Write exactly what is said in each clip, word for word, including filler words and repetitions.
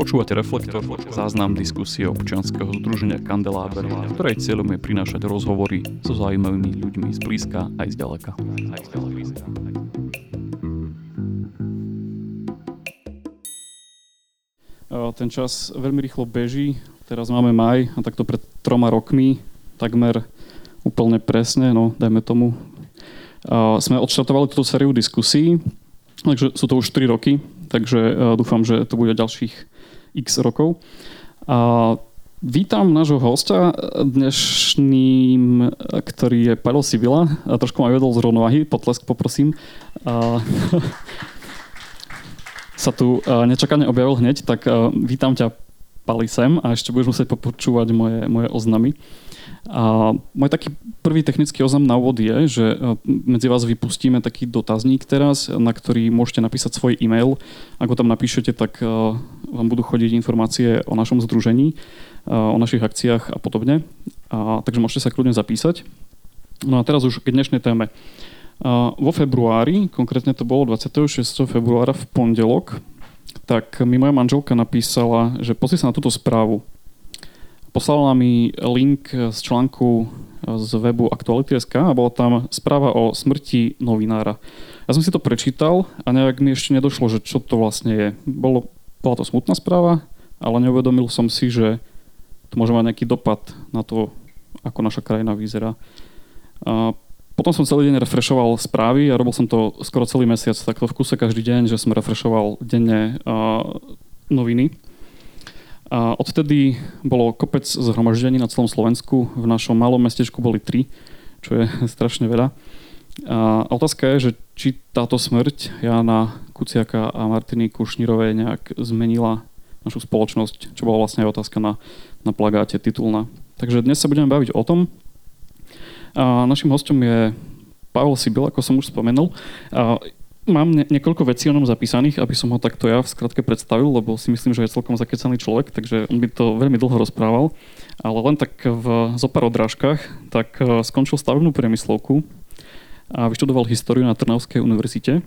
Počúvate Reflektor, záznam diskusie občianskeho združenia Kandeláber, ktorej cieľom je prinášať rozhovory so zaujímavými ľuďmi z blízka aj z ďaleka. Ten čas veľmi rýchlo beží, teraz máme maj a takto pred troma rokmi, takmer úplne presne, no dajme tomu, sme odštartovali túto sériu diskusí, takže sú to už tri roky, takže dúfam, že to bude ďalších x rokov. A vítam nášho hostia dnešným, ktorý je Pavel Sibila. A trošku ma vedol z rovnováhy, potlesk poprosím. A sa tu nečakane objavil hneď, tak vítam ťa, Pali, sem a ešte budeš musieť popočúvať moje, moje oznamy. A môj taký prvý technický oznam na úvod je, že medzi vás vypustíme taký dotazník teraz, na ktorý môžete napísať svoj e-mail. Ak ho tam napíšete, tak vám budú chodiť informácie o našom združení, o našich akciách a podobne. A, takže môžete sa kľudne zapísať. No a teraz už k dnešnej téme. A, vo februári, konkrétne to bolo dvadsiateho šiesteho februára v pondelok, tak mi moja manželka napísala, že pozri sa na túto správu. Poslala mi link z článku z webu Aktuality bodka es ká a bola tam správa o smrti novinára. Ja som si to prečítal a nejak mi ešte nedošlo, že čo to vlastne je. Bolo, bola to smutná správa, ale neuvedomil som si, že to môže mať nejaký dopad na to, ako naša krajina vyzerá. A potom som celý deň refrešoval správy a robil som to skoro celý mesiac, takto v kuse každý deň, že som refrešoval denne noviny. A odtedy bolo kopec zhromaždení na celom Slovensku. V našom malom mestečku boli tri, čo je strašne veľa. A otázka je, že či táto smrť Jána Kuciaka a Martiny Kušnírovej nejak zmenila našu spoločnosť, čo bola vlastne otázka na, na plagáte titulná. Takže dnes sa budeme baviť o tom. A našim hostom je Pavel Sibil, ako som už spomenul. A mám niekoľko vecí o ňom zapísaných, aby som ho takto ja v skratke predstavil, lebo si myslím, že je celkom zakecaný človek, takže on by to veľmi dlho rozprával. Ale len tak v zopár odrážkach, tak skončil stavebnú priemyslovku a vyštudoval históriu na Trnavskej univerzite.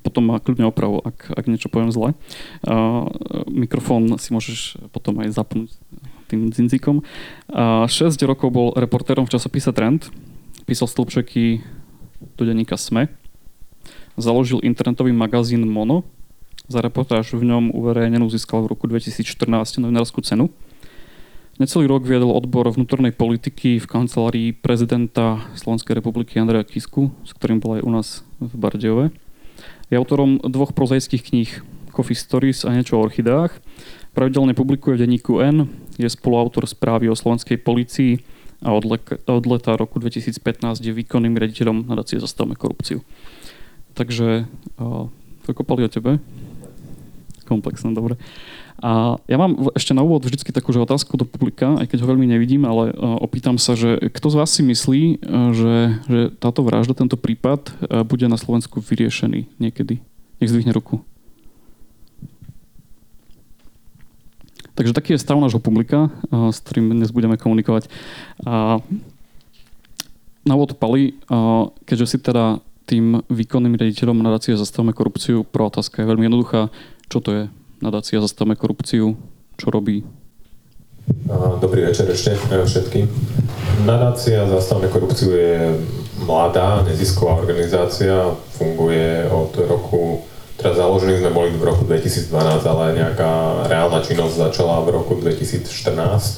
Potom má kľudne opravu, ak, ak niečo poviem zle. A mikrofón si môžeš potom aj zapnúť tým dzindzíkom. A šesť rokov bol reportérom v časopise Trend. Písal stĺpčeky do denníka SME. Založil internetový magazín Mono. Za reportáž v ňom uverejnenú získal v roku dvetisícštrnásť novinárskú cenu. Necelý rok viedol odbor vnútornej politiky v kancelárii prezidenta Slovenskej republiky Andreja Kisku, s ktorým bol aj u nás v Bardejove. Je autorom dvoch prozaických kníh Coffee Stories a niečo o orchideách. Pravidelne publikuje v denníku N, je spoluautor správy o slovenskej polícii a od, le- od leta roku dvetisícpätnásť je výkonným riaditeľom nadácie Zastavme korupciu. Takže to kopali o tebe. Komplexné, dobre. A ja mám ešte na úvod vždycky takú že otázku do publika, aj keď ho veľmi nevidím, ale opýtam sa, že kto z vás si myslí, že, že táto vražda, tento prípad bude na Slovensku vyriešený niekedy? Nech zdvihne ruku. Takže taký je stav nášho publika, s ktorým dnes budeme komunikovať. A na úvod, Pali, keďže si teda tým výkonným riaditeľom nadácie Zastavme korupciu. Prvá otázka je veľmi jednoduchá. Čo to je nadácia Zastavme korupciu? Čo robí? Dobrý večer ešte všetkým. Nadácia Zastavme korupciu je mladá, nezisková organizácia. Funguje od roku, teraz založení sme boli v roku dvetisícdvanásť, ale nejaká reálna činnosť začala v roku dvetisícštrnásť.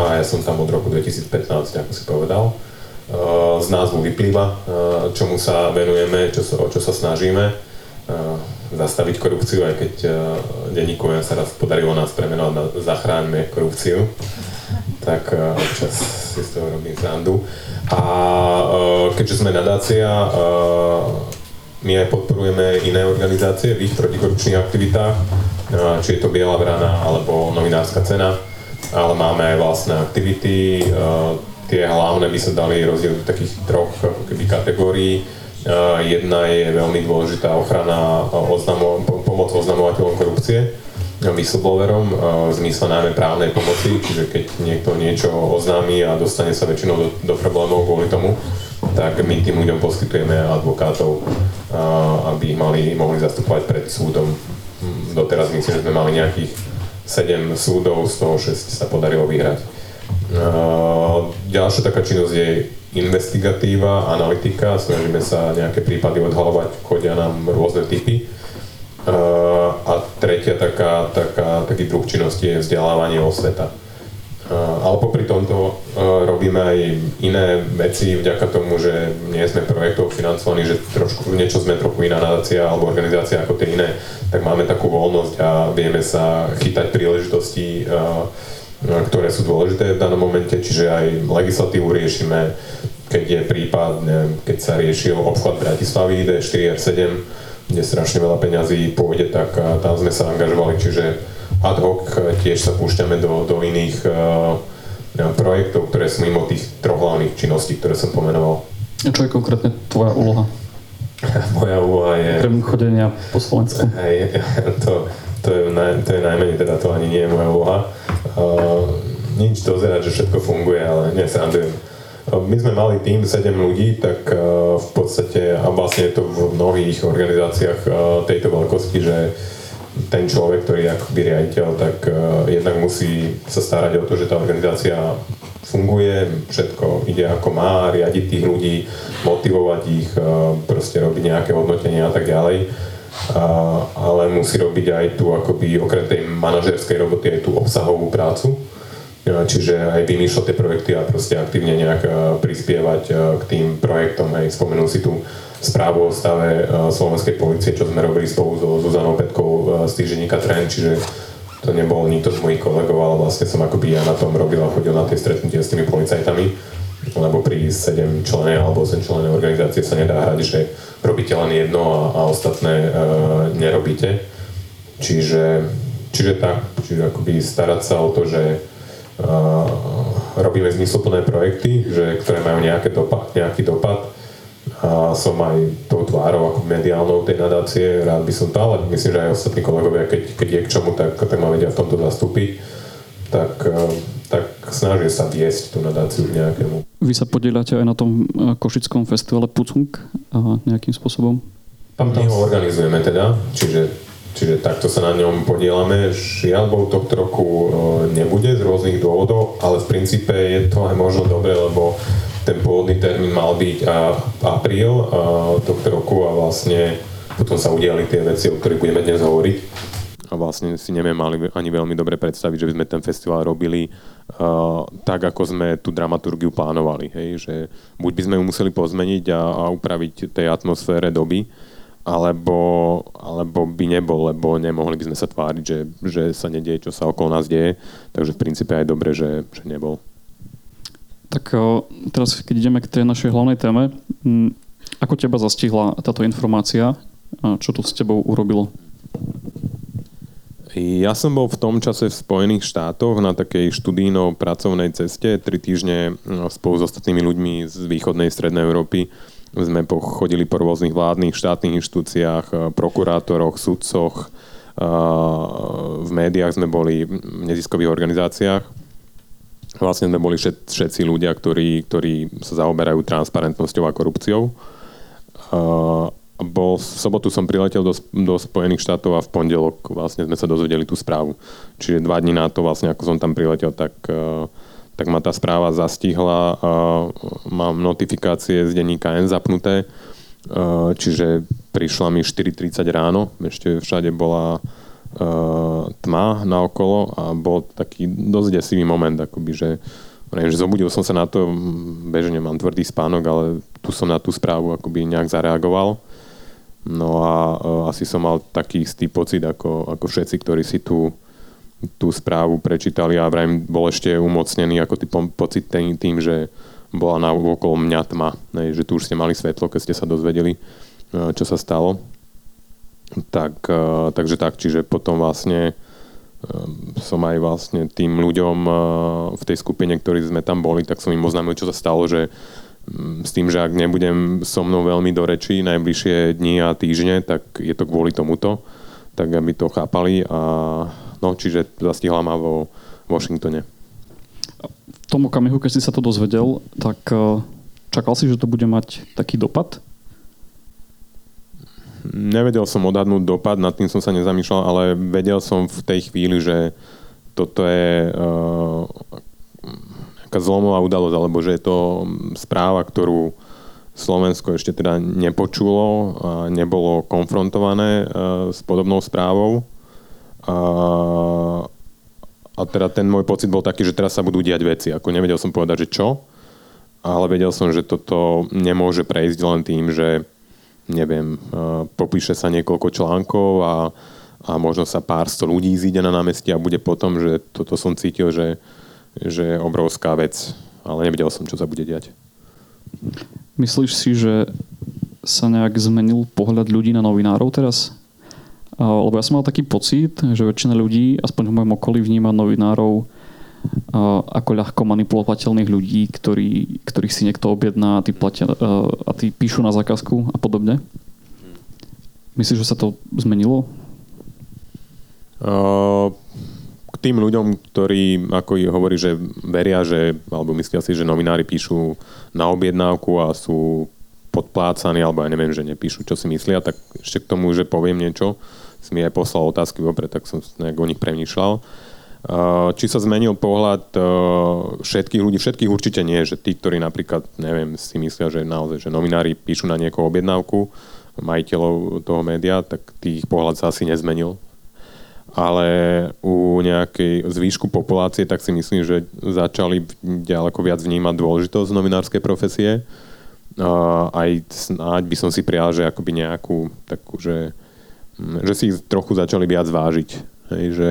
A ja som tam od roku dvetisícpätnásť, ako si povedal. Z názvu vyplýva, čomu sa venujeme, čo, o čo sa snažíme. Zastaviť korupciu, aj keď denníku sa raz podarilo nás premenovať na Zachráňme korupciu. Tak občas si z toho robím srandu. A keďže sme nadácia, my aj podporujeme iné organizácie v ich protikorupčných aktivitách, či je to Biela vrana alebo Novinárska cena, ale máme aj vlastné aktivity. Tie hlavné by sa dali rozdeliť do takých troch ako keby, kategórií. Jedna je veľmi dôležitá ochrana, oznamo, pomoc oznamovateľom korupcie, whistleblowerom, v zmysle najmä právnej pomoci, čiže keď niekto niečo oznámi a dostane sa väčšinou do, do problémov kvôli tomu, tak my tým ľuďom poskytujeme advokátov, aby ich mali, mohli zastupovať pred súdom. Doteraz myslím, že sme mali nejakých sedem súdov, z toho šesť sa podarilo vyhrať. Ďalšia taká činnosť je investigatíva, analytika, snažíme sa nejaké prípady odhalovať, chodia nám rôzne typy. A tretia taká, taká, taký druh činnosti je vzdelávanie, osveta. Ale popri tomto robíme aj iné veci vďaka tomu, že nie sme projektov financovaní, že trošku, niečo sme trochu iná nadácia alebo organizácia ako tie iné, tak máme takú voľnosť a vieme sa chytať príležitosti, ktoré sú dôležité v danom momente, čiže aj legislatívu riešime, keď je prípad, neviem, keď sa riešil obchvat Bratislavy dé štyri er sedem, kde strašne veľa peňazí pôjde, tak tam sme sa angažovali, čiže ad hoc tiež sa púšťame do, do iných uh, projektov, ktoré sú mimo tých troch hlavných činností, ktoré som pomenoval. A čo je konkrétne tvoja úloha? Moja úloha je... Okrem chodenia po Slovensku. Hej, to, to, je, to je najmenej, teda to ani nie je moja úloha. Uh, nič dozerať, že všetko funguje, ale nesrandujem. Uh, my sme mali tým sedem ľudí, tak uh, v podstate, a vlastne je to v mnohých organizáciách uh, tejto veľkosti, že ten človek, ktorý je akoby riaditeľ, tak uh, jednak musí sa starať o to, že tá organizácia funguje, všetko ide ako má, riadiť tých ľudí, motivovať ich, uh, proste robiť nejaké hodnotenia a tak ďalej. Uh, ale musí robiť aj tú akoby okrem tej manažerskej roboty aj tú obsahovú prácu. Uh, čiže aj vymýšľať tie projekty a proste aktívne nejak uh, prispievať uh, k tým projektom. Hej, spomenul si tu správu o stave slovenskej polície, čo sme robili spolu so Zuzanou Petkovou z týždenníka Trend, čiže to nebol nikto z mojich kolegov, ale vlastne som akoby ja na tom robil a chodil na tie stretnutia s tými policajtami, lebo pri sedem členej alebo osem členej organizácie sa nedá hrať, že robíte len jedno a, a ostatné e, nerobíte. Čiže, čiže tak, čiže akoby starať sa o to, že e, robíme zmysluplné projekty, že, ktoré majú nejaký dopad, nejaký dopad. A som aj tou tvárou ako mediálnou tej nadácie, rád by som to, ale myslím, že aj ostatní kolegovia, keď, keď je k čomu, tak, tak ma vedia v tomto zastúpiť, tak, tak snažia sa viesť tú nadáciu k nejakému. Vy sa podieľate aj na tom Košickom festivale Pucunk a nejakým spôsobom? Tam my ho organizujeme teda, čiže, čiže takto sa na ňom podieľame. Žiaľbou tohto roku nebude z rôznych dôvodov, ale v princípe je to aj možno dobre, lebo ten pôvodný termín mal byť apríl tohto roku a vlastne potom sa udiali tie veci, o ktorých budeme dnes hovoriť. A vlastne si neviem ani veľmi dobre predstaviť, že by sme ten festival robili uh, tak, ako sme tú dramaturgiu plánovali. Hej? Že buď by sme ju museli pozmeniť a, a upraviť tej atmosfére doby, alebo, alebo by nebol, lebo nemohli by sme sa tváriť, že, že sa nedieje, čo sa okolo nás deje. Takže v princípe aj dobre, že, že nebol. Tak teraz, keď ideme k tej našej hlavnej téme, ako teba zastihla táto informácia a čo to s tebou urobilo? Ja som bol v tom čase v Spojených štátoch na takej študijno-pracovnej ceste. Tri týždne spolu s ostatnými ľuďmi z východnej strednej Európy sme pochodili po rôznych vládnych štátnych inštitúciách, prokurátoroch, sudcoch, v médiách sme boli, v neziskových organizáciách. Vlastne sme boli všetci ľudia, ktorí, ktorí sa zaoberajú transparentnosťou a korupciou. Uh, bol, v sobotu som priletel do, do Spojených štátov a v pondelok vlastne sme sa dozvedeli tú správu. Čiže dva dní na to, vlastne ako som tam priletel, tak, uh, tak ma tá správa zastihla. Uh, mám notifikácie z denníka N zapnuté, uh, čiže prišla mi štyri tridsať ráno, ešte všade bola tma naokolo a bol taký dosť desivý moment, akoby, že, že zobudil som sa na to, bežne mám tvrdý spánok, ale tu som na tú správu akoby nejak zareagoval. No a asi som mal taký istý pocit, ako, ako všetci, ktorí si tú, tú správu prečítali a vrajím bol ešte umocnený ako tý pocit tým, že bola na okolo mňa tma, ne, že tu už ste mali svetlo, keď ste sa dozvedeli, čo sa stalo. Tak, takže tak, čiže potom vlastne som aj vlastne tým ľuďom v tej skupine, ktorí sme tam boli, tak som im oznámil, čo sa stalo, že s tým, že ak nebudem so mnou veľmi do rečí najbližšie dni a týždne, tak je to kvôli tomuto, tak aby to chápali a no, čiže zastihla ma vo Washingtone. V tom okamihu, keď si sa to dozvedel, tak čakal si, že to bude mať taký dopad? Nevedel som odhadnúť dopad, nad tým som sa nezamýšľal, ale vedel som v tej chvíli, že, toto je uh, taká zlomová udalosť, alebo že je to správa, ktorú Slovensko ešte teda nepočulo, a nebolo konfrontované uh, s podobnou správou. Uh, a teda ten môj pocit bol taký, že teraz sa budú diať veci. Ako nevedel som povedať, že čo, ale vedel som, že toto nemôže prejsť len tým, že neviem, uh, popíše sa niekoľko článkov a a možno sa pár sto ľudí zíde na námestie a bude potom, že toto som cítil, že, že je obrovská vec. Ale nevedel som, čo sa bude diať. Myslíš si, že sa nejak zmenil pohľad ľudí na novinárov teraz? Lebo ja som mal taký pocit, že väčšina ľudí, aspoň v mojom okolí, vníma novinárov ako ľahko manipulovateľných ľudí, ktorí, ktorých si niekto objedná a tí, platia, a tí píšu na zákazku a podobne. Myslíš, že sa to zmenilo? K tým ľuďom, ktorí, ako hovorí, že veria, že, alebo myslia si, že novinári píšu na objednávku a sú podplácaní, alebo ja neviem, že nepíšu, čo si myslia, tak ešte k tomu, že poviem niečo, si mi aj poslal otázky vopred, tak som nejak o nich premýšľal. Či sa zmenil pohľad všetkých ľudí? Všetkých určite nie, že tí, ktorí napríklad, neviem, si myslia, že naozaj, že novinári píšu na niekoho objednávku, majiteľov toho média, tak tých pohľad sa asi nezmenil. Ale u nejakej zvýšku populácie, tak si myslím, že začali ďaleko viac vnímať dôležitosť novinárskej profesie. Uh, aj snáď by som si prijal, že akoby nejakú takú, že, že si ich trochu začali viac vážiť. Hej, že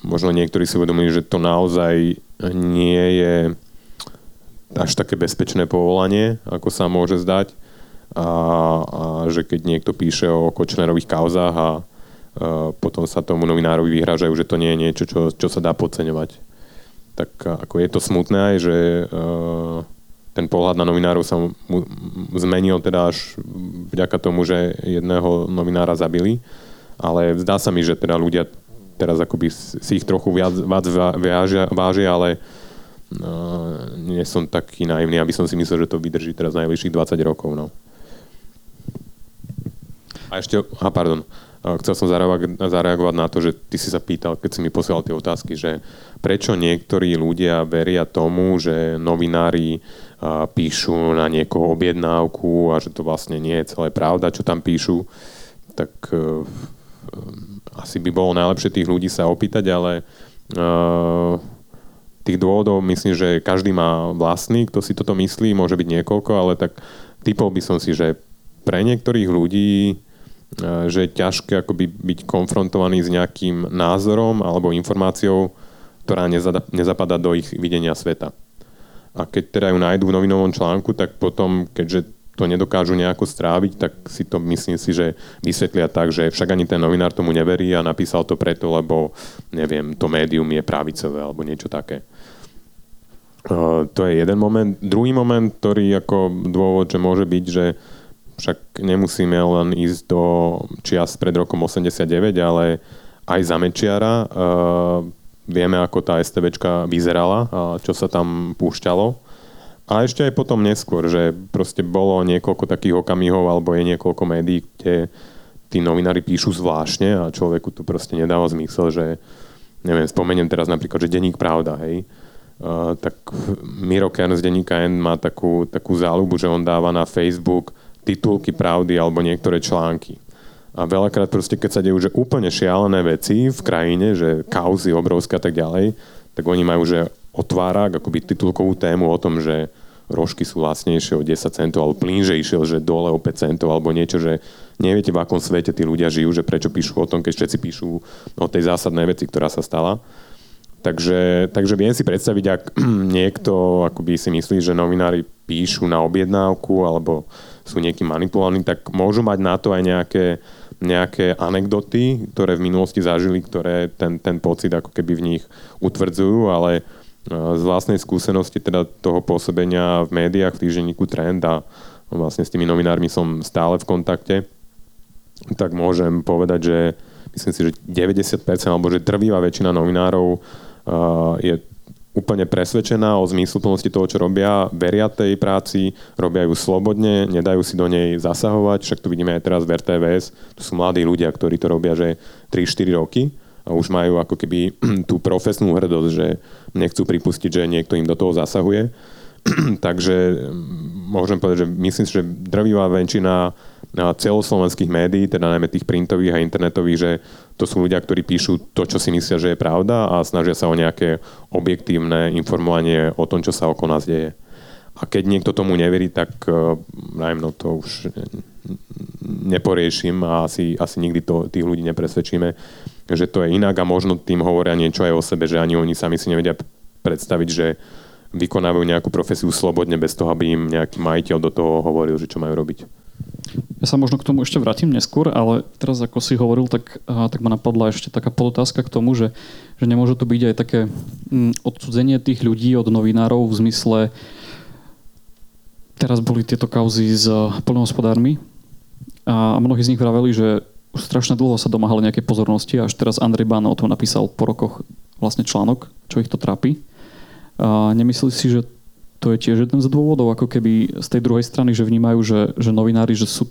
možno niektorí si uvedomili, že to naozaj nie je až také bezpečné povolanie, ako sa môže zdať. A, a že keď niekto píše o Kočnerových kauzách a potom sa tomu novinárovi vyhražajú, že to nie je niečo, čo, čo sa dá podceňovať. Tak ako je to smutné aj, že uh, ten pohľad na novinárov sa mu, mu zmenil teda až vďaka tomu, že jedného novinára zabili, ale zdá sa mi, že teda ľudia teraz akoby si ich trochu viac, viac vážia, vážia, ale uh, nie som taký naivný, aby som si myslel, že to vydrží teraz najbližších dvadsať rokov. No. A ešte, aha, pardon. Chcel som zareagovať na to, že ty si sa pýtal, keď si mi posielal tie otázky, že prečo niektorí ľudia veria tomu, že novinári píšu na niekoho objednávku a že to vlastne nie je celé pravda, čo tam píšu, tak uh, asi by bolo najlepšie tých ľudí sa opýtať, ale uh, tých dôvodov myslím, že každý má vlastný, kto si toto myslí, môže byť niekoľko, ale tak typol by som si, že pre niektorých ľudí že je ťažké akoby byť konfrontovaný s nejakým názorom alebo informáciou, ktorá nezada, nezapadá do ich videnia sveta. A keď teda ju nájdú v novinovom článku, tak potom, keďže to nedokážu nejako stráviť, tak si to myslím si, že vysvetlia tak, že však ani ten novinár tomu neverí a napísal to preto, lebo neviem, to médium je pravicové alebo niečo také. Uh, to je jeden moment. Druhý moment, ktorý ako dôvod, že môže byť, že však nemusíme len ísť do čias pred rokom osemdesiatdeväť, ale aj za Mečiara. E, vieme, ako tá STBčka vyzerala a čo sa tam púšťalo. A ešte aj potom neskôr, že proste bolo niekoľko takých okamihov, alebo je niekoľko médií, kde tí novinári píšu zvláštne a človeku to proste nedáva zmysel, že neviem, spomeniem teraz napríklad, že denník Pravda, hej. E, tak Miro Kern z denníka N má takú, takú záľubu, že on dáva na Facebook titulky Pravdy alebo niektoré články. A veľakrát proste, keď sa dejú že úplne šialené veci v krajine, že kauzy obrovské a tak ďalej, tak oni majú, že otvárák, akoby titulkovú tému o tom, že rožky sú lacnejšie o desať centov, alebo plyn, že išiel, že dole o päť centov, alebo niečo, že neviete, v akom svete tí ľudia žijú, že prečo píšu o tom, keď všetci píšu o tej zásadnej veci, ktorá sa stala. Takže, takže viem si predstaviť, ak niekto akoby si myslí, že novinári píšu na objednávku alebo sú niekým manipulovaní, tak môžu mať na to aj nejaké, nejaké anekdoty, ktoré v minulosti zažili, ktoré ten, ten pocit ako keby v nich utvrdzujú, ale z vlastnej skúsenosti teda toho pôsobenia v médiách, v týždenníku Trend a vlastne s tými novinármi som stále v kontakte, tak môžem povedať, že myslím si, že deväťdesiat percent alebo že trvivá väčšina novinárov uh, je úplne presvedčená o zmysluplnosti toho, čo robia, veria tej práci, robia ju slobodne, nedajú si do nej zasahovať, však tu vidíme aj teraz v er té vé es, tu sú mladí ľudia, ktorí to robia že tri štyri roky a už majú ako keby tú profesnú hrdosť, že nechcú pripustiť, že niekto im do toho zasahuje. Takže môžem povedať, že myslím si, že drvivá väčšina celoslovenských médií, teda najmä tých printových a internetových, že to sú ľudia, ktorí píšu to, čo si myslia, že je pravda a snažia sa o nejaké objektívne informovanie o tom, čo sa okolo nás deje. A keď niekto tomu neverí, tak najmä no, to už neporiešim a asi, asi nikdy to, tých ľudí nepresvedčíme, že to je inak a možno tým hovoria niečo aj o sebe, že ani oni sami si nevedia predstaviť, že vykonávajú nejakú profesiu slobodne bez toho, aby im nejaký majiteľ do toho hovoril, že čo majú robiť. Ja sa možno k tomu ešte vrátim neskôr, ale teraz ako si hovoril, tak, tak ma napadla ešte taká podotázka k tomu, že, že nemôže tu byť aj také odcudzenie tých ľudí od novinárov v zmysle teraz boli tieto kauzy s poľnohospodármi a mnohí z nich vraveli, že už strašne dlho sa domáhali nejakej pozornosti a až teraz Andrej Bána o tom napísal po rokoch vlastne článok, čo ich to trápi. A nemyslí si, že to je tiež jeden z dôvodov, ako keby z tej druhej strany, že vnímajú, že, že novinári, že sú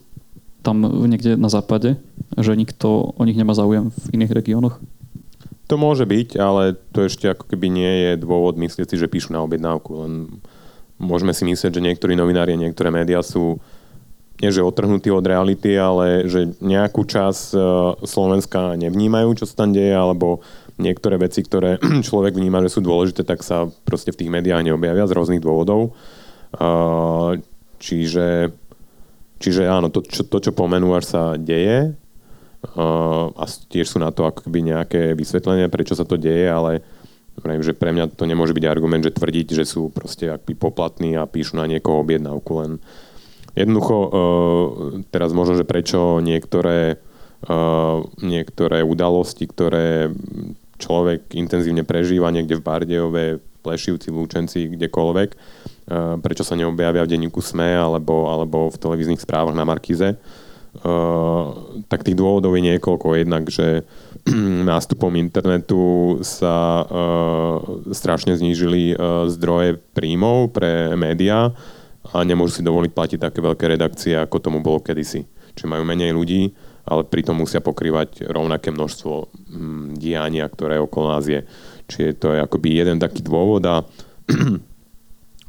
tam niekde na západe, že nikto o nich nemá záujem v iných regiónoch? To môže byť, ale to ešte ako keby nie je dôvod myslieť si, že píšu na objednávku. Len môžeme si myslieť, že niektorí novinári a niektoré médiá sú nie že otrhnutí od reality, ale že nejakú časť Slovenska nevnímajú, čo sa tam deje, alebo niektoré veci, ktoré človek vníma, že sú dôležité, tak sa proste v tých médiách neobjavia z rôznych dôvodov. Čiže, čiže áno, to čo, to, čo pomenúvaš, sa deje a tiež sú na to ako keby nejaké vysvetlenie, prečo sa to deje, ale že pre mňa to nemôže byť argument, že tvrdiť, že sú proste akby poplatní a píšu na niekoho objednávku. Len jednoducho, teraz možno, že prečo niektoré, niektoré udalosti, ktoré človek intenzívne prežíva niekde v Bardejove, Plešivci, Lúčenci, kdekoľvek, prečo sa neobjavia v denníku SME alebo, alebo v televíznych správach na Markize, tak tých dôvodov je niekoľko. Jednak, že nástupom internetu sa strašne znížili zdroje príjmov pre médiá a nemôžu si dovoliť platiť také veľké redakcie, ako tomu bolo kedysi. Čiže majú menej ľudí, ale pritom musia pokrývať rovnaké množstvo diania, ktoré okolo nás je. Čiže to je akoby jeden taký dôvod a,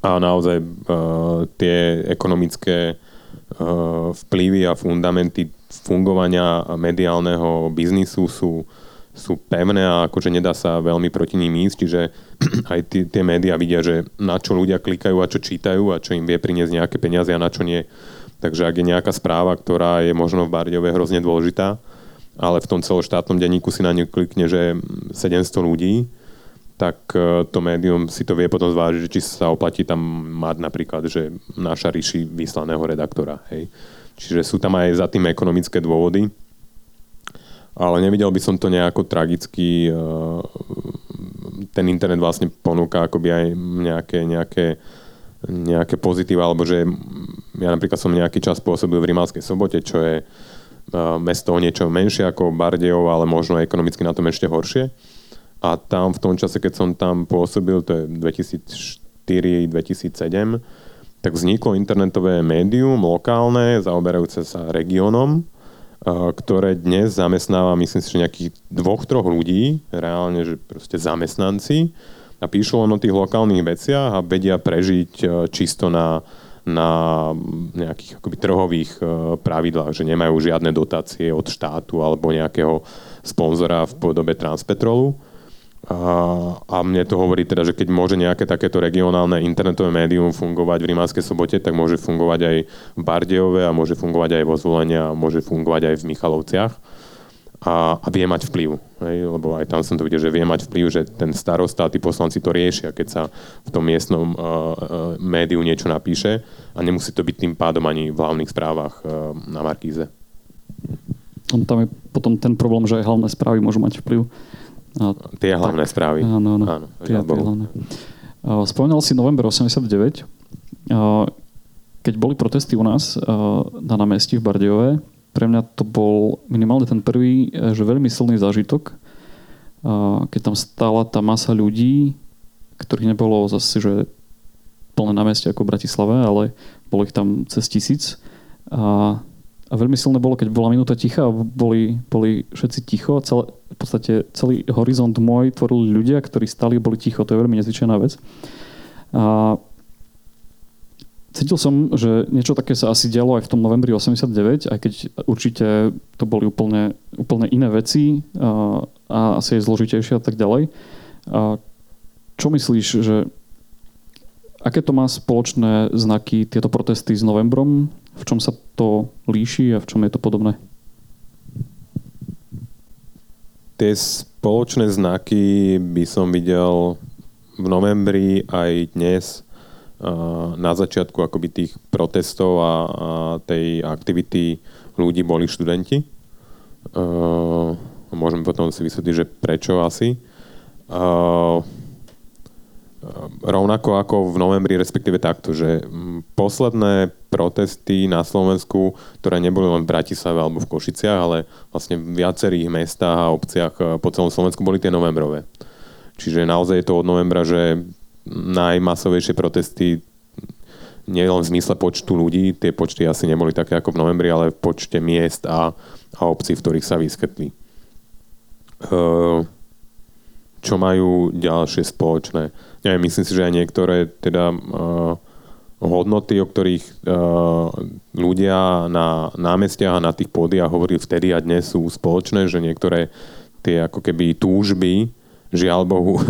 a naozaj uh, tie ekonomické uh, vplyvy a fundamenty fungovania mediálneho biznisu sú, sú pevné a akože nedá sa veľmi proti ním ísť, čiže aj tie, tie médiá vidia, že na čo ľudia klikajú a čo čítajú a čo im vie priniesť nejaké peniaze a na čo nie. Takže ak je nejaká správa, ktorá je možno v Bardejove hrozne dôležitá, ale v tom celoštátnom denníku si na ňu klikne, že sedemsto ľudí, tak to médium si to vie potom zvážiť, či sa oplatí tam mať napríklad, že naša ríši vyslaného redaktora. Hej. Čiže sú tam aj za tým ekonomické dôvody, ale nevidel by som to nejako tragicky. Ten internet vlastne ponúka akoby aj nejaké, nejaké, nejaké pozitíva, alebo že ja napríklad som nejaký čas pôsobil v Rimavskej Sobote, čo je mesto niečo menšie ako Bardejov, ale možno ekonomicky na tom ešte horšie. A tam v tom čase, keď som tam pôsobil, to je dvetisícštyri dvetisícsedem, tak vzniklo internetové médium, lokálne, zaoberajúce sa regiónom, ktoré dnes zamestnáva, myslím si, že nejakých dvoch, troch ľudí, reálne, že proste zamestnanci, a píšu len o tých lokálnych veciach a vedia prežiť čisto na, na nejakých akoby trhových pravidlách, že nemajú žiadne dotácie od štátu alebo nejakého sponzora v podobe Transpetrolu. A, a mne to hovorí teda, že keď môže nejaké takéto regionálne internetové médium fungovať v Rimavskej Sobote, tak môže fungovať aj v Bardejove a môže fungovať aj vo Zvolene a môže fungovať aj v Michalovciach. A, a vie mať vplyv. Hej? Lebo aj tam som to videl, že vie mať vplyv, že ten starosta a tí poslanci to riešia, keď sa v tom miestnom uh, uh, médiu niečo napíše a nemusí to byť tým pádom ani v hlavných správach uh, na Markíze. Tam je potom ten problém, že aj hlavné správy môžu mať vplyv. A, tie tak, hlavné správy. Áno, áno. áno tie, tie hlavné. Uh, spomínal si november osemdesiatdeväť. Uh, keď boli protesty u nás uh, na námestí v Bardejove, pre mňa to bol minimálne ten prvý, že veľmi silný zážitok, keď tam stála tá masa ľudí, ktorých nebolo zase, že plné námestie ako v Bratislave, ale bolo ich tam cez tisíc. A, a A veľmi silné bolo, keď bola minúta ticha a boli, boli všetci ticho. Celé, v podstate celý horizont môj tvorili ľudia, ktorí stali a boli ticho. To je veľmi nezvyčajná vec. A cítil som, že niečo také sa asi dialo aj v tom novembri osemdesiatdeväť, aj keď určite to boli úplne, úplne iné veci a, a asi je zložitejšie a tak ďalej. A čo myslíš, že aké to má spoločné znaky tieto protesty s novembrom? V čom sa to líši a v čom je to podobné? Tie spoločné znaky by som videl v novembri aj dnes na začiatku akoby tých protestov a tej aktivity ľudí boli študenti. Môžeme potom si vysvetliť, že prečo asi. Rovnako ako v novembri, respektíve takto, že posledné protesty na Slovensku, ktoré neboli len v Bratislave alebo v Košiciach, ale vlastne v viacerých mestách a obciach po celom Slovensku boli tie novembrové. Čiže naozaj je to od novembra, že najmasovejšie protesty nie len v zmysle počtu ľudí, tie počty asi neboli také ako v novembri, ale v počte miest a, a obcí, v ktorých sa vyskytli. Uh, čo majú ďalšie spoločné? Ja myslím si, že aj niektoré teda uh, hodnoty, o ktorých uh, ľudia na námestiach a na tých pódiach hovorili vtedy a dnes sú spoločné, že niektoré tie ako keby túžby, žiaľ Bohu, uh,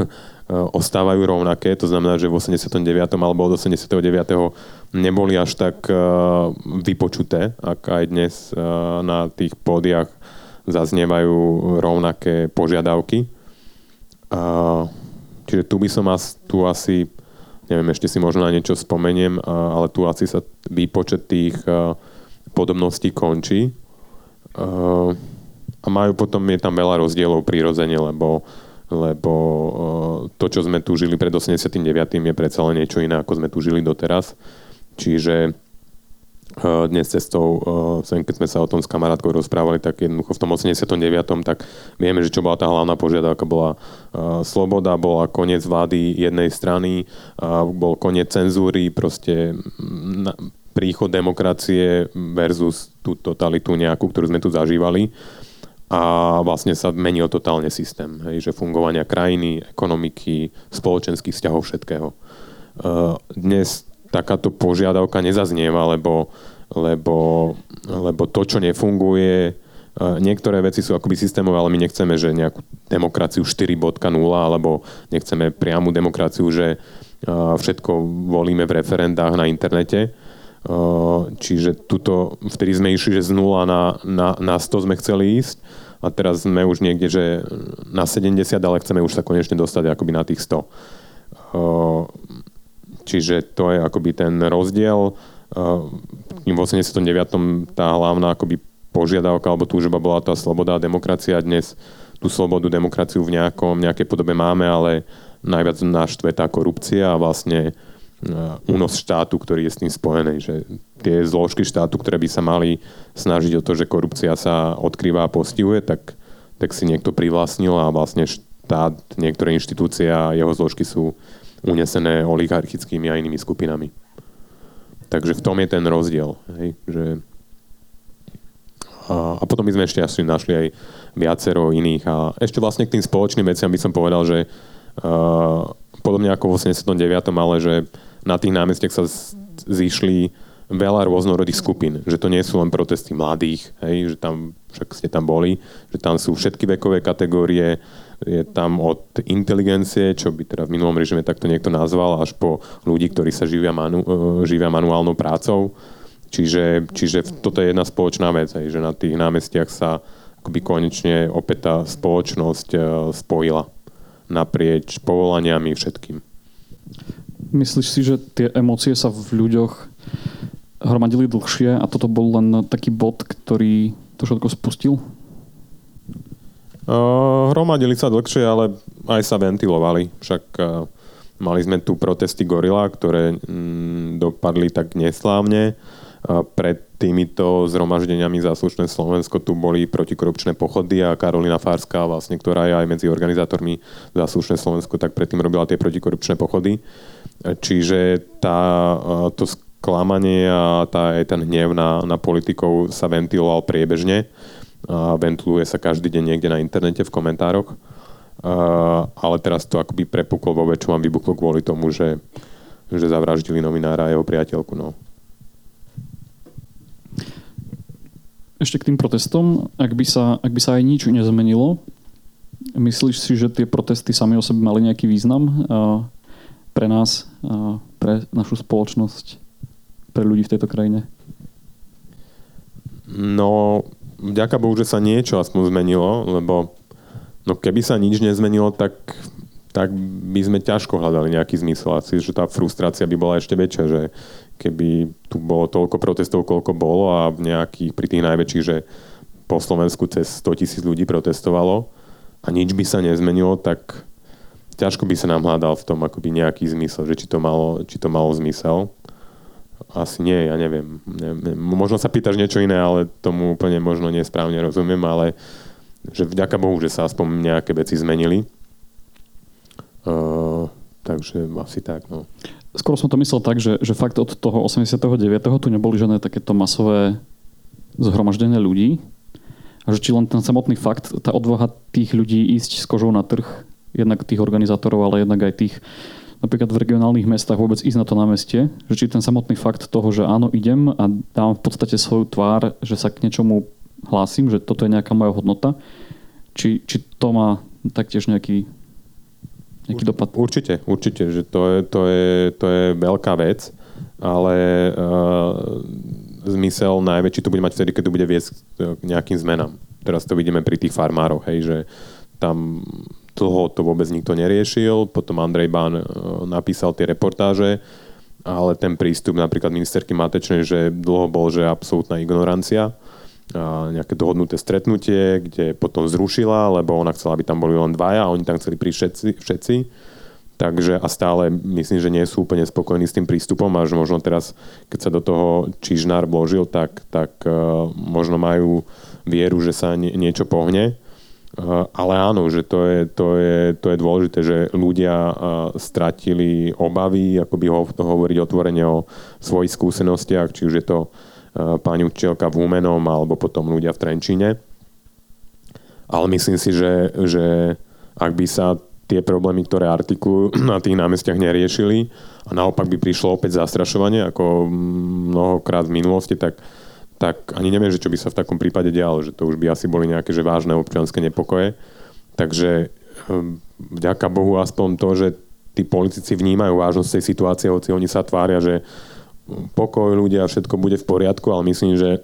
ostávajú rovnaké. To znamená, že v osemdesiatom deviatom alebo od osemdesiateho deviateho neboli až tak uh, vypočuté, ak aj dnes uh, na tých pódiach zaznievajú rovnaké požiadavky. Uh, čiže tu by som as, tu asi, neviem, ešte si možno na niečo spomeniem, uh, ale tu asi sa výpočet tých uh, podobností končí. Uh, a majú potom, je tam veľa rozdielov prirodzene, lebo, lebo uh, to, čo sme tu žili pred osemdesiatym deviatym je predsa len niečo iné, ako sme tu žili doteraz. Čiže uh, dnes cestou, uh, sem, keď sme sa o tom s kamarátkou rozprávali, tak jednoducho v tom osemdesiatom deviatom tak vieme, že čo bola tá hlavná požiadavka, bola uh, sloboda, bola koniec vlády jednej strany, uh, bol koniec cenzúry, proste na, príchod demokracie versus tú totalitu nejakú, ktorú sme tu zažívali. A vlastne sa menil totálne systém, hej, že fungovania krajiny, ekonomiky, spoločenských vzťahov, všetkého. Uh, dnes takáto požiadavka nezaznieva, lebo, lebo, lebo to, čo nefunguje, niektoré veci sú akoby systémové, ale my nechceme, že nejakú demokraciu štyri bodka nula, alebo nechceme priamu demokraciu, že všetko volíme v referendách na internete. Čiže tuto, vtedy sme išli, že z nula na, na, na sto sme chceli ísť a teraz sme už niekde, že na sedemdesiat, ale chceme už sa konečne dostať akoby na tých sto. Čiže to je akoby ten rozdiel. V osemdesiatom deviatom tá hlavná akoby požiadavka alebo túžba bola tá sloboda a demokracia. Dnes tú slobodu, demokraciu v nejakom, nejakej podobe máme, ale najviac naštve tá korupcia a vlastne únos štátu, ktorý je s tým spojený. Že tie zložky štátu, ktoré by sa mali snažiť o to, že korupcia sa odkrýva a postihuje, tak, tak si niekto privlastnil a vlastne štát, niektoré inštitúcie a jeho zložky sú unesené oligarchickými a inými skupinami. Takže v tom je ten rozdiel. Hej? Že... A, a potom by sme ešte asi našli aj viacero iných. A ešte vlastne k tým spoločným veciam by som povedal, že uh, podobne ako v osemdesiatom deviatom, ale že na tých námestiach sa z- zišli veľa rôznorodých skupín. Že to nie sú len protesty mladých, hej? Že tam, však ste tam boli, že tam sú všetky vekové kategórie, je tam od inteligencie, čo by teda v minulom režime takto niekto nazval, až po ľudí, ktorí sa živia, manu, živia manuálnou prácou. Čiže, čiže toto je jedna spoločná vec, aj, že na tých námestiach sa akoby konečne opäť tá spoločnosť spojila naprieč povolaniami všetkým. Myslíš si, že tie emócie sa v ľuďoch hromadili dlhšie a toto bol len taký bod, ktorý to všetko spustil? Uh, hromadili sa dlhšie, ale aj sa ventilovali. Však uh, mali sme tu protesty Gorila, ktoré mm, dopadli tak neslávne. Uh, pred týmito zhromaždeniami za slušné Slovensko tu boli protikorupčné pochody a Karolina Farská, vlastne, ktorá je aj medzi organizátormi za slušné Slovensko, tak predtým robila tie protikorupčné pochody. Čiže tá, uh, to klamanie a tá, ten hnev na, na politikov sa ventiloval priebežne. A ventiluje sa každý deň niekde na internete, v komentároch. Uh, ale teraz to akoby prepuklo vo väčšom a vybuchlo kvôli tomu, že, že zavraždili novinára a jeho priateľku. No. Ešte k tým protestom. Ak by sa, ak by sa aj nič nezmenilo, myslíš si, že tie protesty sami o sebe mali nejaký význam uh, pre nás, uh, pre našu spoločnosť, pre ľudí v tejto krajine? No, vďaka Bohu, že sa niečo aspoň zmenilo, lebo no keby sa nič nezmenilo, tak, tak by sme ťažko hľadali nejaký zmysel. Asi, že tá frustrácia by bola ešte väčšia, že keby tu bolo toľko protestov, koľko bolo a nejakých, pri tých najväčších, že po Slovensku cez sto tisíc ľudí protestovalo a nič by sa nezmenilo, tak ťažko by sa nám hľadal v tom akoby nejaký zmysel, že či to malo, či to malo zmysel. Asi nie, ja neviem. neviem. Možno sa pýtaš niečo iné, ale tomu úplne možno nesprávne rozumiem, ale že vďaka Bohu, že sa aspoň nejaké veci zmenili. Uh, takže asi tak, no. Skoro som to myslel tak, že, že fakt od toho osemdesiateho deviateho tu neboli žiadne takéto masové zhromaždenia ľudí. A že či len ten samotný fakt, tá odvaha tých ľudí ísť s kožou na trh, jednak tých organizátorov, ale jednak aj tých napríklad v regionálnych mestách vôbec ísť na to námestie, že či ten samotný fakt toho, že áno, idem a dám v podstate svoju tvár, že sa k niečomu hlásim, že toto je nejaká moja hodnota. Či, či to má taktiež nejaký, nejaký Ur, dopad? Určite, určite, že to je, to je, to je veľká vec, ale uh, zmysel najväčší to bude mať vtedy, keď to bude viesť k nejakým zmenám. Teraz to vidíme pri tých farmároch, hej, že tam dlho to vôbec nikto neriešil, potom Andrej Bán napísal tie reportáže, ale ten prístup napríklad ministerky Matečnej, že dlho bol, že absolútna ignorancia, a nejaké dohodnuté stretnutie, kde potom zrušila, lebo ona chcela, aby tam boli len dvaja a oni tam chceli prísť všetci, všetci. Takže a stále myslím, že nie sú úplne spokojní s tým prístupom a že možno teraz, keď sa do toho Čižnár vložil, tak, tak uh, možno majú vieru, že sa nie, niečo pohne. Uh, ale áno, že to je, to je, to je dôležité, že ľudia uh, stratili obavy, akoby ho, to hovoriť otvorene o svojich skúsenostiach, či už je to uh, pani učiteľka v Humenom alebo potom ľudia v Trenčíne. Ale myslím si, že, že ak by sa tie problémy, ktoré artikulujú na tých námestiach neriešili a naopak by prišlo opäť zastrašovanie, ako mnohokrát v minulosti, tak, tak ani neviem, že čo by sa v takom prípade dialo, že to už by asi boli nejaké že vážne občianske nepokoje. Takže vďaka Bohu aspoň to, že tí politici vnímajú vážnosť tej situácie, hoci oni sa tvária, že pokoj ľudia, všetko bude v poriadku, ale myslím, že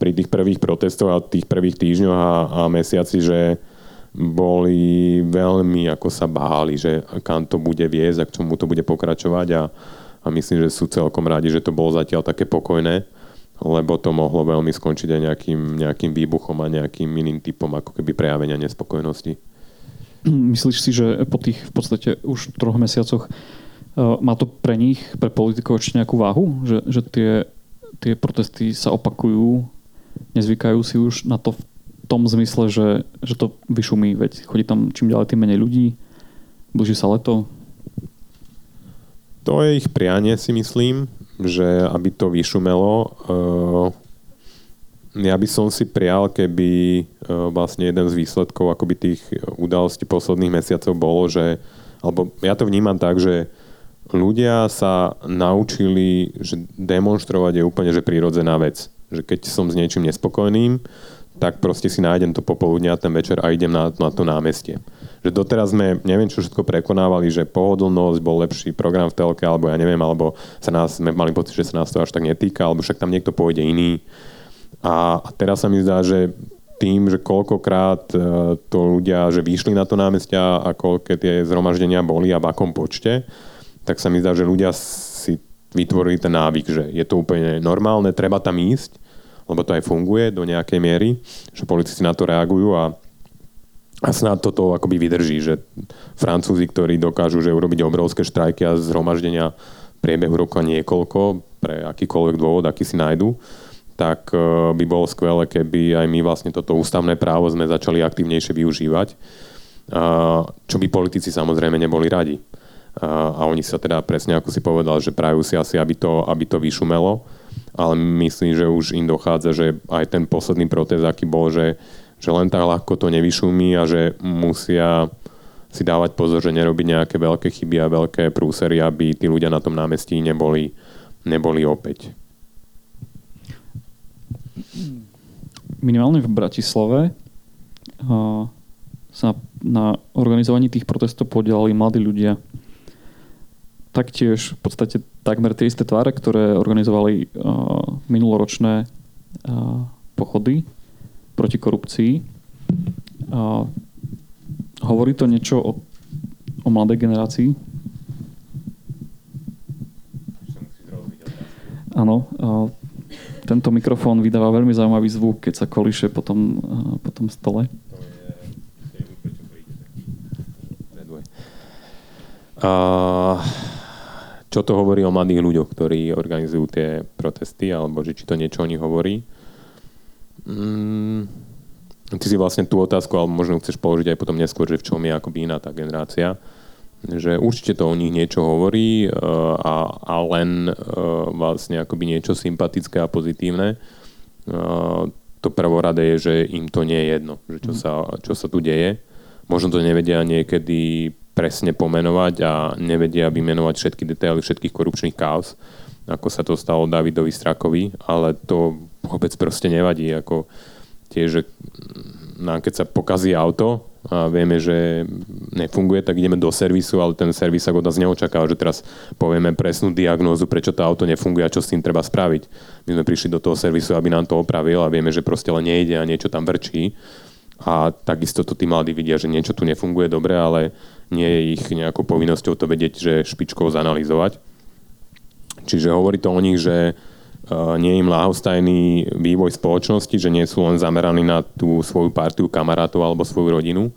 pri tých prvých protestoch a tých prvých týždňoch a, a mesiaci, že boli veľmi, ako sa báli, že kam to bude viesť a k čomu to bude pokračovať a, a myslím, že sú celkom radi, že to bolo zatiaľ také pokojné, lebo to mohlo veľmi skončiť aj nejakým, nejakým výbuchom a nejakým iným typom ako keby prejavenia nespokojnosti. Myslíš si, že po tých v podstate už troch mesiacoch má to pre nich, pre politikov ešte nejakú váhu? Že, že tie, tie protesty sa opakujú, nezvykajú si už na to v tom zmysle, že, že to vyšumí, veď chodí tam čím ďalej tým menej ľudí, blíži sa leto. To je ich prianie, si myslím, že aby to vyšumelo. Ja by som si prial, keby vlastne jeden z výsledkov akoby tých udalostí posledných mesiacov bolo, že, alebo ja to vnímam tak, že ľudia sa naučili, že demonštrovať je úplne že prírodzená vec. Že keď som s niečím nespokojným, tak proste si nájdem to popoludne a ten večer a idem na, na to námestie. Že doteraz sme, neviem čo všetko prekonávali, že pohodlnosť, bol lepší program v telke, alebo ja neviem, alebo sa nás, sme mali pocit, že sa nás to až tak netýka, alebo však tam niekto pôjde iný. A, a teraz sa mi zdá, že tým, že koľkokrát to ľudia, že vyšli na to námestia a koľké tie zhromaždenia boli a v akom počte, tak sa mi zdá, že ľudia si vytvorili ten návyk, že je to úplne normálne, treba tam ísť, lebo to aj funguje do nejakej miery, že politici na to reagujú a, a snáď toto akoby vydrží, že Francúzi, ktorí dokážu že urobiť obrovské štrajky a zhromaždenia priebehu roka niekoľko, pre akýkoľvek dôvod, aký si nájdu, tak uh, by bolo skvelé, keby aj my vlastne toto ústavné právo sme začali aktívnejšie využívať, uh, čo by politici samozrejme neboli radi. a oni sa teda presne, ako si povedal, že prajú si asi, aby to, aby to vyšumelo, ale myslím, že už im dochádza, že aj ten posledný protest, aký bol, že, že len tak ľahko to nevyšumí a že musia si dávať pozor, že nerobí nejaké veľké chyby a veľké prúsery, aby tí ľudia na tom námestí neboli, neboli opäť. Minimálne v Bratislave sa na organizovaní tých protestov podielali mladí ľudia. Taktiež v podstate takmer tie isté tváre, ktoré organizovali uh, minuloročné uh, pochody proti korupcii. Uh, hovorí to niečo o, o mladej generácii? Áno. Uh, tento mikrofón vydáva veľmi zaujímavý zvuk, keď sa kolíše po tom, uh, po tom stole. Uh, čo to hovorí o mladých ľuďoch, ktorí organizujú tie protesty, alebo že či to niečo o nich hovorí? Mm, ty si vlastne tú otázku, alebo možno chceš položiť aj potom neskôr, že v čom je akoby iná tá generácia. Že určite to o nich niečo hovorí uh, a, a len uh, vlastne akoby niečo sympatické a pozitívne. Uh, to prvoradé je, že im to nie je jedno, že čo, mm. sa, čo sa tu deje. Možno to nevedia niekedy presne pomenovať a nevedia vymenovať všetky detaily všetkých korupčných káuz, ako sa to stalo Davidovi Strakovi, ale to vôbec proste nevadí. Ako tiež, no, keď sa pokazí auto a vieme, že nefunguje, tak ideme do servisu, ale ten servis sa od nás neočakáva, že teraz povieme presnú diagnózu, prečo to auto nefunguje a čo s tým treba spraviť. My sme prišli do toho servisu, aby nám to opravil a vieme, že proste len nejde a niečo tam vrčí. A takisto to tí mladí vidia, že niečo tu nefunguje dobre, ale nie je ich nejakou povinnosťou to vedieť, že špičkou zanalyzovať. Čiže hovorí to o nich, že nie je im ľahostajný vývoj spoločnosti, že nie sú len zameraní na tú svoju partiu kamarátov alebo svoju rodinu.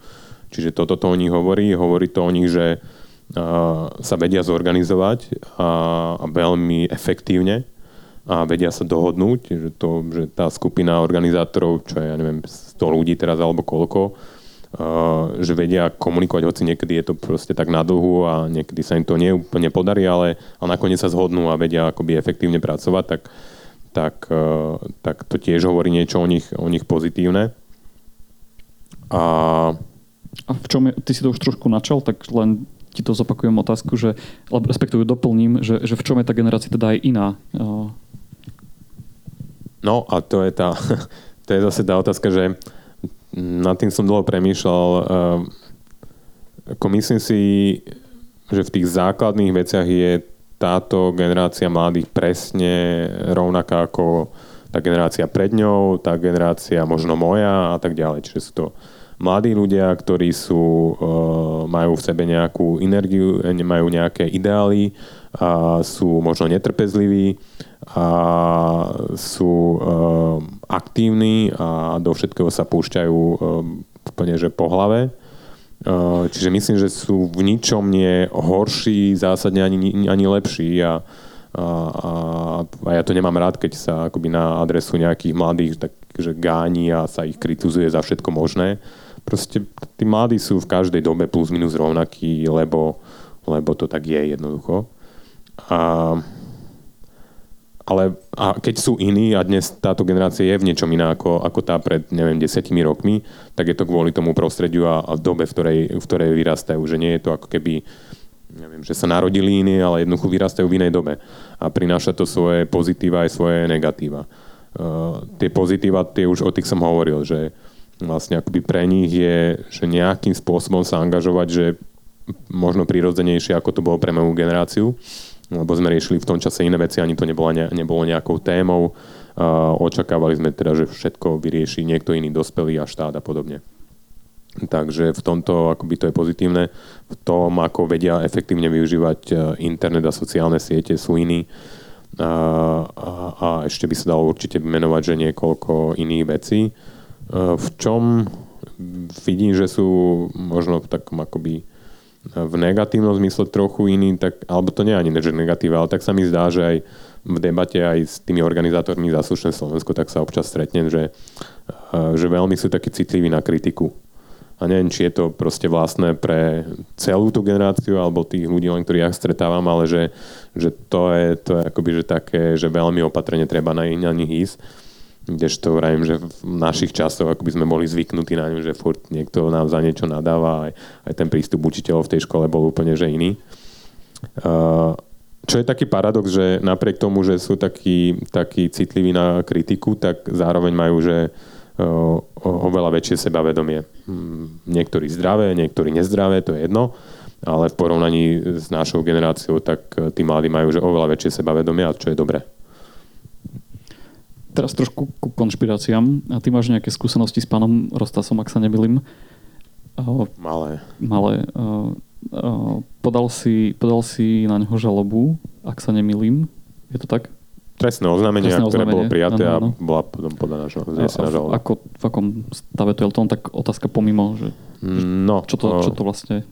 Čiže toto to o nich hovorí. Hovorí to o nich, že sa vedia zorganizovať a veľmi efektívne a vedia sa dohodnúť, že, to, že tá skupina organizátorov, čo je, ja neviem, sto ľudí teraz alebo koľko, uh, že vedia komunikovať, hoci niekedy je to proste tak na dlhu a niekedy sa im to neúplne podarí, ale, ale nakoniec sa zhodnú a vedia akoby efektívne pracovať, tak, tak, uh, tak to tiež hovorí niečo o nich, o nich pozitívne. A... a v čom je, ty si to už trošku načal, tak len ti to zopakujem otázku, že, respektíve doplním, že, že v čom je tá generácia teda aj iná? Uh... No a to je tá, to je zase tá otázka, že nad tým som dlho premýšľal. Ako myslím si, že v tých základných veciach je táto generácia mladých presne rovnaká ako tá generácia pred ňou, tá generácia možno moja a tak ďalej. Čiže sú to mladí ľudia, ktorí sú, majú v sebe nejakú energiu, majú nejaké ideály, a sú možno netrpezliví a sú e, aktívni a do všetkého sa púšťajú e, úplne, že po hlave. E, čiže myslím, že sú v ničom nie horší, zásadne ani, ani lepší a, a, a ja to nemám rád, keď sa akoby na adresu nejakých mladých takže gáni a sa ich kritizuje za všetko možné. Proste tí mladí sú v každej dobe plus minus rovnakí, lebo, lebo to tak je jednoducho. A, ale a keď sú iní a dnes táto generácia je v niečom iná ako, ako tá pred, neviem, desiatimi rokmi, tak je to kvôli tomu prostrediu a, a dobe, v ktorej, v ktorej vyrastajú. Že nie je to ako keby, neviem, že sa narodili iní, ale jednoducho vyrastajú v inej dobe. A prináša to svoje pozitíva aj svoje negatíva. Uh, tie pozitíva, tie už o tých som hovoril, že vlastne akoby pre nich je, že nejakým spôsobom sa angažovať, že možno prirodzenejšie, ako to bolo pre moju generáciu, lebo sme riešili v tom čase iné veci, ani to nebolo, ne, nebolo nejakou témou. Uh, očakávali sme teda, že všetko vyrieši niekto iný, dospelý a štát a podobne. Takže v tomto akoby to je pozitívne. V tom, ako vedia efektívne využívať internet a sociálne siete, sú iní. Uh, a, a ešte by sa dalo určite menovať, že niekoľko iných vecí. Uh, v čom vidím, že sú možno v takom akoby v negatívnom zmysle trochu iný, tak, alebo to nie je ani negatív, ale tak sa mi zdá, že aj v debate aj s tými organizátormi za Slušné Slovensko tak sa občas stretnem, že, že veľmi sú takí citliví na kritiku. A a neviem, či je to proste vlastné pre celú tú generáciu alebo tých ľudí, len ktorých ja stretávam, ale že, že to je, to je akoby, že také, že veľmi opatrne treba na, na nich ísť. Kdežto vravím, že v našich časoch akoby sme boli zvyknutí na ňu, že furt niekto nám za niečo nadáva, aj, aj ten prístup učiteľov v tej škole bol úplne že iný. Uh, Čo je taký paradox, že napriek tomu, že sú takí, takí citliví na kritiku, tak zároveň majú že o, oveľa väčšie sebavedomie. Niektorí zdravé, niektorí nezdravé, to je jedno, ale v porovnaní s našou generáciou, tak tí mladí majú že oveľa väčšie sebavedomie, a čo je dobré. Teraz trošku ku konšpiráciám. A ty máš nejaké skúsenosti s pánom Rostasom, ak sa nemýlim? Malé. Malé. Podal si, podal si na ňoho žalobu, ak sa nemýlim. Je to tak? Trestné oznámenie, Trestné ktoré oznámenie. Bolo prijaté ano, ano. A bola podaná žaloba. Ako v akom stave to je? To tak otázka pomimo, že no, čo, to, čo to vlastne...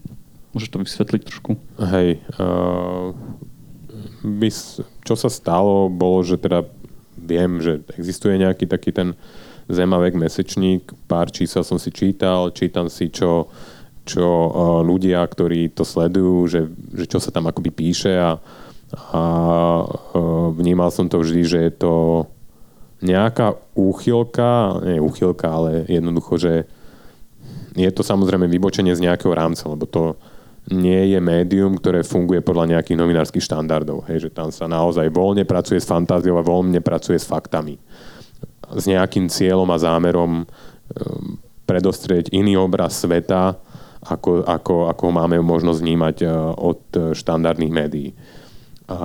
Môžeš to vysvetliť trošku? Hej. Uh, bys, čo sa stalo, bolo, že teda viem, že existuje nejaký taký ten Zemavek mesečník. Pár čísel som si čítal. Čítam si, čo čo ľudia, ktorí to sledujú, že, že čo sa tam akoby píše a, a vnímal som to vždy, že je to nejaká úchylka, nie úchylka, ale jednoducho, že je to samozrejme vybočenie z nejakého rámca, lebo to nie je médium, ktoré funguje podľa nejakých novinárskych štandardov. Hej, že tam sa naozaj voľne pracuje s fantáziou a voľne pracuje s faktami. S nejakým cieľom a zámerom predostrieť iný obraz sveta, ako, ako, ako máme možnosť vnímať od štandardných médií. A,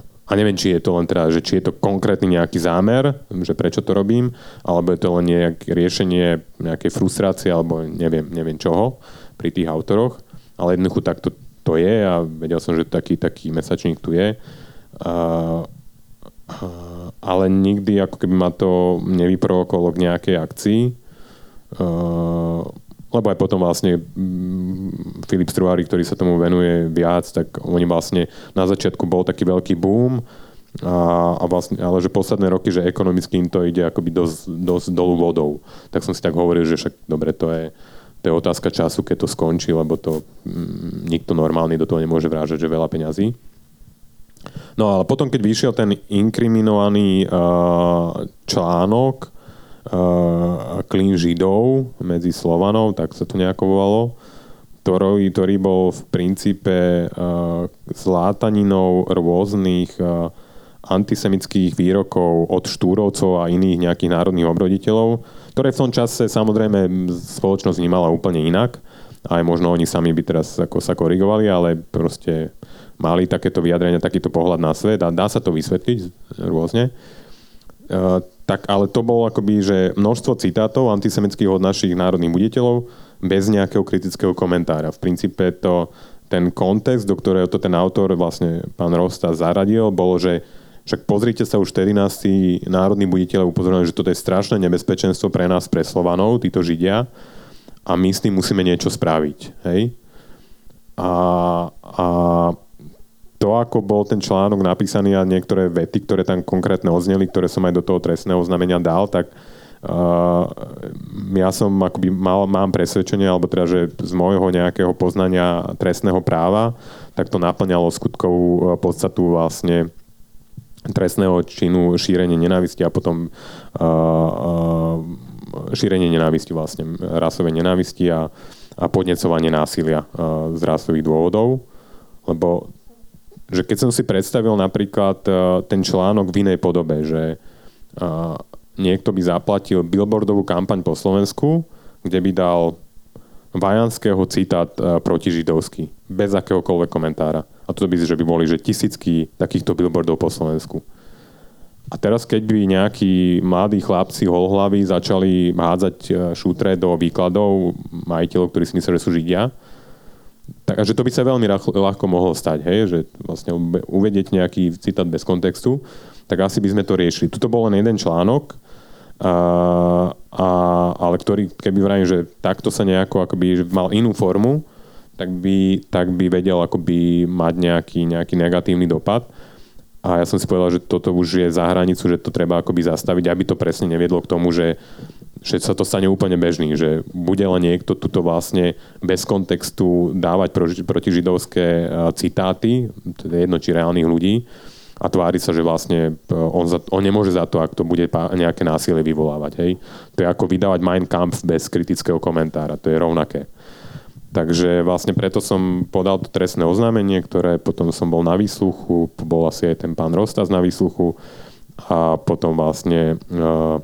a neviem, či je to len teda, že či je to konkrétny nejaký zámer, že prečo to robím, alebo je to len nejaké riešenie nejakej frustrácie, alebo neviem, neviem čoho pri tých autoroch. Ale jednoducho tak to, to je a vedel som, že taký, taký mesačník tu je. A, a, ale nikdy ako keby ma to nevyprovokovalo k nejakej akcii. A, lebo aj potom vlastne Filip Struhári, ktorý sa tomu venuje viac, tak oni vlastne na začiatku bol taký veľký boom, a, a vlastne, ale že posledné roky, že ekonomicky im to ide akoby dosť, dosť dolu vodou. Tak som si tak hovoril, že však dobre, to je, to je otázka času, keď to skončí, lebo to m, nikto normálny do toho nemôže vrážať, že veľa peňazí. No ale potom, keď vyšiel ten inkriminovaný uh, článok Uh, klín Židov medzi Slovanov, tak sa to nejako volalo, ktorý, ktorý bol v princípe uh, zlátaninou rôznych uh, antisemických výrokov od Štúrovcov a iných nejakých národných obroditeľov, ktoré v tom čase samozrejme spoločnosť vnímala úplne inak. Aj možno oni sami by teraz ako sa korigovali, ale proste mali takéto vyjadrenia, takýto pohľad na svet a dá sa to vysvetliť rôzne. Uh, Tak, ale to bolo akoby, že množstvo citátov antisemických od našich národných buditeľov bez nejakého kritického komentára. V princípe to, ten kontext, do ktorého to ten autor, vlastne pán Rosta, zaradil, bolo, že však pozrite sa, už štrnásť národných buditeľov upozorňujú, že toto je strašné nebezpečenstvo pre nás, pre Slovanov, títo Židia, a my s tým musíme niečo spraviť. Hej? A, a to, ako bol ten článok napísaný a niektoré vety, ktoré tam konkrétne odzneli, ktoré som aj do toho trestného oznámenia dal, tak uh, ja som akoby mal, mám presvedčenie, alebo teda, že z môjho nejakého poznania trestného práva, tak to naplňalo skutkovú podstatu vlastne trestného činu šírenie nenávisti a potom uh, uh, šírenie nenávisti vlastne, rasové nenávisti a, a podnecovanie násilia uh, z rasových dôvodov, lebo že keď som si predstavil napríklad ten článok v inej podobe, že niekto by zaplatil billboardovú kampaň po Slovensku, kde by dal Vajanského citát protižidovský, bez akéhokoľvek komentára. A to by, že by boli že tisícky takýchto billboardov po Slovensku. A teraz, keď by nejakí mladí chlapci holhlaví začali hádzať šútre do výkladov majiteľov, ktorí si mysleli, že sú Židia, takže to by sa veľmi ľahko mohlo stať, hej? Že vlastne uvedieť nejaký citát bez kontextu, tak asi by sme to riešili. Tuto bol len jeden článok, a, a, ale ktorý, keby vravím, že takto sa nejako akoby mal inú formu, tak by, tak by vedel akoby mať nejaký, nejaký negatívny dopad. A ja som si povedal, že toto už je za hranicu, že to treba akoby zastaviť, aby to presne neviedlo k tomu, že že sa to stane úplne bežný, že bude len niekto tuto vlastne bez kontextu dávať protižidovské citáty, teda jedno či reálnych ľudí, a tvári sa, že vlastne on, za, on nemôže za to, ak to bude nejaké násilie vyvolávať. Hej? To je ako vydávať Mein Kampf bez kritického komentára. To je rovnaké. Takže vlastne preto som podal to trestné oznámenie, ktoré potom som bol na výsluchu, bol asi aj ten pán Rostas na výsluchu a potom vlastne uh,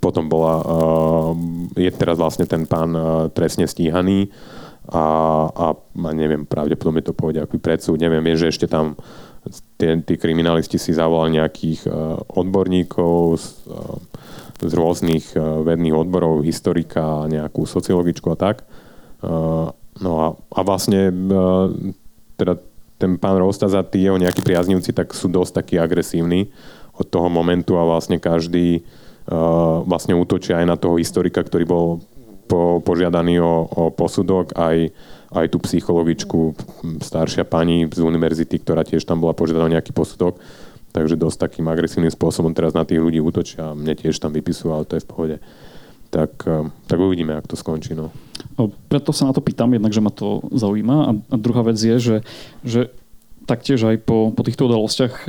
potom bola, uh, je teraz vlastne ten pán uh, trestne stíhaný a, a, a neviem, pravdepodobne to povedia aký predsúd, neviem, je, že ešte tam Tí, tí kriminalisti si zavolali nejakých uh, odborníkov z, uh, z rôznych uh, vedných odborov, historika, nejakú sociologičku a tak. Uh, no a, a vlastne uh, teda ten pán Rosta za tí jeho nejakí priaznivci tak sú dosť takí agresívni od toho momentu a vlastne každý uh, vlastne útočí aj na toho historika, ktorý bol po, požiadaný o, o posudok, aj aj tú psychologičku, staršia pani z univerzity, ktorá tiež tam bola požiadaná nejaký posudok. Takže dosť takým agresívnym spôsobom teraz na tých ľudí útočia a mne tiež tam vypisujú, ale to je v pohode. Tak, tak uvidíme, ak to skončí. No. Preto sa na to pýtam, jednak, že ma to zaujíma. A druhá vec je, že, že taktiež aj po, po týchto udalostiach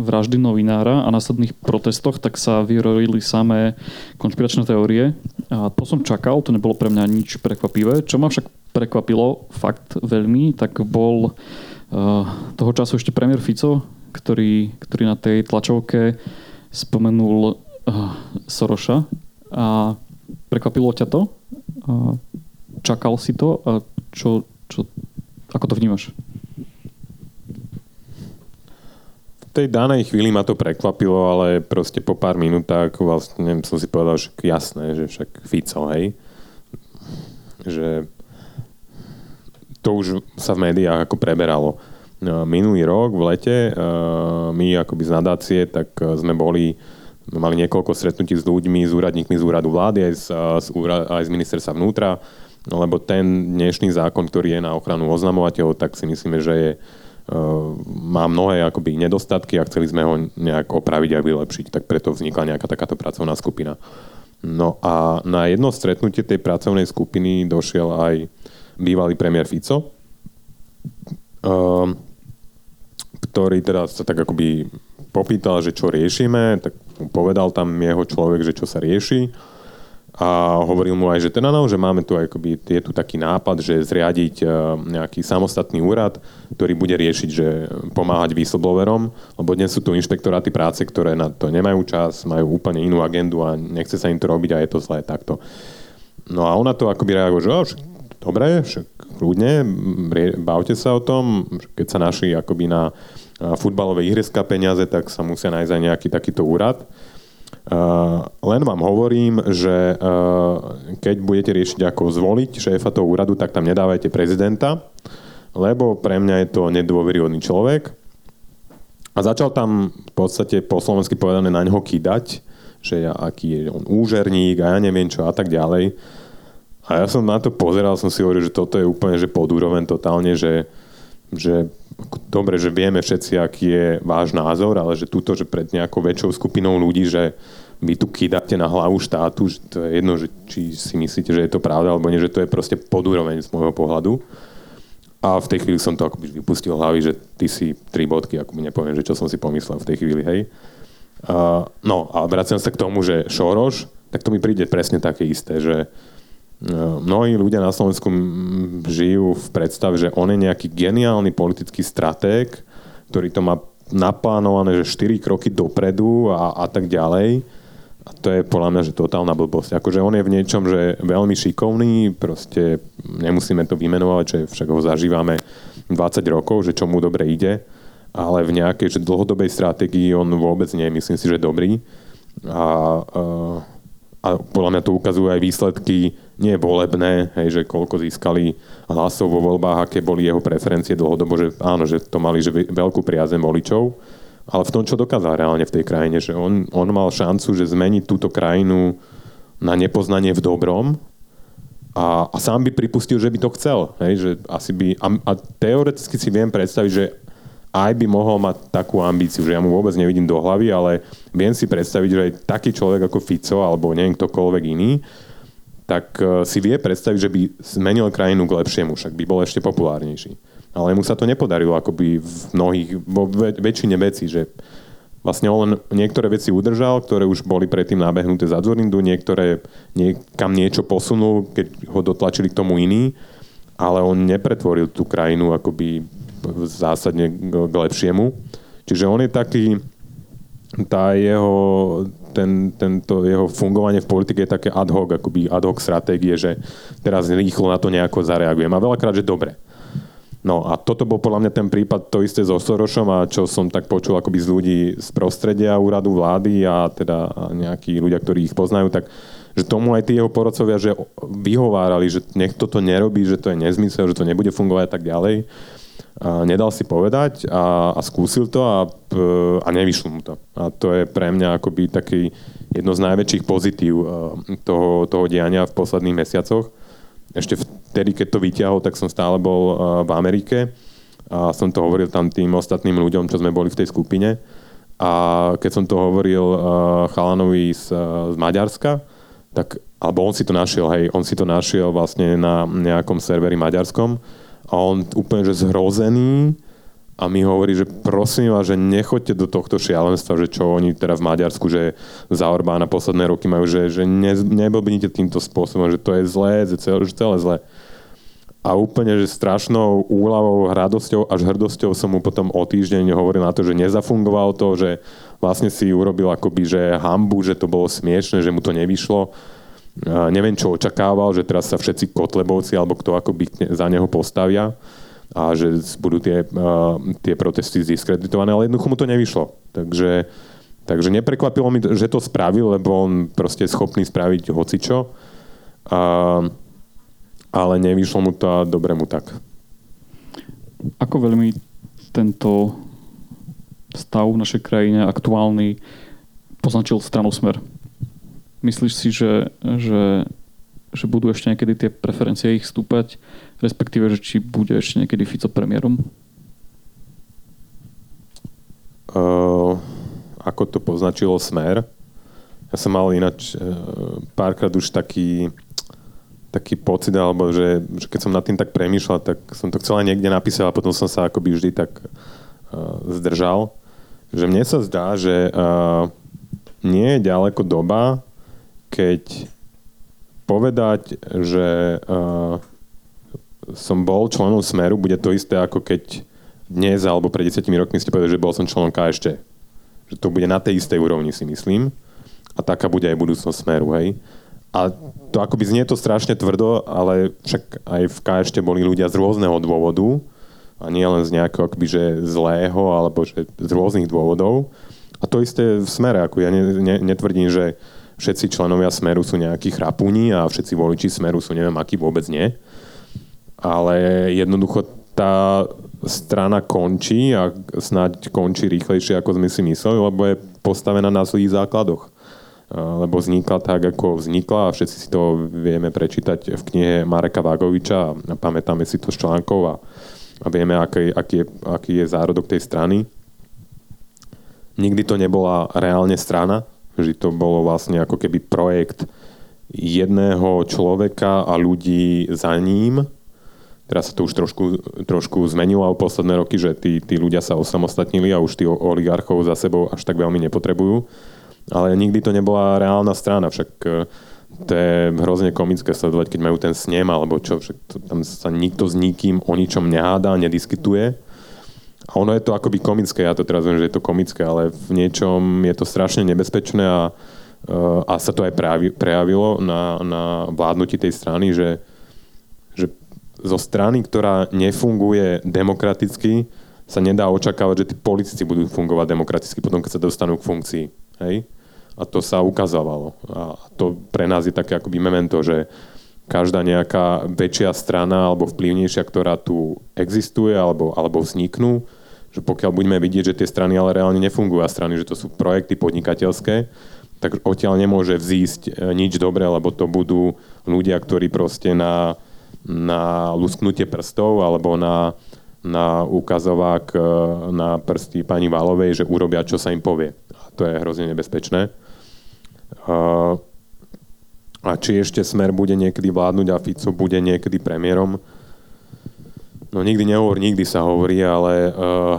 vraždy novinára a následných protestoch, tak sa vyrojili samé konšpiračné teórie. A to som čakal, to nebolo pre mňa nič prekvapivé. Čo ma však prekvapilo fakt veľmi, tak bol uh, toho času ešte premiér Fico, ktorý, ktorý na tej tlačovke spomenul uh, Soroša. A prekvapilo ťa to? Uh, čakal si to? A čo, čo, ako to vnímaš? V tej danej chvíli ma to prekvapilo, ale proste po pár minútach vlastne som si povedal, že jasné, že však Fico, hej. Že to už sa v médiách ako preberalo. Minulý rok v lete my akoby z nadácie tak sme boli, mali niekoľko stretnutí s ľuďmi, s úradníkmi z úradu vlády, aj z, z, úra, aj z ministerstva vnútra, lebo ten dnešný zákon, ktorý je na ochranu oznamovateľov, tak si myslíme, že je, má mnohé akoby nedostatky a chceli sme ho nejak opraviť a vylepšiť, tak preto vznikla nejaká takáto pracovná skupina. No a na jedno stretnutie tej pracovnej skupiny došiel aj bývalý premiér Fico, ktorý teda sa tak akoby popýtal, že čo riešime, tak povedal tam jeho človek, že čo sa rieši a hovoril mu aj, že teda no, že máme tu akoby, je tu taký nápad, že zriadiť nejaký samostatný úrad, ktorý bude riešiť, že pomáhať whistleblowerom, lebo dnes sú tu inšpektoráty práce, ktoré na to nemajú čas, majú úplne inú agendu a nechce sa im to robiť a je to zlé takto. No a ona to akoby reaguje, že dobre, však ľudne, bavte sa o tom, keď sa našli akoby na futbalové ihriska peniaze, tak sa musia nájsť aj nejaký takýto úrad. Uh, len vám hovorím, že uh, keď budete riešiť, ako zvoliť šéfa toho úradu, tak tam nedávajte prezidenta, lebo pre mňa je to nedôveryhodný človek. A začal tam v podstate po slovensky povedané na ňoho kýdať, že ja, aký je on úžerník a ja neviem čo a tak ďalej. A ja som na to pozeral, som si hovoril, že toto je úplne že podúroveň totálne, že, že dobre, že vieme všetci, aký je váš názor, ale že tuto, že pred nejakou väčšou skupinou ľudí, že vy tu kýdate na hlavu štátu, že to je jedno, že či si myslíte, že je to pravda, alebo nie, že to je proste podúroveň z môjho pohľadu. A v tej chvíli som to akoby vypustil hlavy, že ty si tri bodky, akoby nepoviem, že čo som si pomyslel v tej chvíli, hej. Uh, no a vraciam sa k tomu, že Šoroš, tak to mi príde presne také isté, že mnohí ľudia na Slovensku žijú v predstave, že on je nejaký geniálny politický stratég, ktorý to má naplánované, že štyri kroky dopredu a, a tak ďalej. A to je podľa mňa, že totálna blbosť. Akože on je v niečom, že veľmi šikovný, proste nemusíme to vymenovať, že však ho zažívame dvadsať rokov, že čo mu dobre ide, ale v nejakej že dlhodobej stratégii on vôbec nie, myslím si, že dobrý. A, a podľa mňa to ukazujú aj výsledky nie volebné, hej, že koľko získali hlasov vo voľbách, aké boli jeho preferencie dlhodobo, že áno, že to mali že veľkú priazeň voličov, ale v tom, čo dokázal reálne v tej krajine, že on, on mal šancu, že zmeniť túto krajinu na nepoznanie v dobrom a, a sám by pripustil, že by to chcel. Hej, že asi by, a, a teoreticky si viem predstaviť, že aj by mohol mať takú ambíciu, že ja mu vôbec nevidím do hlavy, ale viem si predstaviť, že aj taký človek ako Fico alebo neviem ktokoľvek iný, tak si vie predstaviť, že by zmenil krajinu k lepšiemu, však by bol ešte populárnejší. Ale mu sa to nepodarilo akoby v mnohých, vo väčšine vecí, že vlastne on niektoré veci udržal, ktoré už boli predtým nabehnuté za Dzurindu, niektoré niekam niečo posunul, keď ho dotlačili k tomu iní, ale on nepretvoril tú krajinu akoby zásadne k lepšiemu. Čiže on je taký, tá jeho, ten, tento jeho fungovanie v politike je také ad hoc, akoby ad hoc stratégie, že teraz rýchlo na to nejako zareagujem. A veľakrát, že dobre. No a toto bol podľa mňa ten prípad, to isté so Sorošom a čo som tak počul akoby z ľudí z prostredia úradu vlády a teda nejakí ľudia, ktorí ich poznajú, tak že tomu aj tí jeho porodcovia, že vyhovárali, že nech toto nerobí, že to je nezmysel, že to nebude fungovať a tak ďalej. A nedal si povedať a, a skúsil to a, a nevyšlo mu to. A to je pre mňa akoby taký jedno z najväčších pozitív toho, toho diania v posledných mesiacoch. Ešte vtedy, keď to vyťahol, tak som stále bol v Amerike a som to hovoril tam tým ostatným ľuďom, čo sme boli v tej skupine. A keď som to hovoril chalanovi z, z Maďarska, tak, alebo on si to našiel, hej, on si to našiel vlastne na nejakom serveri maďarskom. A on úplne, že zhrozený a mi hovorí, že prosím vás, že nechoďte do tohto šialenstva, že čo oni teda v Maďarsku, že za Orbána posledné roky majú, že, že ne, neblbnite týmto spôsobom, že to je zlé, že celé, že celé zlé. A úplne, že strašnou úľavou, radosťou až hrdosťou som mu potom o týždeň hovoril na to, že nezafungovalo to, že vlastne si urobil akoby, že hanbu, že to bolo smiešne, že mu to nevyšlo. Uh, neviem, čo očakával, že teraz sa všetci kotlebovci alebo kto akoby za neho postavia a že budú tie, uh, tie protesty zdiskreditované, ale jednoducho mu to nevyšlo. Takže, takže neprekvapilo mi, že to spravil, lebo on proste je schopný spraviť hocičo, uh, ale nevyšlo mu to a dobre mu tak. Ako veľmi tento stav v našej krajine aktuálny poznačil stranu Smer? Myslíš si, že, že, že budú ešte niekedy tie preferencie ich stúpať, respektíve, že či bude ešte niekedy Fico premiérom? Uh, ako to poznačilo Smer? Ja som mal ináč uh, párkrát už taký, taký pocit, alebo že, že keď som nad tým tak premýšľal, tak som to chcel aj niekde napísať, a potom som sa akoby vždy tak uh, zdržal. Že mne sa zdá, že uh, nie je ďaleko doba, keď povedať, že uh, som bol členom Smeru, bude to isté, ako keď dnes alebo pred desiatimi rokmi ste povedali, že bol som členom KSČ. Že to bude na tej istej úrovni, si myslím. A taká bude aj budúcnosť Smeru, hej. A to akoby znie to strašne tvrdo, ale však aj v KSČ boli ľudia z rôzneho dôvodu a nie len z nejakého akoby, že zlého, alebo že z rôznych dôvodov. A to isté v Smere, ako ja ne, ne, netvrdím, že všetci členovia Smeru sú nejakí chrapúni a všetci voliči Smeru sú neviem akí, vôbec nie. Ale jednoducho tá strana končí a snáď končí rýchlejšie, ako sme si mysleli, lebo je postavená na zlých základoch. Lebo vznikla tak, ako vznikla a všetci si to vieme prečítať v knihe Mareka Vagoviča a pamätáme si to z článkov a, a vieme, aký, aký, je, aký je zárodok tej strany. Nikdy to nebola reálne strana, že to bolo vlastne ako keby projekt jedného človeka a ľudí za ním. Teraz sa to už trošku, trošku zmenilo v posledné roky, že tí, tí ľudia sa osamostatnili a už tí oligarchov za sebou až tak veľmi nepotrebujú. Ale nikdy to nebola reálna strana, však to je hrozne komické sledovať, keď majú ten snem alebo čo, však to, tam sa nikto s nikým o ničom nehádá, nediskutuje. A ono je to akoby komické, ja to teraz viem, že je to komické, ale v niečom je to strašne nebezpečné a, a sa to aj prejavilo na, na vládnutí tej strany, že, že zo strany, ktorá nefunguje demokraticky, sa nedá očakávať, že tí politici budú fungovať demokraticky potom, keď sa dostanú k funkcii. Hej? A to sa ukazovalo. A to pre nás je také akoby memento, že každá nejaká väčšia strana alebo vplyvnejšia, ktorá tu existuje alebo, alebo vzniknú, že pokiaľ budeme vidieť, že tie strany ale reálne nefungujú a strany, že to sú projekty podnikateľské, tak odtiaľ nemôže vzísť nič dobré, lebo to budú ľudia, ktorí proste na, na lusknutie prstov alebo na, na ukazovák na prsty pani Válovej, že urobia, čo sa im povie. A to je hrozne nebezpečné. A či ešte Smer bude niekedy vládnuť a Fico bude niekedy premiérom? No nikdy nehovor, nikdy sa hovorí, ale uh,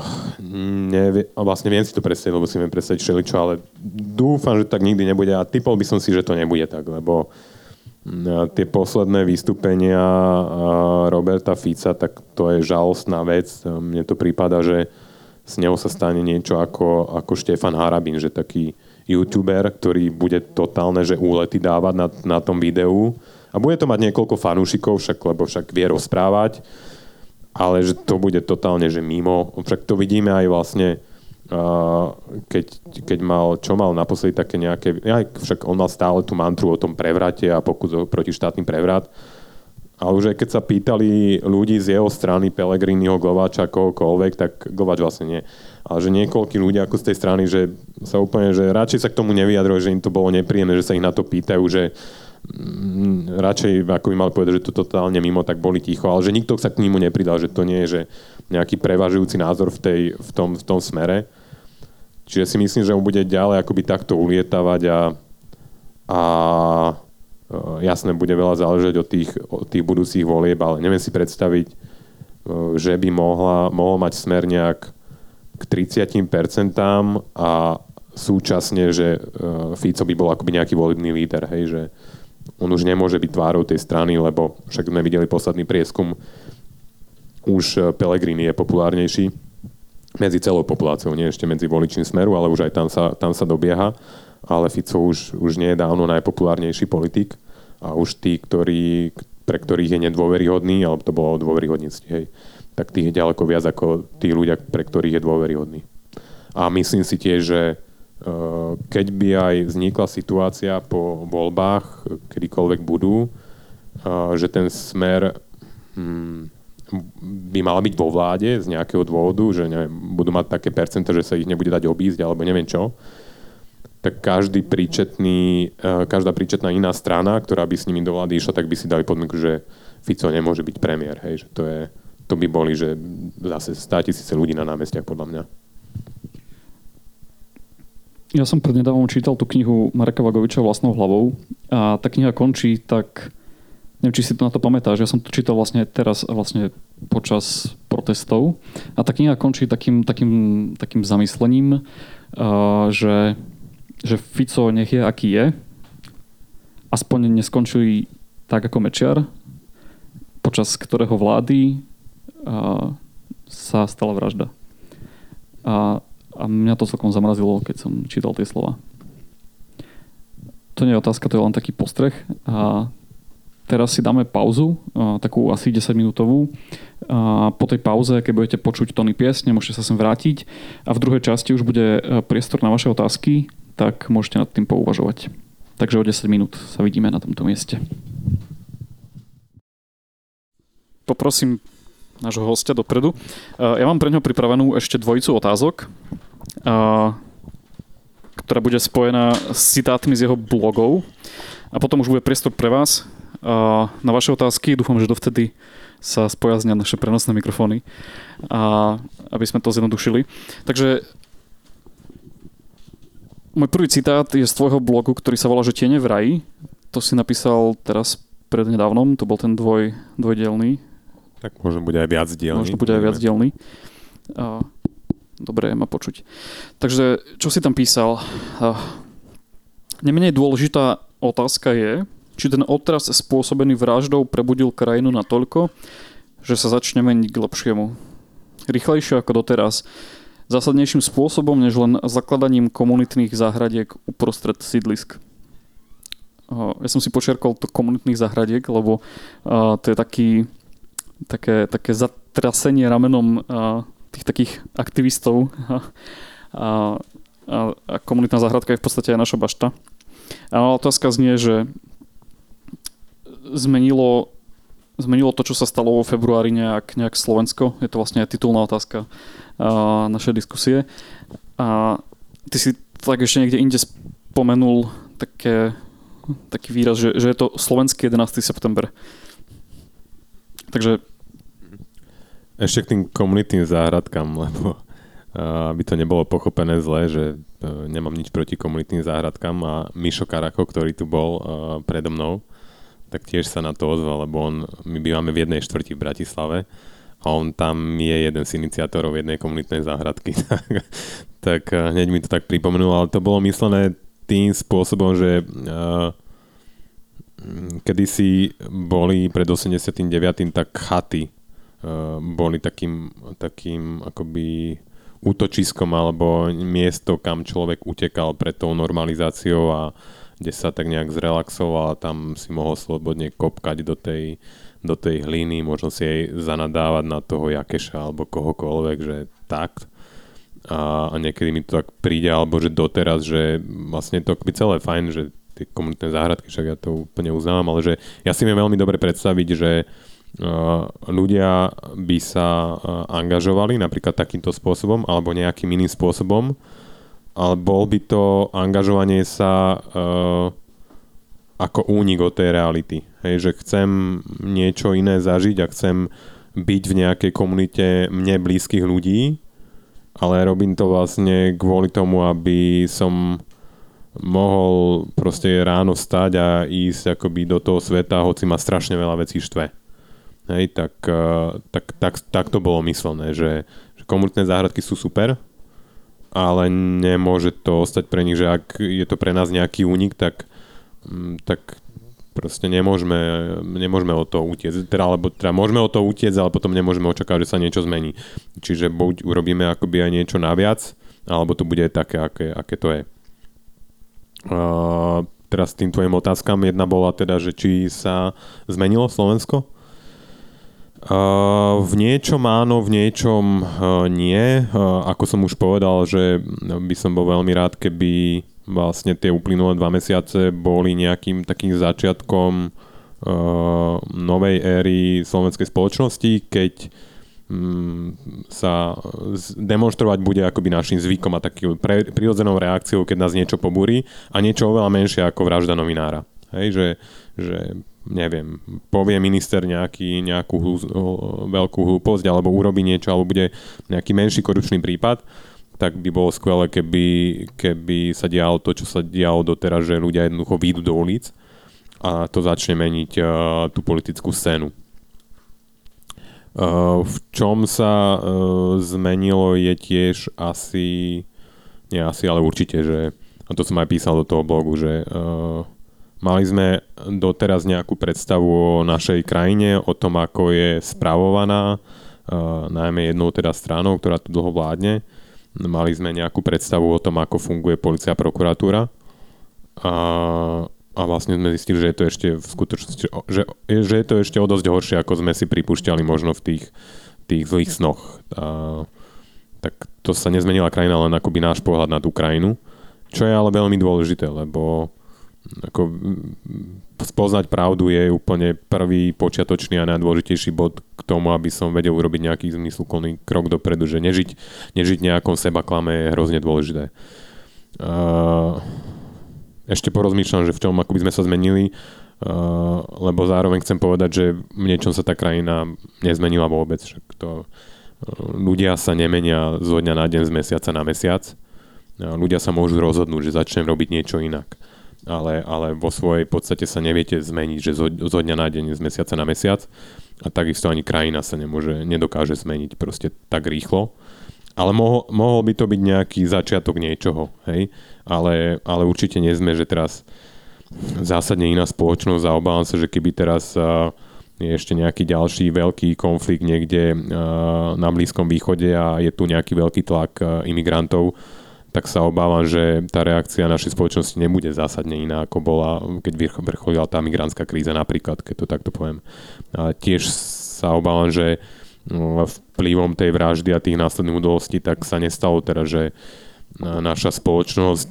nevie, vlastne viem si to predstaviť, lebo si viem predstaviť všeličo, ale dúfam, že tak nikdy nebude a typol by som si, že to nebude tak, lebo tie posledné vystúpenia Roberta Fica, tak to je žalostná vec. Mne to prípada, že s ňou sa stane niečo ako, ako Štefan Harabin, že taký youtuber, ktorý bude totálne, že úlety dávať na, na tom videu. A bude to mať niekoľko fanúšikov, však, lebo však vie rozprávať, ale že to bude totálne, že mimo. Však to vidíme aj vlastne Keď, keď mal, čo mal naposledy také nejaké, však on mal stále tú mantru o tom prevrate a pokus o protištátny prevrat, ale už aj keď sa pýtali ľudí z jeho strany, Pellegriniho, Glováča, kohokoľvek, tak Glováč vlastne nie. Ale že niekoľkí ľudia ako z tej strany, že sa úplne, že radšej sa k tomu nevyjadrujú, že im to bolo nepríjemné, že sa ich na to pýtajú, že mm, radšej, ako by mal povedať, že to totálne mimo, tak boli ticho, ale že nikto sa k nímu nepridal, že to nie je, že nejaký prevažujúci názor v, tej, v, tom, v tom smere. Čiže si myslím, že on bude ďalej akoby takto ulietavať a, a jasné, bude veľa záležať od tých, od tých budúcich volieb, ale neviem si predstaviť, že by mohla, mohol mať smer nejak k tridsať percent a súčasne, že Fico by bol akoby nejaký volebný líder, hej, že on už nemôže byť tvárou tej strany, lebo však sme videli posledný prieskum, už Pellegrini je populárnejší medzi celou populáciou, nie ešte medzi voličím Smeru, ale už aj tam sa, tam sa dobieha. Ale Fico už, už nie je dávno najpopulárnejší politik a už tí, ktorí, pre ktorých je nedôveryhodný, alebo to bolo o dôveryhodnosti, hej, tak tých je ďaleko viac ako tí ľudia, pre ktorých je dôveryhodný. A myslím si tiež, že keď by aj vznikla situácia po voľbách, kedykoľvek budú, že ten Smer hmm, by mala byť vo vláde z nejakého dôvodu, že neviem, budú mať také percenta, že sa ich nebude dať obísť, alebo neviem čo, tak každý príčetný, každá príčetná iná strana, ktorá by s nimi do vlády išla, tak by si dali podmienku, že Fico nemôže byť premiér. Hej, že to, je, to by boli, že zase sto tisíc ľudí na námestiach, podľa mňa. Ja som prednedávom čítal tú knihu Mareka Vagoviča Vlastnou hlavou a tá kniha končí tak... Neviem, či si to na to pamätáš, ja som to čítal vlastne teraz vlastne počas protestov a tá kniha končí takým, takým, takým zamyslením, uh, že, že Fico nech je, aký je, aspoň neskončí tak ako Mečiar, počas ktorého vlády uh, sa stala vražda. A, a mňa to celkom zamrazilo, keď som čítal tie slova. To nie je otázka, to je len taký postreh a teraz si dáme pauzu, takú asi desaťminútovú. Po tej pauze, keď budete počuť tóny piesne, môžete sa sem vrátiť. A v druhej časti už bude priestor na vaše otázky, tak môžete nad tým pouvažovať. Takže o desať minút sa vidíme na tomto mieste. Poprosím nášho hostia dopredu. Ja mám pre ňo pripravenú ešte dvojicu otázok, ktorá bude spojená s citátmi z jeho blogov. A potom už bude priestor pre vás na vaše otázky. Dúfam, že dovtedy sa spojaznia naše prenosné mikrofóny, a aby sme to zjednodušili. Takže môj prvý citát je z tvojho blogu, ktorý sa volá, že Tiene v raji. To si napísal teraz prednedávnom, to bol ten dvoj, dvojdielný. Tak možno bude aj viac dielný. Možno bude aj viac dielný. Dobre, ma počuť. Takže, čo si tam písal? Nemenej dôležitá otázka je, či ten otras spôsobený vraždou prebudil krajinu natoľko, že sa začne meniť k lepšiemu. Rýchlejšie ako doteraz. Zásadnejším spôsobom, než len zakladaním komunitných záhradiek uprostred sídlisk. Ja som si počiarkol to komunitných záhradiek, lebo to je taký, také, také zatrasenie ramenom tých takých aktivistov. A, a, a komunitná záhradka je v podstate aj naša bašta. A otázka znie, že Zmenilo, zmenilo to, čo sa stalo vo februári nejak, nejak Slovensko. Je to vlastne titulná otázka uh, našej diskusie. A ty si tak ešte niekde inde spomenul také, taký výraz, že, že je to slovenský jedenásteho september. Takže... Ešte k tým komunitným záhradkám, lebo aby to nebolo pochopené zle, že nemám nič proti komunitným záhradkám a Mišo Karako, ktorý tu bol predo mnou, tak tiež sa na to ozval, lebo on, my bývame v jednej štvrti v Bratislave a on tam je jeden z iniciátorov jednej komunitnej záhradky. Tak, tak hneď mi to tak pripomenulo, ale to bolo myslené tým spôsobom, že uh, kedysi boli pred osemdesiatdeväť tak chaty uh, boli takým, takým akoby útočiskom alebo miesto, kam človek utekal pred tou normalizáciou a kde sa tak nejak zrelaxoval a tam si mohol slobodne kopkať do tej, do tej hliny, možno si jej zanadávať na toho Jakeša alebo kohokoľvek, že tak. A, a niekedy mi to tak príde, alebo že doteraz, že vlastne to by celé fajn, že tie komunitné záhradky, však ja to úplne uznávam, ale že ja si viem veľmi dobre predstaviť, že ľudia by sa angažovali napríklad takýmto spôsobom alebo nejakým iným spôsobom, ale bol by to angažovanie sa uh, ako únik od tej reality. Hej, že chcem niečo iné zažiť a chcem byť v nejakej komunite mne blízkych ľudí, ale robím to vlastne kvôli tomu, aby som mohol proste ráno stať a ísť akoby do toho sveta, hoci ma strašne veľa vecí štve. Hej, tak, tak, tak, tak to bolo myslené, že, že komunitné záhradky sú super, ale nemôže to ostať pre nich, že ak je to pre nás nejaký únik, tak, tak proste nemôžeme, nemôžeme o to utiecť, teda, alebo, teda môžeme o to utiecť, ale potom nemôžeme očakávať, že sa niečo zmení. Čiže buď urobíme akoby aj niečo naviac, alebo to bude také, aké, aké to je. Uh, teraz tým tvojim otázkam jedna bola teda, že či sa zmenilo Slovensko? Uh, v niečom áno, v niečom uh, nie. Uh, ako som už povedal, že by som bol veľmi rád, keby vlastne tie uplynulé dva mesiace boli nejakým takým začiatkom uh, novej éry slovenskej spoločnosti, keď um, sa demonštrovať bude akoby našim zvykom a takým pre, prirodzenou reakciou, keď nás niečo pobúri a niečo oveľa menšie ako vražda novinára. Hej, že, že neviem, povie minister nejaký, nejakú hlúz, veľkú hlúposť alebo urobí niečo, alebo bude nejaký menší korupčný prípad, tak by bolo skvelé, keby, keby sa dialo to, čo sa dialo doteraz, že ľudia jednoducho výjdu do ulic a to začne meniť uh, tú politickú scénu. Uh, v čom sa uh, zmenilo je tiež asi, nie asi, ale určite, že, a to som aj písal do toho blogu, že uh, mali sme doteraz nejakú predstavu o našej krajine, o tom, ako je spravovaná, uh, najmä jednou teda stranou, ktorá tu dlho vládne. Mali sme nejakú predstavu o tom, ako funguje polícia a prokuratúra. A, a vlastne sme zistili, že je to ešte v skutočnosti, že, že je to ešte o dosť horšie, ako sme si pripúšťali možno v tých, tých zlých snoch. Uh, tak to sa nezmenila krajina, len akoby náš pohľad na tú krajinu. Čo je ale veľmi dôležité, lebo ako spoznať pravdu je úplne prvý počiatočný a najdôležitejší bod k tomu, aby som vedel urobiť nejaký zmysluplný krok dopredu, že nežiť, nežiť nejakom sebaklame je hrozne dôležité. Ešte porozmýšľam, že v čom akoby sme sa zmenili, lebo zároveň chcem povedať, že v niečom sa tá krajina nezmenila vôbec. Však to, ľudia sa nemenia zo dňa na deň, z mesiaca na mesiac. Ľudia sa môžu rozhodnúť, že začnem robiť niečo inak. Ale, ale vo svojej podstate sa neviete zmeniť, že zo, zo dňa na deň, z mesiaca na mesiac a takisto ani krajina sa nemôže, nedokáže zmeniť proste tak rýchlo. Ale mohol, mohol by to byť nejaký začiatok niečoho, hej? Ale, ale určite nie sme, že teraz zásadne iná spoločnosť a obávam sa, že keby teraz uh, je ešte nejaký ďalší veľký konflikt niekde uh, na Blízkom východe a je tu nejaký veľký tlak uh, imigrantov, tak sa obávam, že tá reakcia našej spoločnosti nebude zásadne iná, ako bola, keď vrcholila tá migrantská kríza napríklad, keď to takto poviem. A tiež sa obávam, že vplyvom tej vraždy a tých následných udalostí tak sa nestalo teda, že naša spoločnosť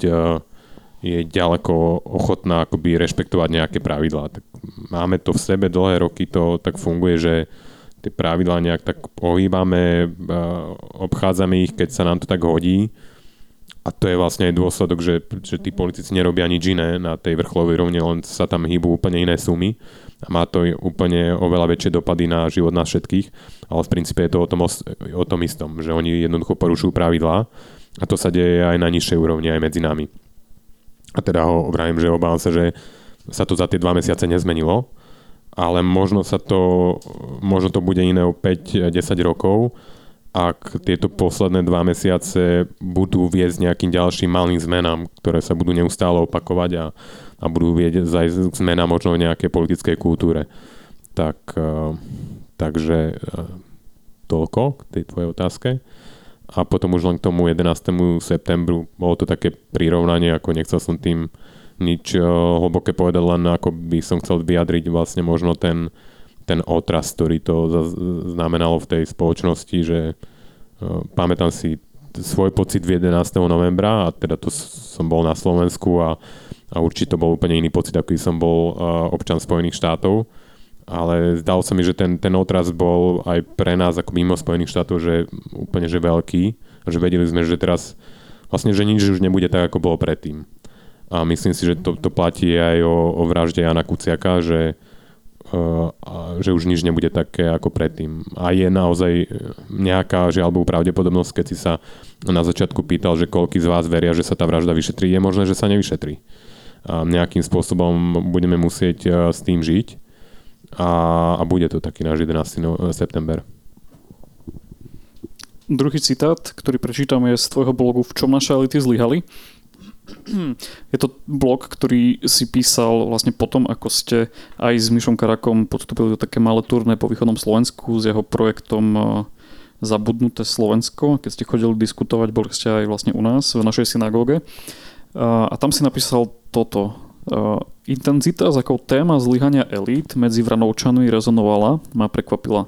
je ďaleko ochotná akoby rešpektovať nejaké pravidlá. Tak máme to v sebe, dlhé roky to tak funguje, že tie pravidlá nejak tak ohýbame, obchádzame ich, keď sa nám to tak hodí. A to je vlastne aj dôsledok, že, že tí politici nerobia nič iné na tej vrcholovej rovne, len sa tam hýbu úplne iné sumy. a má to úplne oveľa väčšie dopady na život nás všetkých, ale v princípe je to o tom, o tom istom, že oni jednoducho porušujú pravidlá a to sa deje aj na nižšej úrovni, aj medzi nami. A teda ho obrájem, že obávam sa, že sa to za tie dva mesiace nezmenilo, ale možno sa to, možno to bude iné o päť až desať rokov, ak tieto posledné dva mesiace budú viesť nejakým ďalším malým zmenám, ktoré sa budú neustále opakovať a, a budú viesť aj zmena možno v nejakej politickej kultúre. Tak, takže toľko k tej tvojej otázke. A potom už len k tomu jedenástemu septembru bolo to také prirovnanie, ako nechcel som tým nič hlboké povedať, len ako by som chcel vyjadriť vlastne možno ten, ten otras, ktorý to znamenalo v tej spoločnosti, že pamätám si svoj pocit jedenásteho novembra a teda to som bol na Slovensku a, a určite to bol úplne iný pocit, aký som bol občan Spojených štátov. Ale zdalo sa mi, že ten, ten otras bol aj pre nás ako mimo Spojených štátov, že úplne že veľký. Že vedeli sme, že teraz vlastne, že nič už nebude tak, ako bolo predtým. A myslím si, že to, to platí aj o, o vražde Jana Kuciaka, že, uh, že už nič nebude také, ako predtým. A je naozaj nejaká žiaľbou pravdepodobnosť, keď si sa na začiatku pýtal, že koľkí z vás veria, že sa tá vražda vyšetrí. Je možné, že sa nevyšetrí. A nejakým spôsobom budeme musieť uh, s tým žiť. A, a bude to taký náš jedenásteho september. Druhý citát, ktorý prečítam, je z tvojho blogu V čom naše elity zlyhali. Je to blog, ktorý si písal vlastne potom, ako ste aj s Mišom Karakom podstúpili do také malé turné po východnom Slovensku s jeho projektom Zabudnuté Slovensko. Keď ste chodili diskutovať, boli ste aj vlastne u nás v našej synagóge. A tam si napísal toto. Intenzita, z akou téma zlyhania elít medzi Vranovčanmi rezonovala, ma prekvapila.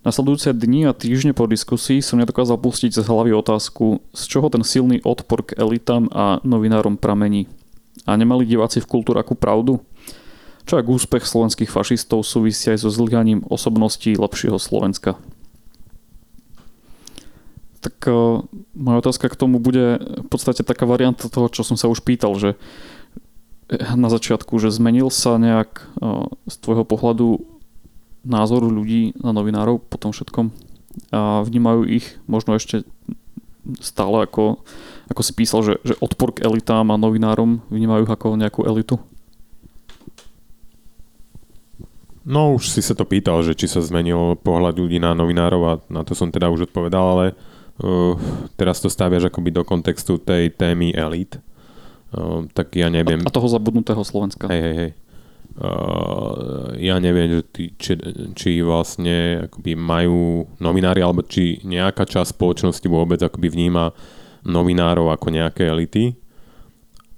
Nasledujúce dni a týždne po diskusii som nedokázal pustiť z hlavy otázku, z čoho ten silný odpor k elitám a novinárom pramení. A nemali diváci v Kultúraku pravdu? Čo ak úspech slovenských fašistov súvisí aj so zlyhaním osobností lepšieho Slovenska? Tak uh, moja otázka k tomu bude v podstate taká varianta toho, čo som sa už pýtal, že na začiatku, že zmenil sa nejak z tvojho pohľadu názor ľudí na novinárov po tom všetkom a vnímajú ich možno ešte stále ako, ako si písal, že, že odpor k elitám a novinárom vnímajú ich ako nejakú elitu? No už si sa to pýtal, že či sa zmenil pohľad ľudí na novinárov a na to som teda už odpovedal, ale uh, teraz to staviaš akoby do kontextu tej témy elít. Uh, tak ja neviem... A toho zabudnutého Slovenska. Hej, hej, hej. Uh, ja neviem, či, či, či vlastne akoby majú novinári, alebo či nejaká časť spoločnosti vôbec akoby vníma novinárov ako nejaké elity.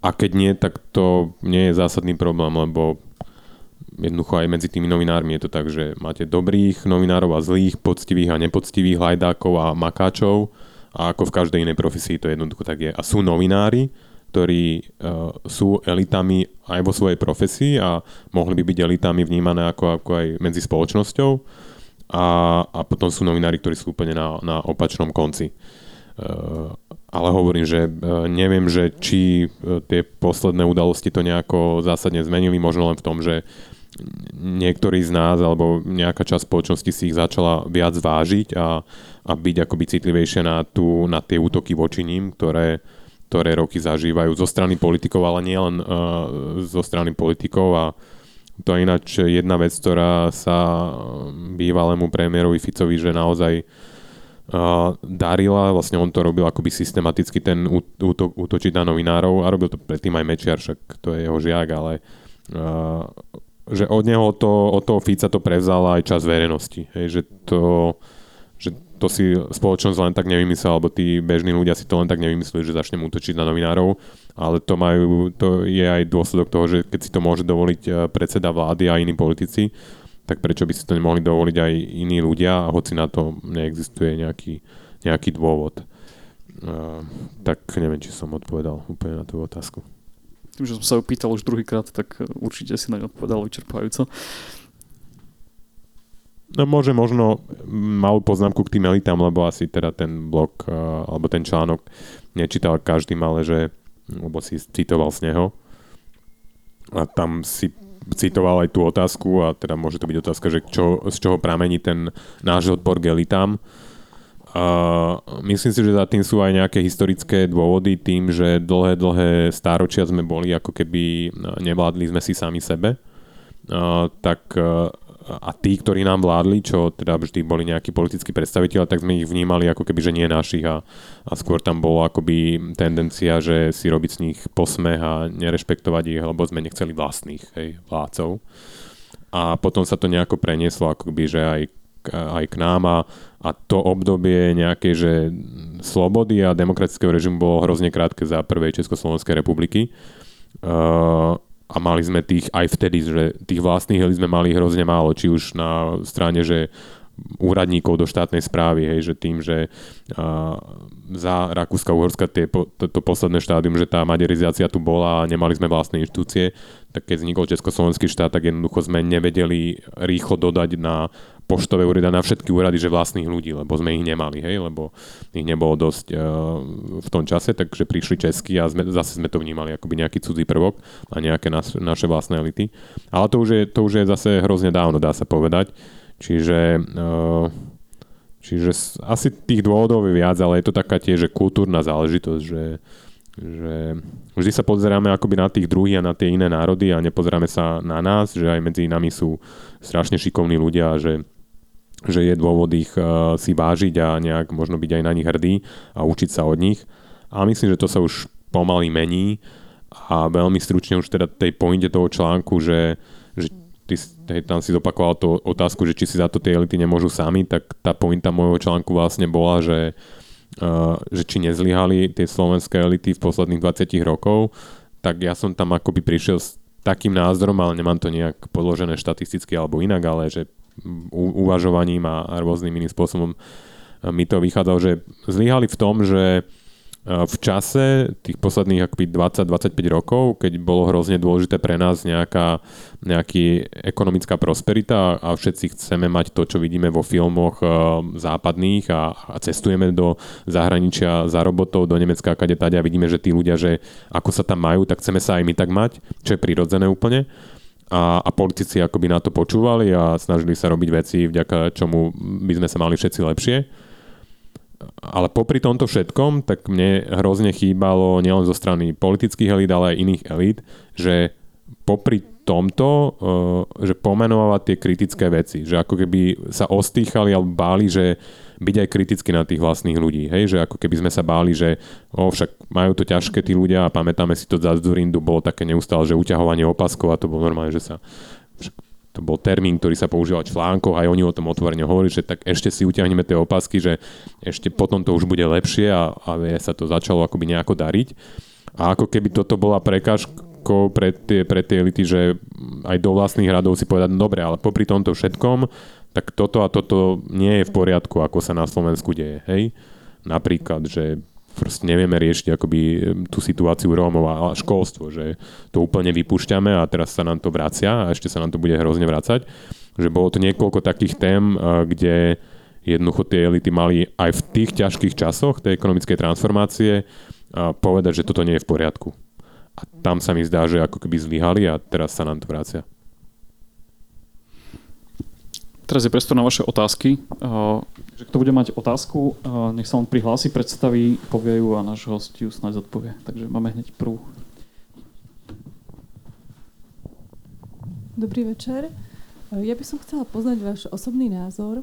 A keď nie, tak to nie je zásadný problém, lebo jednoducho aj medzi tými novinármi je to tak, že máte dobrých novinárov a zlých, poctivých a nepoctivých, hajdákov a makáčov. A ako v každej inej profesii to jednoducho tak je. A sú novinári, ktorí uh, sú elitami aj vo svojej profesii a mohli by byť elitami vnímané ako, ako aj medzi spoločnosťou a, a potom sú novinári, ktorí sú úplne na, na opačnom konci. Uh, ale hovorím, že uh, neviem, že či uh, tie posledné udalosti to nejako zásadne zmenili, možno len v tom, že niektorí z nás alebo nejaká časť spoločnosti si ich začala viac vážiť a, a byť akoby citlivejšie na, tú, na tie útoky voči ním, ktoré ktoré roky zažívajú zo strany politikov, ale nie len uh, zo strany politikov. A to je ináč jedna vec, ktorá sa bývalému premiérovi Ficovi, že naozaj uh, darila. Vlastne on to robil akoby systematicky, ten útok, útočiť na novinárov a robil to predtým aj Mečiar, však to je jeho žiak, ale uh, že od neho to, od toho Fica to prevzala aj časť verejnosti. Hej, že to... Že to si spoločnosť len tak nevymyslela, alebo tí bežní ľudia si to len tak nevymysleli, že začnem útočiť na novinárov, ale to majú, to je aj dôsledok toho, že keď si to môže dovoliť predseda vlády a iní politici, tak prečo by si to nemohli dovoliť aj iní ľudia, hoci na to neexistuje nejaký, nejaký dôvod. Uh, tak neviem, či som odpovedal úplne na tú otázku. Tým, že som sa ju pýtal už druhýkrát, tak určite si na ňu odpovedal vyčerpajúco. No môže možno malú poznámku k tým elitám, lebo asi teda ten blog alebo ten článok nečítal každý, ale že, lebo si citoval z neho a tam si citoval aj tú otázku a teda môže to byť otázka, že čo, z čoho pramení ten náš odpor k elitám. Uh, myslím si, že za tým sú aj nejaké historické dôvody tým, že dlhé, dlhé stáročia sme boli, ako keby nevládli sme si sami sebe. Uh, tak uh, a tí, ktorí nám vládli, čo teda vždy boli nejakí politickí predstavitelia, tak sme ich vnímali ako keby, že nie našich a, a skôr tam bola akoby tendencia, že si robiť z nich posmech a nerešpektovať ich, lebo sme nechceli vlastných, hej, vládcov. A potom sa to nejako prenieslo akoby, že aj aj k nám a, a to obdobie nejakej, že slobody a demokratického režimu bolo hrozne krátke za prvej Československej republiky uh, a mali sme tých aj vtedy, že tých vlastných elít sme mali hrozne málo, či už na strane, že úradníkov do štátnej správy, hej, že tým, že uh, za Rakúska-Uhorska to, to posledné štádium, že tá maďarizácia tu bola a nemali sme vlastné inštitúcie, tak keď vznikol Československý štát, tak jednoducho sme nevedeli rýchlo dodať na poštové úrady, na všetky úrady, že vlastných ľudí, lebo sme ich nemali, hej, lebo ich nebolo dosť uh, v tom čase, takže prišli českí a sme, zase sme to vnímali akoby nejaký cudzí prvok a nejaké nas, naše vlastné elity. Ale to už, je, to už je zase hrozne dávno, dá sa povedať. Čiže, uh, čiže asi tých dôvodov je viac, ale je to taká tiež kultúrna záležitosť, že, že vždy sa pozeráme akoby na tých druhých a na tie iné národy a nepozeráme sa na nás, že aj medzi nami sú strašne šikovní ľudia a že že je dôvod ich uh, si vážiť a nejak možno byť aj na nich hrdý a učiť sa od nich. A myslím, že to sa už pomaly mení a veľmi stručne už teda tej pointe toho článku, že, že ty hej, tam si zopakoval tú otázku, že či si za to tie elity nemôžu sami, tak tá pointa môjho článku vlastne bola, že, uh, že či nezlyhali tie slovenské elity v posledných dvadsiatich rokov, tak ja som tam akoby prišiel s takým názorom, ale nemám to nejak podložené štatisticky alebo inak, ale že uvažovaním a rôznym iným spôsobom mi to vychádzalo, že zlyhali v tom, že v čase tých posledných akoby dvadsať až dvadsaťpäť rokov, keď bolo hrozne dôležité pre nás nejaká nejaký ekonomická prosperita a všetci chceme mať to, čo vidíme vo filmoch západných a, a cestujeme do zahraničia za robotou, do Nemecka, kade tade a vidíme, že tí ľudia, že ako sa tam majú, tak chceme sa aj my tak mať, čo je prirodzené úplne. A, a politici akoby na to počúvali a snažili sa robiť veci, vďaka čomu by sme sa mali všetci lepšie. Ale popri tomto všetkom, tak mne hrozne chýbalo nielen zo strany politických elít, ale aj iných elít, že popri tomto, že pomenovať tie kritické veci, že ako keby sa ostýchali alebo báli, že byť aj kriticky na tých vlastných ľudí, hej, že ako keby sme sa báli, že o, však majú to ťažké tí ľudia a pamätáme si to za Dzurindu, bolo také neustále, že uťahovanie opaskov a to bolo normálne, že sa to bol termín, ktorý sa používal v článkoch a oni o tom otvorene hovorili, že tak ešte si utiahneme tie opasky, že ešte potom to už bude lepšie a, a sa to začalo akoby nejako dariť a ako keby toto bola prekážka pre tie, pre tie elity, že aj do vlastných radov si povedať, no dobre, ale popri tomto všetkom, tak toto a toto nie je v poriadku, ako sa na Slovensku deje, hej? Napríklad, že proste nevieme riešiť akoby tú situáciu Rómov a školstvo, že to úplne vypúšťame a teraz sa nám to vracia a ešte sa nám to bude hrozne vracať, že bolo to niekoľko takých tém, kde jednoducho tie elity mali aj v tých ťažkých časoch tej ekonomickej transformácie povedať, že toto nie je v poriadku. A tam sa mi zdá, že ako keby zlyhali a teraz sa nám to vracia. Teraz je priestor na vaše otázky. Kto bude mať otázku, nech sa on prihlási, predstaví, povie ju a náš host ju snáď zodpovie. Takže máme hneď prvú. Dobrý večer. Ja by som chcela poznať váš osobný názor,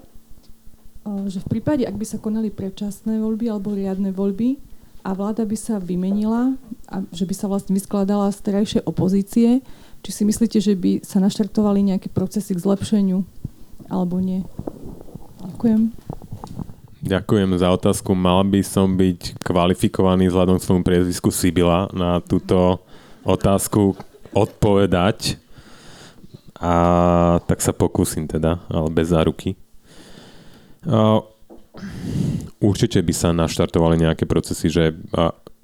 že v prípade, ak by sa konali predčasné voľby alebo riadne voľby, a vláda by sa vymenila, a že by sa vlastne vyskladala z terajšej opozície. Či si myslíte, že by sa naštartovali nejaké procesy k zlepšeniu, alebo nie? Ďakujem. Ďakujem za otázku. Mal by som byť kvalifikovaný vzhľadom k svojmu priezvisku Sibila na túto otázku odpovedať. A tak sa pokúsim teda, ale bez záruky. Uh, Určite by sa naštartovali nejaké procesy, že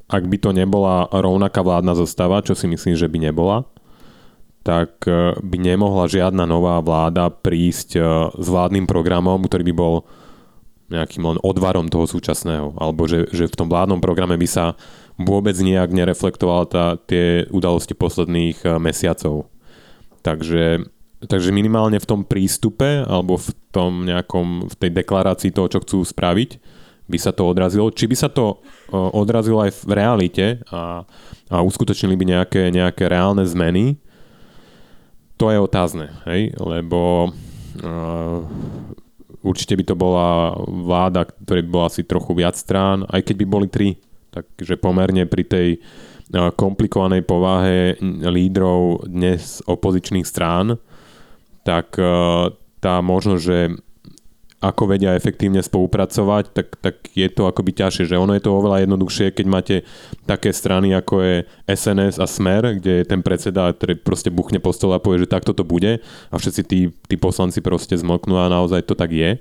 ak by to nebola rovnaká vládna zostava, čo si myslím, že by nebola, tak by nemohla žiadna nová vláda prísť s vládnym programom, ktorý by bol nejakým len odvarom toho súčasného. Alebo že, že v tom vládnom programe by sa vôbec nejak nereflektovala tá, tie udalosti posledných mesiacov. Takže, takže minimálne v tom prístupe alebo v tom nejakom, v tej deklarácii toho, čo chcú spraviť, by sa to odrazilo. Či by sa to odrazilo aj v realite a, a uskutočnili by nejaké, nejaké reálne zmeny, to je otázne, hej? Lebo uh, určite by to bola vláda, ktorej by bola asi trochu viac strán, aj keď by boli tri, takže pomerne pri tej uh, komplikovanej povahe lídrov dnes opozičných strán, tak uh, tá možnosť, že ako vedia efektívne spolupracovať, tak, tak je to akoby ťažšie, že ono je to oveľa jednoduchšie, keď máte také strany ako je es en es a Smer, kde ten predseda, ktorý proste buchne po stole a povie, že takto to bude a všetci tí, tí poslanci proste zmlknú a naozaj to tak je.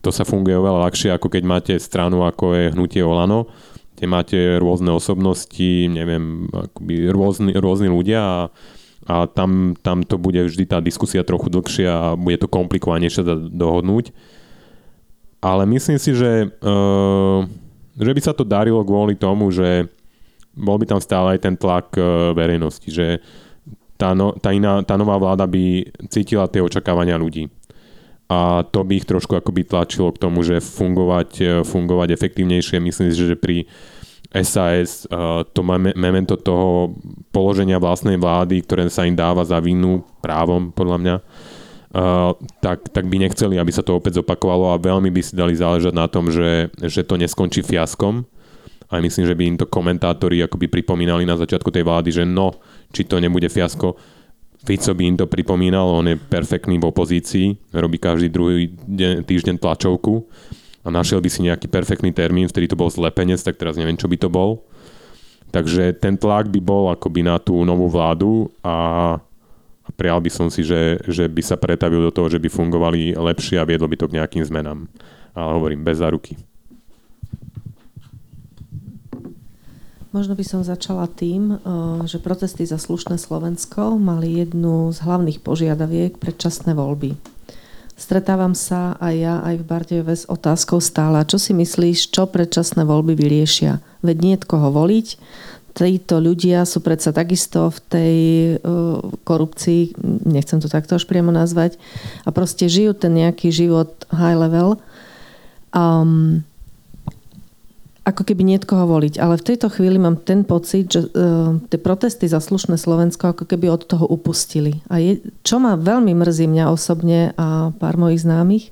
To sa funguje oveľa ľahšie, ako keď máte stranu ako je Hnutie Olano, kde máte rôzne osobnosti, neviem, akoby rôzni, rôzni ľudia a a tam, tam to bude vždy tá diskusia trochu dlhšia a bude to komplikovanejšie dohodnúť. Ale myslím si, že, uh, že by sa to darilo kvôli tomu, že bol by tam stále aj ten tlak uh, verejnosti, že tá, no, tá, iná, tá nová vláda by cítila tie očakávania ľudí. A to by ich trošku akoby tlačilo k tomu, že fungovať, fungovať efektívnejšie. Myslím si, že pri es a es, to memento toho položenia vlastnej vlády, ktoré sa im dáva za vinu právom, podľa mňa, tak, tak by nechceli, aby sa to opäť zopakovalo a veľmi by si dali záležať na tom, že, že to neskončí fiaskom. A myslím, že by im to komentátori akoby pripomínali na začiatku tej vlády, že no, či to nebude fiasko. Fico by im to pripomínal, on je perfektný v opozícii, robí každý druhý týždeň tlačovku a našiel by si nejaký perfektný termín, vtedy to bol zlepenec, tak teraz neviem, čo by to bol. Takže ten tlak by bol akoby na tú novú vládu a prial by som si, že, že by sa pretavil do toho, že by fungovali lepšie a viedlo by to k nejakým zmenám. Ale hovorím, bez záruky. Možno by som začala tým, že protesty za slušné Slovensko mali jednu z hlavných požiadaviek predčasné voľby. Stretávam sa aj ja, aj v Bardejove s otázkou stála. Čo si myslíš, čo predčasné voľby vyriešia? Veď nie koho voliť. Títo ľudia sú predsa takisto v tej uh, korupcii, nechcem to takto až priamo nazvať, a proste žijú ten nejaký život high level. Um, ako keby nie koho voliť. Ale v tejto chvíli mám ten pocit, že uh, tie protesty za slušné Slovensko ako keby od toho upustili. A je, čo ma veľmi mrzí mňa osobne a pár mojich známych,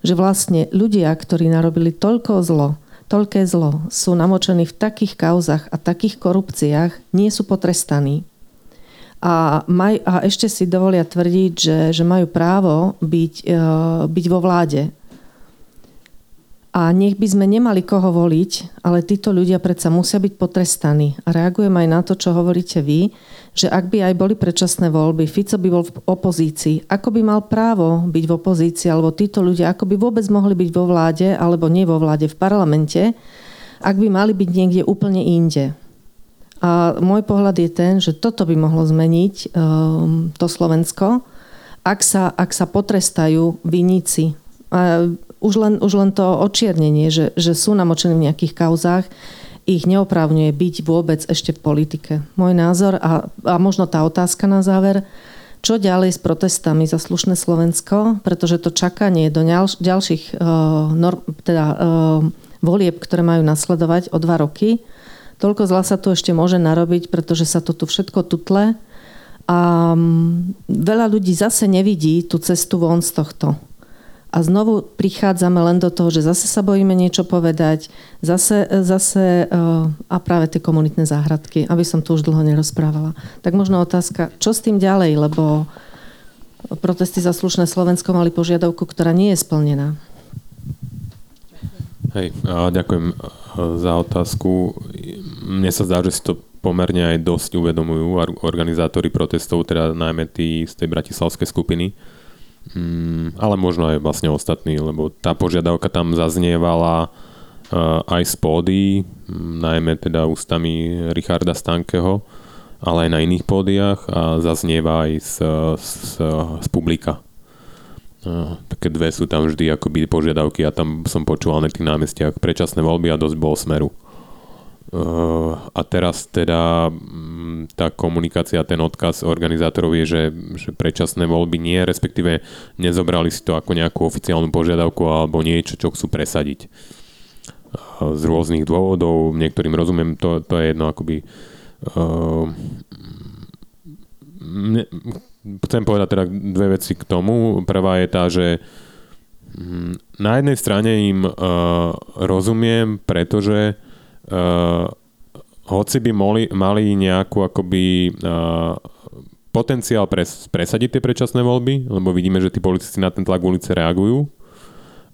že vlastne ľudia, ktorí narobili toľko zlo, toľké zlo, sú namočení v takých kauzach a takých korupciách, nie sú potrestaní. A, maj, a ešte si dovolia tvrdiť, že, že majú právo byť, uh, byť vo vláde. A nech by sme nemali koho voliť, ale títo ľudia predsa musia byť potrestaní. A reagujem aj na to, čo hovoríte vy, že ak by aj boli predčasné voľby, Fico by bol v opozícii. Ako by mal právo byť v opozícii, alebo títo ľudia, ako by vôbec mohli byť vo vláde, alebo nie vo vláde, v parlamente, ak by mali byť niekde úplne inde. A môj pohľad je ten, že toto by mohlo zmeniť um, to Slovensko, ak sa, ak sa potrestajú viníci. A Už len, už len to očiernenie, že, že sú namočení v nejakých kauzách, ich neoprávňuje byť vôbec ešte v politike. Môj názor a, a možno tá otázka na záver, čo ďalej s protestami za slušné Slovensko, pretože to čakanie do ďalších uh, norm, teda, uh, volieb, ktoré majú nasledovať o dva roky, toľko zla sa tu ešte môže narobiť, pretože sa to tu všetko tutle a veľa ľudí zase nevidí tú cestu von z tohto. A znovu prichádzame len do toho, že zase sa bojíme niečo povedať, zase, zase a práve tie komunitné záhradky, aby som tu už dlho nerozprávala. Tak možno otázka, čo s tým ďalej, lebo protesty za slušné Slovensko mali požiadavku, ktorá nie je splnená. Hej, ďakujem za otázku. Mne sa zdá, že si to pomerne aj dosť uvedomujú organizátori protestov, teda najmä tí z tej bratislavskej skupiny. Mm, ale možno aj vlastne ostatní, lebo tá požiadavka tam zaznievala uh, aj z pódií, najmä teda ústami Richarda Stankeho, ale aj na iných pódiách a zaznieva aj z, z, z publika. Uh, také dve sú tam vždy akoby požiadavky a tam som počúval na tých námestiach predčasné voľby a dosť bol Smeru. A teraz teda tá komunikácia, ten odkaz organizátorov je, že, že predčasné voľby nie, respektíve nezobrali si to ako nejakú oficiálnu požiadavku alebo niečo, čo chcú presadiť. Z rôznych dôvodov, niektorým rozumiem, to, to je jedno akoby... Uh, ne, chcem povedať teda dve veci k tomu. Prvá je tá, že um, na jednej strane im uh, rozumiem, pretože Uh, hoci by mali, mali nejakú akoby uh, potenciál pres, presadiť tie predčasné voľby, lebo vidíme, že tí politici na ten tlak ulice reagujú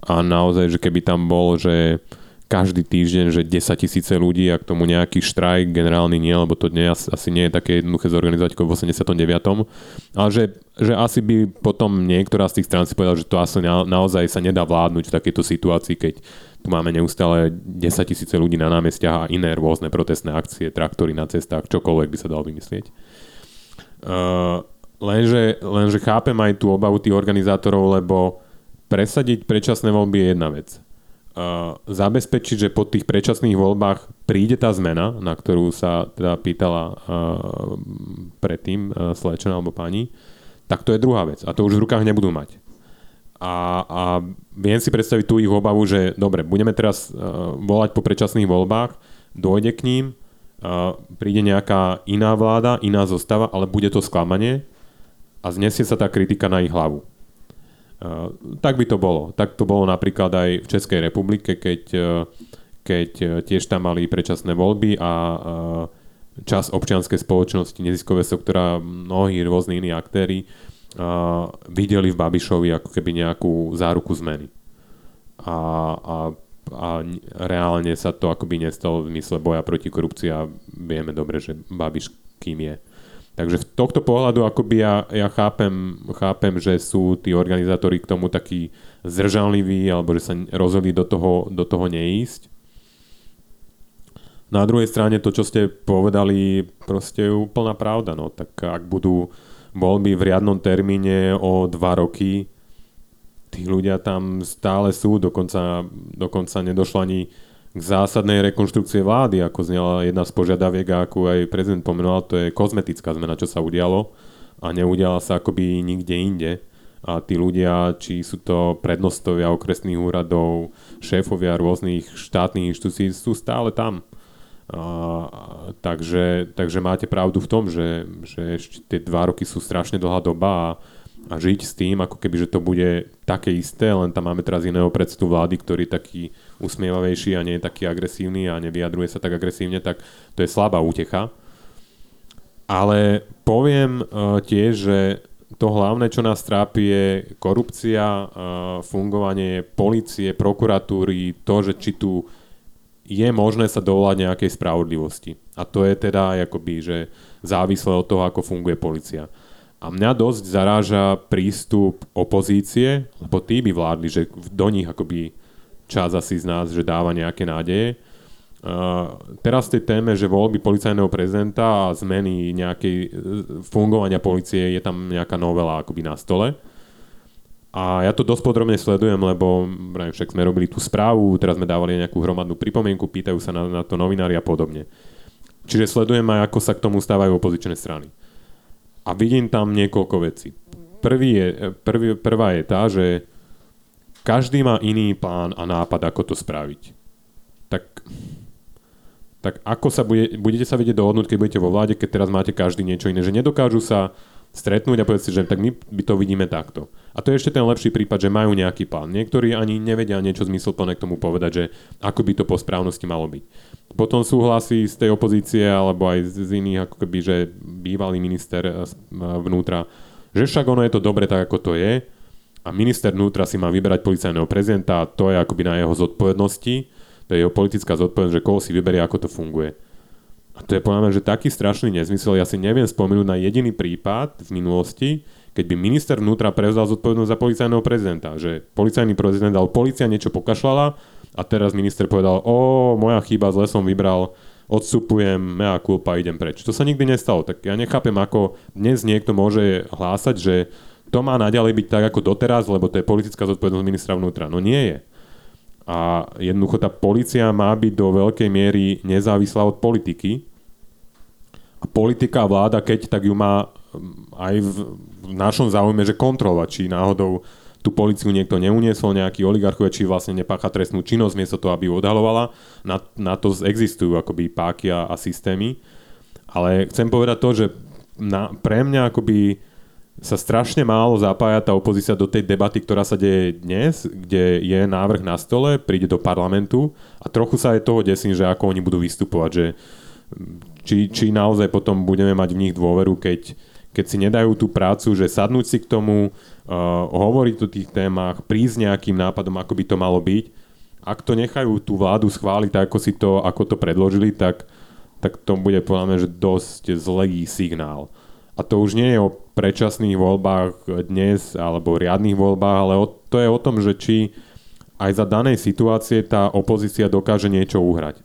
a naozaj, že keby tam bol, že každý týždeň, že desaťtisíc ľudí a k tomu nejaký štrajk, generálny nie, lebo to dnes asi nie je také jednoduché zorganizovať ako v osemdesiatom deviatom Ale že, že asi by potom niektorá z tých strán si povedala, že to asi na, naozaj sa nedá vládnuť v takejto situácii, keď tu máme neustále desaťtisíc ľudí na námestiach a iné rôzne protestné akcie, traktory na cestách, čokoľvek by sa dalo vymyslieť. Uh, lenže, lenže chápem aj tú obavu tých organizátorov, lebo presadiť predčasné voľby je jedna vec. Uh, zabezpečiť, že po tých predčasných voľbách príde tá zmena, na ktorú sa teda pýtala uh, predtým uh, slečna alebo pani, tak to je druhá vec. A to už v rukách nebudú mať. A, a viem si predstaviť tú ich obavu, že dobre, budeme teraz uh, volať po predčasných voľbách, dôjde k ním, uh, príde nejaká iná vláda, iná zostava, ale bude to sklamanie a znesie sa tá kritika na ich hlavu. Uh, tak by to bolo. Tak to bolo napríklad aj v Českej republike, keď, uh, keď uh, tiež tam mali predčasné voľby a uh, čas občianskej spoločnosti, neziskové sektora, mnohí rôzni iní aktéri uh, videli v Babišovi ako keby nejakú záruku zmeny. A, a, a reálne sa to akoby nestalo v mysle boja proti korupcii a vieme dobre, že Babiš kým je. Takže v tohto pohľadu akoby ja, ja chápem, chápem, že sú tí organizátori k tomu takí zdržanliví alebo že sa rozhodli do toho, do toho neísť. Na druhej strane to, čo ste povedali, proste je úplná pravda. No. Tak ak budú voľby v riadnom termíne o dva roky, tí ľudia tam stále sú, dokonca, dokonca nedošlo ani k zásadnej rekonštrukcie vlády, ako znela jedna z požiadaviek, ako aj prezident pomenoval, to je kozmetická zmena, čo sa udialo a neudiala sa akoby nikde inde. A tí ľudia, či sú to prednostovia okresných úradov, šéfovia rôznych štátnych inštitúcií, sú stále tam. A, takže, takže máte pravdu v tom, že, že ešte tie dva roky sú strašne dlhá doba a, a žiť s tým, ako keby, že to bude také isté, len tam máme teraz iného predsedu vlády, ktorý je taký usmievavejší a nie je taký agresívny a nevyjadruje sa tak agresívne, tak to je slabá útecha. Ale poviem uh, tiež, že to hlavné, čo nás trápi, je korupcia, uh, fungovanie polície, prokuratúry, to, že či tu je možné sa dovolať nejakej spravodlivosti. A to je teda akoby, že závislé od toho, ako funguje polícia. A mňa dosť zaráža prístup opozície, lebo tí by vládli, že do nich akoby čas asi z nás, že dáva nejaké nádeje. Uh, teraz tej téme, že voľby policajného prezidenta a zmeny nejakej fungovania polície, je tam nejaká novela akoby na stole. A ja to dosť podrobne sledujem, lebo však sme robili tú správu, teraz sme dávali nejakú hromadnú pripomienku, pýtajú sa na, na to novinári a podobne. Čiže sledujem aj, ako sa k tomu stávajú opozičné strany. A vidím tam niekoľko vecí. Prvý je, prvý, prvá je tá, že každý má iný plán a nápad, ako to spraviť. Tak, tak ako sa bude, budete sa vedieť dohodnúť, keď budete vo vláde, keď teraz máte každý niečo iné, že nedokážu sa stretnúť a povedať si, že tak my to vidíme takto. A to je ešte ten lepší prípad, že majú nejaký plán. Niektorí ani nevedia niečo zmysluplné k tomu povedať, že ako by to po správnosti malo byť. Potom súhlasí z tej opozície alebo aj z iných, ako keby, že bývalý minister vnútra, že však ono je to dobre tak, ako to je a minister vnútra si má vyberať policajného prezidenta a to je akoby na jeho zodpovednosti, to je jeho politická zodpovednosť, že koho si vyberie, ako to funguje. A to je podľa mňa, že taký strašný nezmysel, ja si neviem spomenúť na jediný prípad v minulosti, keď by minister vnútra prevzal zodpovednosť za policajného prezidenta, že policajný prezident dal, polícia niečo pokašľala a teraz minister povedal, ó, moja chyba, zle som vybral, odstupujem, mea culpa, idem preč. To sa nikdy nestalo, tak ja nechápem, ako dnes niekto môže hlásať, že to má naďalej byť tak ako doteraz, lebo to je politická zodpovednosť ministra vnútra. No nie je. A A jednoducho tá polícia má byť do veľkej miery nezávislá od politiky. A politika a vláda, keď, tak ju má aj v našom záujme, že kontrolovať, či náhodou tú políciu niekto neuniesol, nejaký oligarchuje, či vlastne nepácha trestnú činnosť, miesto toho, aby ju odhaľovala. Na, na to existujú akoby páky a, a systémy. Ale chcem povedať to, že na, pre mňa akoby sa strašne málo zapája tá opozícia do tej debaty, ktorá sa deje dnes, kde je návrh na stole, príde do parlamentu a trochu sa aj toho desím, že ako oni budú vystupovať, že či, či naozaj potom budeme mať v nich dôveru, keď, keď si nedajú tú prácu, že sadnúť si k tomu, uh, hovoriť o tých témach, prísť nejakým nápadom, ako by to malo byť. Ak to nechajú tú vládu schváliť, ako si to, ako to predložili, tak, tak to bude podľa mňa, že dosť zlý signál. A to už nie je o predčasných voľbách dnes alebo riadnych voľbách, ale o, to je o tom, že či aj za danej situácie tá opozícia dokáže niečo uhrať.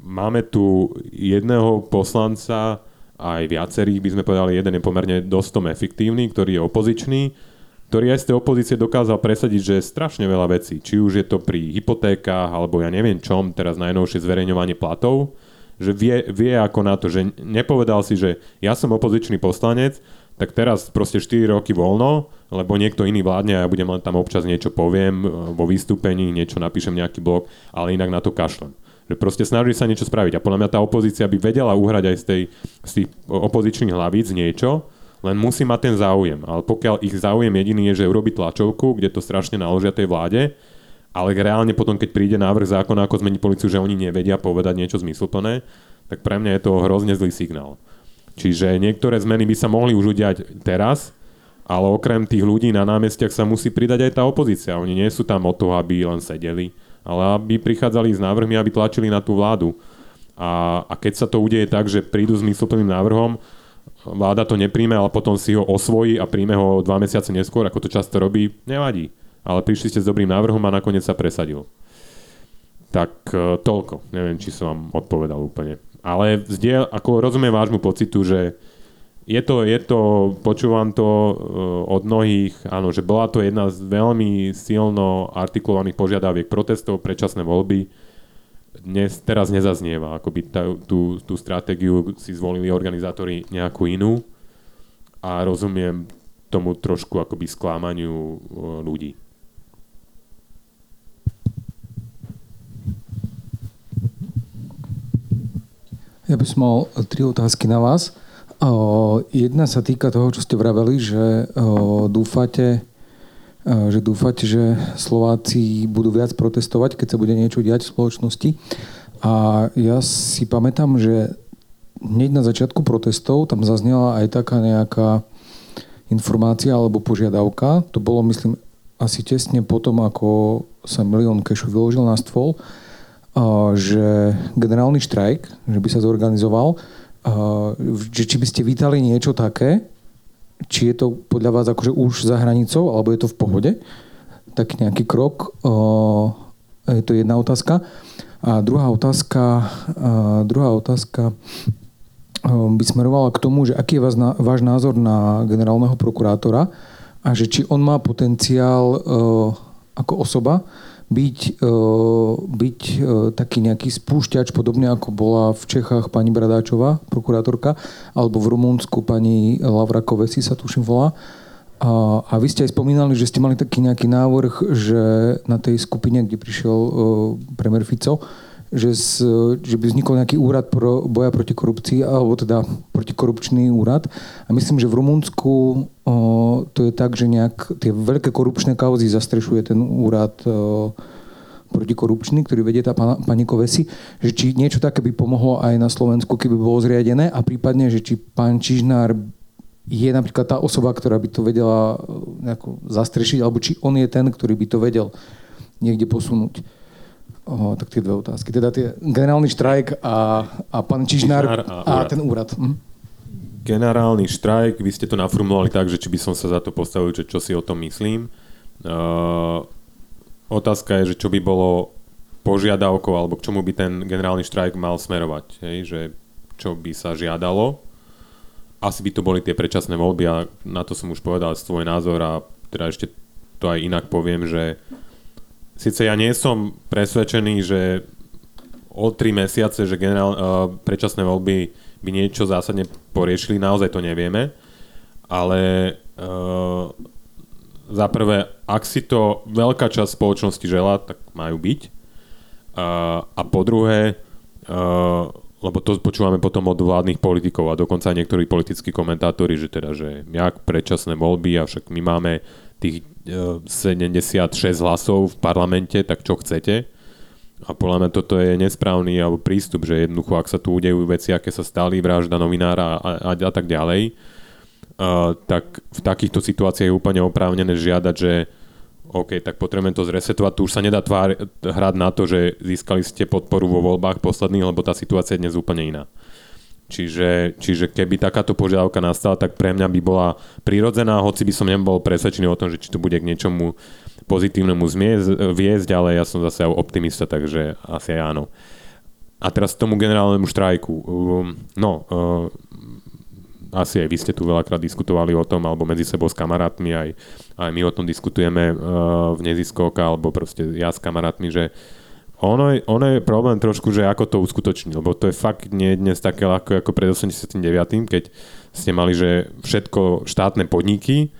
Máme tu jedného poslanca, aj viacerých by sme povedali, jeden je pomerne dosť efektívny, ktorý je opozičný, ktorý aj z tej opozície dokázal presadiť, že strašne veľa vecí. Či už je to pri hypotékach, alebo ja neviem čom, teraz najnovšie zverejňovanie platov, že vie, vie ako na to, že nepovedal si, že ja som opozičný poslanec, tak teraz proste štyri roky voľno, lebo niekto iný vládne a ja budem len tam občas niečo poviem vo vystúpení, niečo napíšem, nejaký blog, ale inak na to kašlem. Že proste snaží sa niečo spraviť a podľa mňa tá opozícia by vedela uhrať aj z, tej, z tých opozičných hlavíc niečo, len musí mať ten záujem. Ale pokiaľ ich záujem jediný je, že urobí tlačovku, kde to strašne naložia tej vláde, ale reálne potom, keď príde návrh zákona, ako zmeniť políciu, že oni nevedia povedať niečo zmysluplné, tak pre mňa je to hrozne zlý signál. Čiže niektoré zmeny by sa mohli už udiať teraz, ale okrem tých ľudí na námestiach sa musí pridať aj tá opozícia. Oni nie sú tam o toho, aby len sedeli, ale aby prichádzali s návrhmi, aby tlačili na tú vládu. A, a keď sa to udeje tak, že prídu s zmysluplným návrhom, vláda to nepríjme, ale potom si ho osvojí a príjme ho dva mesiace neskôr, ako to často robí, nevadí. Ale prišli ste s dobrým návrhom a nakoniec sa presadil. Tak e, toľko. Neviem, či som vám odpovedal úplne. Ale vzdiel, ako rozumiem vášmu pocitu, že je to, je to počúvam to e, od mnohých, áno, že bola to jedna z veľmi silno artikulovaných požiadaviek protestov, predčasné voľby. Dnes, teraz nezaznieva. Akoby tá, tú, tú stratégiu si zvolili organizátori nejakú inú a rozumiem tomu trošku akoby sklamaniu e, ľudí. Ja by som mal tri otázky na vás. Jedna sa týka toho, čo ste vraveli, že dúfate, že dúfate, že Slováci budú viac protestovať, keď sa bude niečo diať v spoločnosti. A ja si pamätám, že hneď na začiatku protestov tam zaznela aj taká nejaká informácia alebo požiadavka. To bolo, myslím, asi tesne potom, ako sa milión kešu vyložil na stôl, že generálny štrajk, že by sa zorganizoval, že či by ste vítali niečo také, či je to podľa vás akože už za hranicou, alebo je to v pohode, tak nejaký krok, je to jedna otázka. A druhá otázka, druhá otázka by smerovala k tomu, že aký je váš názor na generálneho prokurátora a že či on má potenciál ako osoba byť, byť taký nejaký spúšťač, podobne ako bola v Čechách pani Bradáčová, prokurátorka, alebo v Rumunsku pani Laura Kövesi sa tuším volá. A, a vy ste aj spomínali, že ste mali taký nejaký návrh, že na tej skupine, kde prišiel premiér Fico, že, z, že by vznikol nejaký úrad pro boja proti korupcii, alebo teda protikorupčný úrad. A myslím, že v Rumunsku o, to je tak, že nejak tie veľké korupčné kauzy zastrešuje ten úrad o, protikorupčný, ktorý vedie tá pana, pani Kövesi, že či niečo také by pomohlo aj na Slovensku, keby bolo zriadené a prípadne, že či pán Čižnár je napríklad tá osoba, ktorá by to vedela nejako zastrešiť, alebo či on je ten, ktorý by to vedel niekde posunúť. Oho, tak tie dve otázky. Teda tie generálny štrajk a, a pán Čižnár, Čižnár a, a úrad. Ten úrad. Mhm. Generálny štrajk, vy ste to naformulovali tak, že či by som sa za to postavil, že čo si o tom myslím. Uh, otázka je, že čo by bolo požiadavkou, alebo k čomu by ten generálny štrajk mal smerovať. Hej? Že čo by sa žiadalo. Asi by to boli tie predčasné voľby a na to som už povedal svoj názor a teda ešte to aj inak poviem, že Sice ja nie som presvedčený, že o tri mesiace, že generál, uh, predčasné voľby by niečo zásadne poriešili, naozaj to nevieme, ale uh, za prvé, ak si to veľká časť spoločnosti želá, tak majú byť. Uh, a po druhé, uh, lebo to počúvame potom od vládnych politikov a dokonca aj niektorí politickí komentátori, že teda, že jak predčasné voľby, avšak my máme tých uh, sedemdesiatšesť hlasov v parlamente, tak čo chcete? A podľa mňa toto je nesprávny alebo prístup, že jednoducho, ak sa tu udejú veci, aké sa stali, vražda novinára a, a, a tak ďalej, uh, tak v takýchto situáciách je úplne oprávnené žiadať, že OK, tak potrebujeme to zresetovať, tu už sa nedá tvár, hrať na to, že získali ste podporu vo voľbách posledných, lebo tá situácia je dnes úplne iná. Čiže, čiže keby takáto požiadavka nastala, tak pre mňa by bola prirodzená, hoci by som nebol presvedčený o tom, že či to bude k niečomu pozitívnemu zmie- viesť, ale ja som zase optimista, takže asi aj áno. A teraz tomu generálnemu štrajku. No, uh, asi aj vy ste tu veľakrát diskutovali o tom, alebo medzi sebou s kamarátmi, aj, aj my o tom diskutujeme uh, v neziskoch, alebo proste ja s kamarátmi, že Ono je, ono je problém trošku, že ako to uskutočniť, lebo to je fakt nie dnes také ľahko ako pred osemdesiatdeväť, keď ste mali, že všetko štátne podniky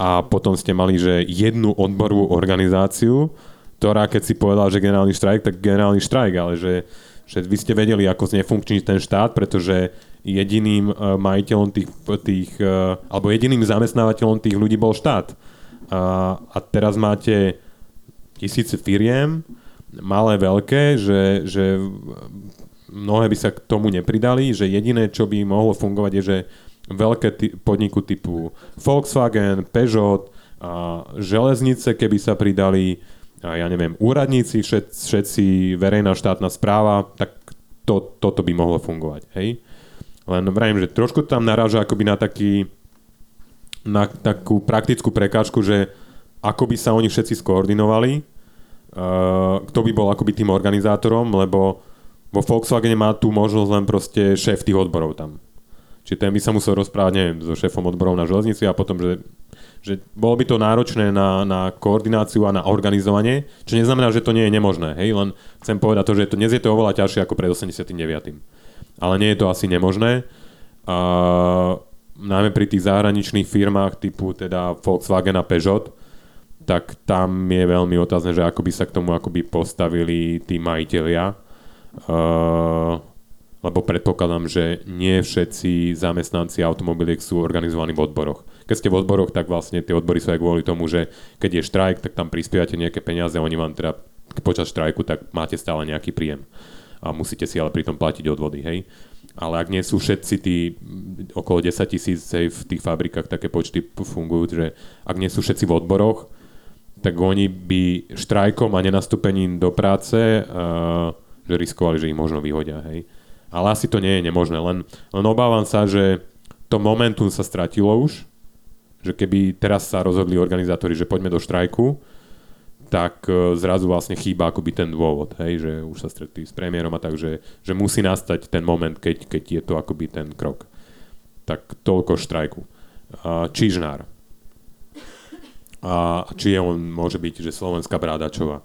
a potom ste mali, že jednu odborovú organizáciu, ktorá keď si povedala, že generálny štrajk, tak generálny štrajk, ale že, že vy ste vedeli, ako znefunkčniť ten štát, pretože jediným majiteľom tých, tých alebo jediným zamestnávateľom tých ľudí bol štát. A, a teraz máte tisíce firiem, malé, veľké, že, že mnohé by sa k tomu nepridali, že jediné, čo by mohlo fungovať, je, že veľké ty- podniku typu Volkswagen, Peugeot, a železnice, keby sa pridali, a ja neviem, úradníci, všet, všetci, verejná štátna správa, tak to, toto by mohlo fungovať, hej? Len vravím, že trošku tam naráža akoby na taký, na takú praktickú prekážku, že ako by sa oni všetci skoordinovali, Uh, kto by bol akoby tým organizátorom, lebo vo Volkswagene má tú možnosť len proste šéf tých odborov tam. Čiže ten by sa musel rozprávať, neviem, so šéfom odborov na železnici a potom, že, že bolo by to náročné na, na koordináciu a na organizovanie, čo neznamená, že to nie je nemožné, hej, len chcem povedať to, že to, dnes je to oveľa ťažšie ako pred osemdesiatdeväť. Ale nie je to asi nemožné. Uh, najmä pri tých zahraničných firmách typu teda Volkswagen a Peugeot, tak tam je veľmi otázne, že ako by sa k tomu akoby postavili tí majitelia. Uh, lebo predpokladám, že nie všetci zamestnanci automobiliek sú organizovaní v odboroch. Keď ste v odboroch, tak vlastne tie odbory sú aj kvôli tomu, že keď je štrajk, tak tam prispievate nejaké peniaze a oni vám teda počas štrajku, tak máte stále nejaký príjem. A musíte si ale pritom platiť odvody, hej. Ale ak nie sú všetci tí okolo desať tisíc v tých fabrikách také počty fungujú, že ak nie sú všetci v odboroch, tak oni by štrajkom a nenastúpením do práce uh, že riskovali, že ich možno vyhodia, hej. Ale asi to nie je nemožné, len, len obávam sa, že to momentum sa stratilo už, že keby teraz sa rozhodli organizátori, že poďme do štrajku, tak uh, zrazu vlastne chýba akoby ten dôvod, hej, že už sa stretli s premiérom a tak, že, že musí nastať ten moment, keď, keď je to akoby ten krok. Tak toľko štrajku. Uh, Čižnár. A či je on, môže byť, že slovenská Brádačová.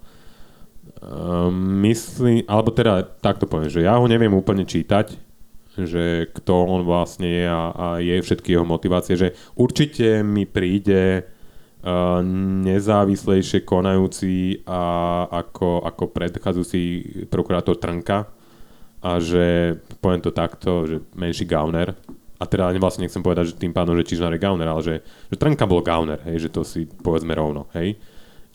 Um, myslím, alebo teda takto poviem, že ja ho neviem úplne čítať, že kto on vlastne je a, a je všetky jeho motivácie, že určite mi príde uh, nezávislejšie konajúci a ako, ako predchádzajúci prokurátor Trnka a že, poviem to takto, že menší gauner. A teda vlastne nechcem povedať, že tým pádom, že Čižnár je gauner, ale že, že Trnka bol gauner, hej, že to si povedzme rovno, hej.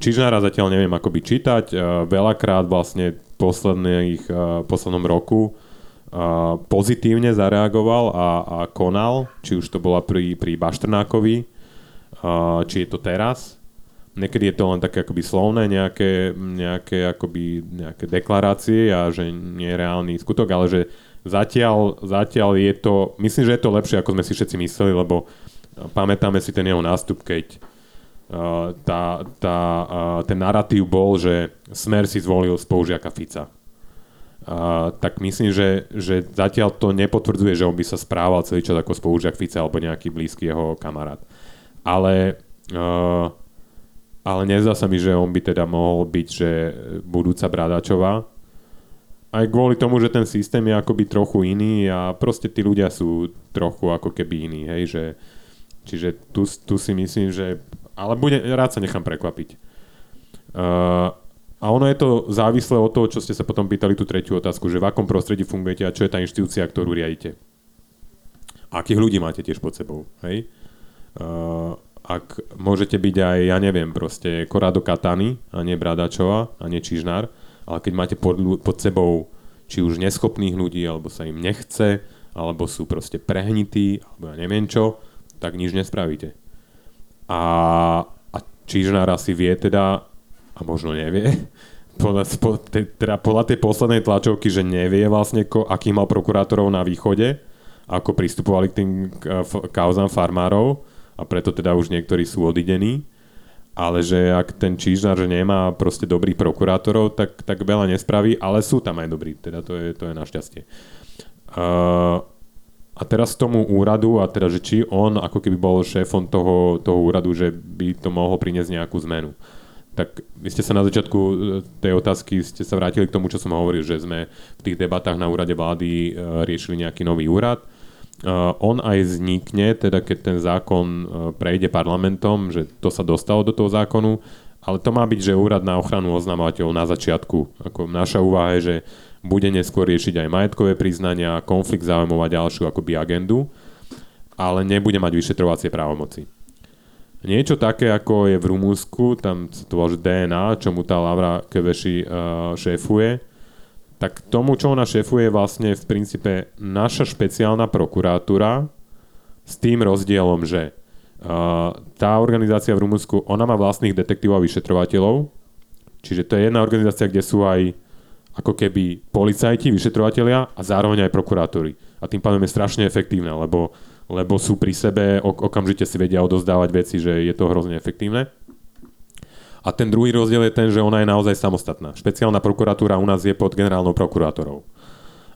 Čižnára zatiaľ neviem ako by čítať, uh, veľakrát vlastne v posledných, uh, poslednom roku uh, pozitívne zareagoval a, a konal, či už to bola pri, pri Baštrnákovi, uh, či je to teraz. Niekedy je to len také akoby slovné, nejaké, nejaké, akoby, nejaké deklarácie a že nie je reálny skutok, ale že Zatiaľ, zatiaľ je to, myslím, že je to lepšie, ako sme si všetci mysleli, lebo pamätáme si ten jeho nástup, keď uh, tá, tá, uh, ten narratív bol, že Smer si zvolil spolužiaka Fica. Uh, tak myslím, že, že zatiaľ to nepotvrdzuje, že on by sa správal celý čas ako spolužiak Fica alebo nejaký blízky jeho kamarát. Ale uh, Ale nezdá sa mi, že on by teda mohol byť, že budúca Bradáčová. Aj kvôli tomu, že ten systém je akoby trochu iný a proste tí ľudia sú trochu ako keby iní, hej, že čiže tu, tu si myslím, že ale bude, rád sa nechám prekvapiť. Uh, a ono je to závislé od toho, čo ste sa potom pýtali tú tretiu otázku, že v akom prostredí fungujete a čo je tá inštitúcia, ktorú riadite. Akých ľudí máte tiež pod sebou, hej? Uh, ak môžete byť aj, ja neviem, proste Corrado Catani a nie Bradáčová a nie Čižnár, ale keď máte pod, pod sebou či už neschopných ľudí, alebo sa im nechce, alebo sú proste prehnití, alebo ja neviem čo, tak nič nespravíte. A, a Čižnár asi vie teda, a možno nevie, podľa, teda podľa tej poslednej tlačovky, že nevie vlastne, ko, akých mal prokurátorov na východe, ako pristupovali k tým kauzám farmárov, a preto teda už niektorí sú odidení, ale že ak ten Čižnár nemá proste dobrých prokurátorov, tak, tak veľa nespraví, ale sú tam aj dobrí, teda to je, to je našťastie. Uh, a teraz k tomu úradu, a teda, že či on ako keby bol šéfom toho, toho úradu, že by to mohlo priniesť nejakú zmenu. Tak vy ste sa na začiatku tej otázky ste sa vrátili k tomu, čo som hovoril, že sme v tých debatách na úrade vlády uh, riešili nejaký nový úrad. Uh, on aj vznikne, teda keď ten zákon uh, prejde parlamentom, že to sa dostalo do toho zákonu, ale to má byť, že úrad na ochranu oznamovateľov na začiatku. Ako naša úvaha je, že bude neskôr riešiť aj majetkové priznania, konflikt záujmov a ďalšiu akoby agendu, ale nebude mať vyšetrovacie právomoci. Niečo také, ako je v Rumúnsku, tam sa tvorí dé en á, čomu tá Laura Kövesi uh, šéfuje, tak tomu, čo ona šéfuje, je vlastne v princípe naša špeciálna prokuratúra s tým rozdielom, že uh, tá organizácia v Rumunsku, ona má vlastných detektívov a vyšetrovateľov, čiže to je jedna organizácia, kde sú aj ako keby policajti, vyšetrovatelia a zároveň aj prokurátori. A tým pádom je strašne efektívne, lebo, lebo sú pri sebe, ok, okamžite si vedia odozdávať veci, že je to hrozne efektívne. A ten druhý rozdiel je ten, že ona je naozaj samostatná. Špeciálna prokuratúra u nás je pod generálnou prokurátorou.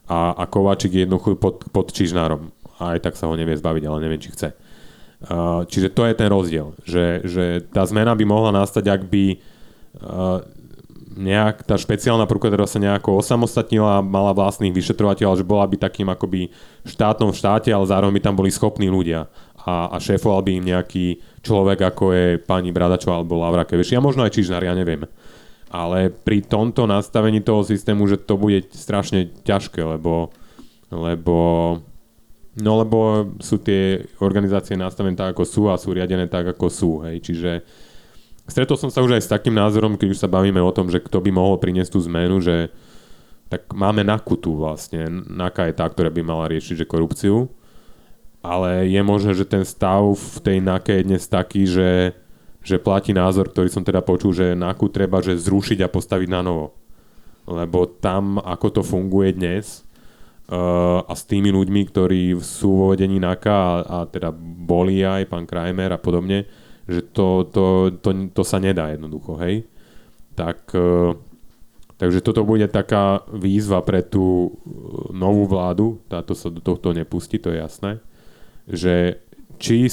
A, a Kováčik je jednoducho pod, pod Čižnárom. A aj tak sa ho nevie zbaviť, ale neviem, či chce. Uh, čiže to je ten rozdiel. Že, že tá zmena by mohla nastať, ak by uh, nejak, tá špeciálna prokuratúra sa nejako osamostatnila, mala vlastných vyšetrovateľov, že bola by takým akoby štátom v štáte, ale zároveň by tam boli schopní ľudia. A, a šéfoval by im nejaký človek, ako je pani Bradáčová alebo Laura Kövesi. A možno aj Čižnár, ja neviem. Ale pri tomto nastavení toho systému, že to bude strašne ťažké, lebo, lebo, no lebo sú tie organizácie nastavené tak, ako sú a sú riadené tak, ako sú. Hej. Čiže stretol som sa už aj s takým názorom, keď už sa bavíme o tom, že kto by mohol priniesť tú zmenu, že tak máme NAKU vlastne. NAKA je tá, ktorá by mala riešiť že korupciu. Ale je možné, že ten stav v tej NAKE je dnes taký, že, že platí názor, ktorý som teda počul, že NAKU treba že zrušiť a postaviť na novo. Lebo tam, ako to funguje dnes uh, a s tými ľuďmi, ktorí sú vo vedení NAKA a, a teda boli aj pán Krajmer a podobne, že to, to, to, to sa nedá jednoducho, hej? Tak, uh, takže toto bude taká výzva pre tú novú vládu, táto sa do tohto nepustí, to je jasné. Že či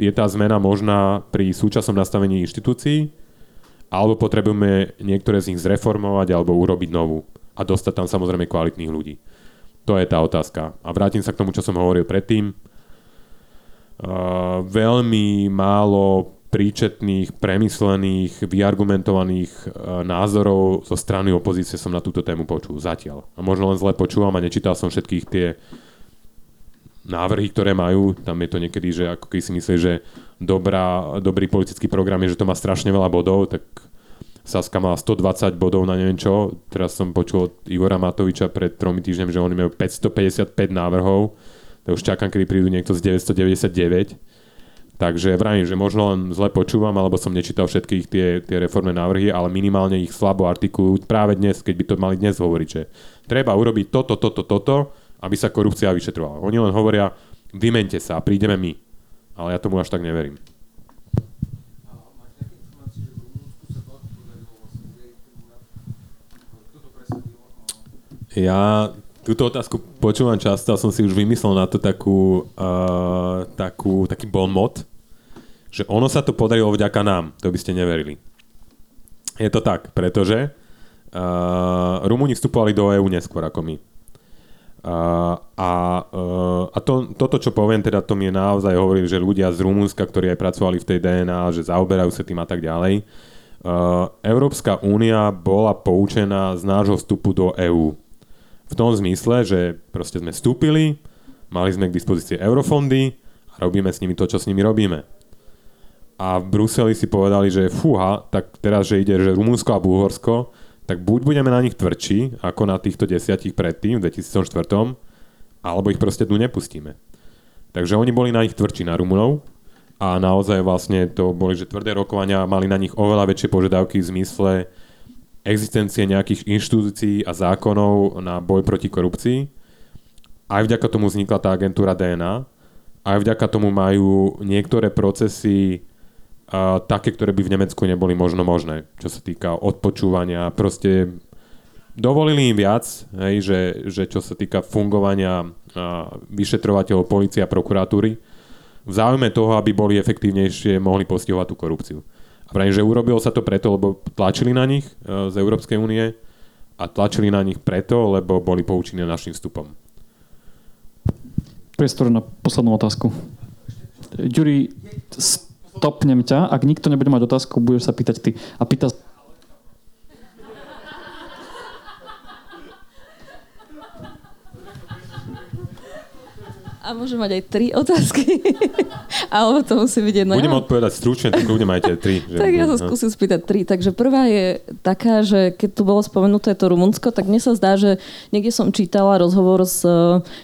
je tá zmena možná pri súčasnom nastavení inštitúcií, alebo potrebujeme niektoré z nich zreformovať alebo urobiť novú a dostať tam samozrejme kvalitných ľudí. To je tá otázka. A vrátim sa k tomu, čo som hovoril predtým. Uh, veľmi málo príčetných, premyslených, vyargumentovaných uh, názorov zo strany opozície som na túto tému počul zatiaľ. A možno len zle počúvam a nečítal som všetkých tie návrhy, ktoré majú, tam je to niekedy, že ako keď si myslí, že dobrá, dobrý politický program je, že to má strašne veľa bodov, tak Saska mala stodvadsať bodov na neviem čo. Teraz som počul od Igora Matoviča pred tromi týždňami, že oni majú päťstopäťdesiatpäť návrhov. To už čakám, kedy prídu niekto z deväťstodeväťdesiatdeväť. Takže vravím, že možno len zle počúvam, alebo som nečítal všetkých tie, tie reformné návrhy, ale minimálne ich slabo artikulujú práve dnes, keď by to mali dnes hovoriť, že treba urobiť toto, toto, toto, aby sa korupcia vyšetrovala. Oni len hovoria, vymente sa a prídeme my. Ale ja tomu až tak neverím. Ja túto otázku počúvam často a som si už vymyslel na to takú, uh, takú, taký bon mot, že ono sa to podarilo vďaka nám, to by ste neverili. Je to tak, pretože uh, Rumúni vstupovali do EÚ neskôr ako my. Uh, a uh, a to, toto, čo poviem, teda to mi je naozaj hovorím, že ľudia z Rumúnska, ktorí aj pracovali v tej dé en á, že zaoberajú sa tým a tak ďalej. Uh, Európska únia bola poučená z nášho vstupu do EÚ. V tom zmysle, že proste sme vstúpili, mali sme k dispozícii eurofondy a robíme s nimi to, čo s nimi robíme. A v Bruseli si povedali, že fúha, tak teraz, že ide že Rumúnsko a Bulhorsko, tak buď budeme na nich tvrdší, ako na týchto desiatich predtým, v dvetisícštyri, alebo ich proste tu nepustíme. Takže oni boli na nich tvrdší, na Rumunov, a naozaj vlastne to boli, že tvrdé rokovania, mali na nich oveľa väčšie požiadavky v zmysle existencie nejakých inštitúcií a zákonov na boj proti korupcii. Aj vďaka tomu vznikla tá agentúra dé en á, aj vďaka tomu majú niektoré procesy Uh, také, ktoré by v Nemecku neboli možno možné, čo sa týka odpočúvania. Proste dovolili im viac, hej, že, že čo sa týka fungovania uh, vyšetrovateľov, polície a prokuratúry, v záujme toho, aby boli efektívnejšie, mohli postihovať tú korupciu. A práve, že urobilo sa to preto, lebo tlačili na nich uh, z Európskej únie a tlačili na nich preto, lebo boli poučení našim vstupom. Priestor na poslednú otázku. Ďuri, stopnem ťa. Ak nikto nebude mať otázku, budeš sa pýtať ty. A pýta... A môžem mať aj tri otázky. Alebo to musí byť jedna. Budem odpovedať stručne, tak ľudia majte tri. Že... Tak ja sa skúsim spýtať tri. Takže prvá je taká, že keď tu bolo spomenuté to Rumunsko, tak mne sa zdá, že niekde som čítala rozhovor s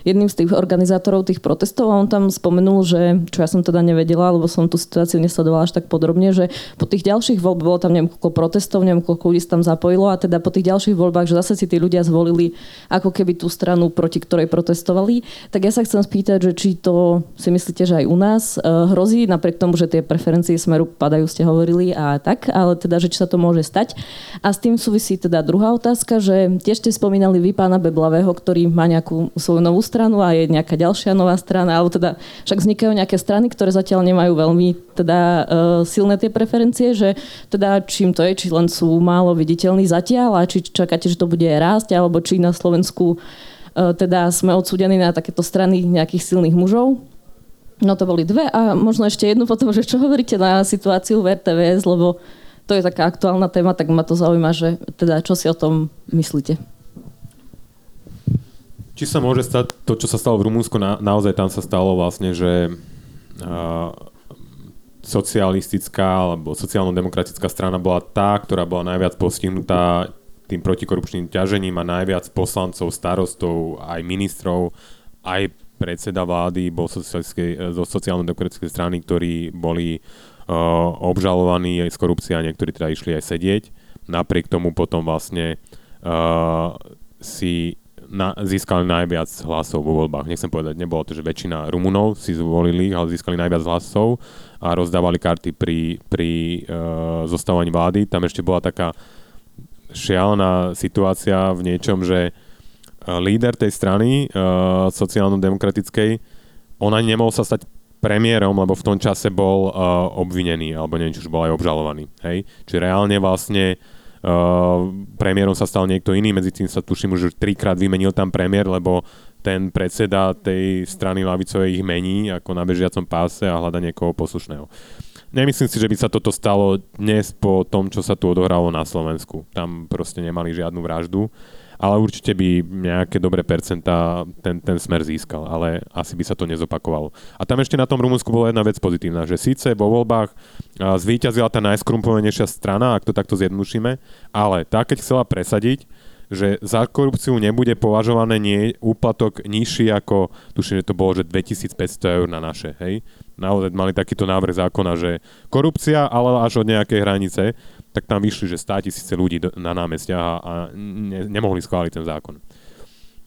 jedným z tých organizátorov tých protestov a on tam spomenul, že, čo ja som teda nevedela, lebo som tú situáciu nesledovala až tak podrobne, že po tých ďalších voľbách, bolo tam neviem koľko protestov, neviem koľko ľudí sa tam zapojilo a teda po tých ďalších voľbách, že zase si tí ľudia zvolili ako keby tú stranu, proti ktorej protestovali. Tak ja sa chcem spýtať, že či to si myslíte, že aj u nás hrozí, napriek tomu, že tie preferencie Smeru padajú, ste hovorili a tak, ale teda, že či sa to môže stať. A s tým súvisí teda druhá otázka, že tiež ste spomínali vy pána Beblavého, ktorý má nejakú svoju novú stranu a je nejaká ďalšia nová strana, alebo teda však vznikajú nejaké strany, ktoré zatiaľ nemajú veľmi teda silné tie preferencie, že teda čím to je, či len sú málo viditeľní zatiaľ a či čakáte, že to bude rásť, alebo či na Slovensku teda sme odsúdení na takéto strany nejakých silných mužov. No to boli dve a možno ešte jednu potom, že čo hovoríte na situáciu v er té vé es, lebo to je taká aktuálna téma, tak ma to zaujíma, že teda čo si o tom myslíte. Či sa môže stať to, čo sa stalo v Rumunsku, na, naozaj tam sa stalo vlastne, že uh, socialistická alebo sociálno-demokratická strana bola tá, ktorá bola najviac postihnutá tým protikorupčným ťažením a najviac poslancov, starostov, aj ministrov, aj predseda vlády bol zo sociálno-demokratickej strany, ktorí boli uh, obžalovaní z korupcie a niektorí teda išli aj sedieť. Napriek tomu potom vlastne uh, si na, získali najviac hlasov vo voľbách. Nechcem povedať, nebolo to, že väčšina Rumunov si zvolili, ale získali najviac hlasov a rozdávali karty pri, pri uh, zostavovaní vlády. Tam ešte bola taká šialená situácia v niečom, že líder tej strany uh, sociálno-demokratickej, on ani nemohol sa stať premiérom, lebo v tom čase bol uh, obvinený, alebo neviem, či už bol aj obžalovaný. Hej? Čiže reálne vlastne uh, premiérom sa stal niekto iný, medzi tým sa tuším už trikrát vymenil tam premiér, lebo ten predseda tej strany ľavicovej ich mení ako na bežiacom páse a hľada niekoho poslušného. Nemyslím si, že by sa toto stalo dnes po tom, čo sa tu odohralo na Slovensku. Tam proste nemali žiadnu vraždu, ale určite by nejaké dobré percentá ten, ten Smer získal, ale asi by sa to nezopakovalo. A tam ešte na tom Rumunsku bola jedna vec pozitívna, že síce vo voľbách zvíťazila tá najskorumpovanejšia strana, ak to takto zjednušíme, ale tá, keď chcela presadiť, že za korupciu nebude považované nie, úplatok nižší ako, tuším, že to bolo, že dvetisícpäťsto eur na naše, hej. Naozaj mali takýto návrh zákona, že korupcia, ale až od nejakej hranice, tak tam vyšli, že státisíce ľudí do, na námestiach a, a ne, nemohli schváliť ten zákon.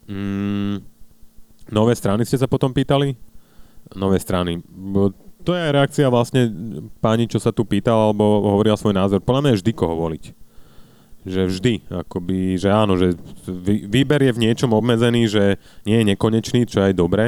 Mm, nové strany ste sa potom pýtali? Nové strany. To je reakcia vlastne páni, čo sa tu pýtal, alebo hovorila svoj názor. Podľa mňa je vždy koho voliť. Že vždy, akoby, že áno, že výber je v niečom obmedzený, že nie je nekonečný, čo je aj dobré,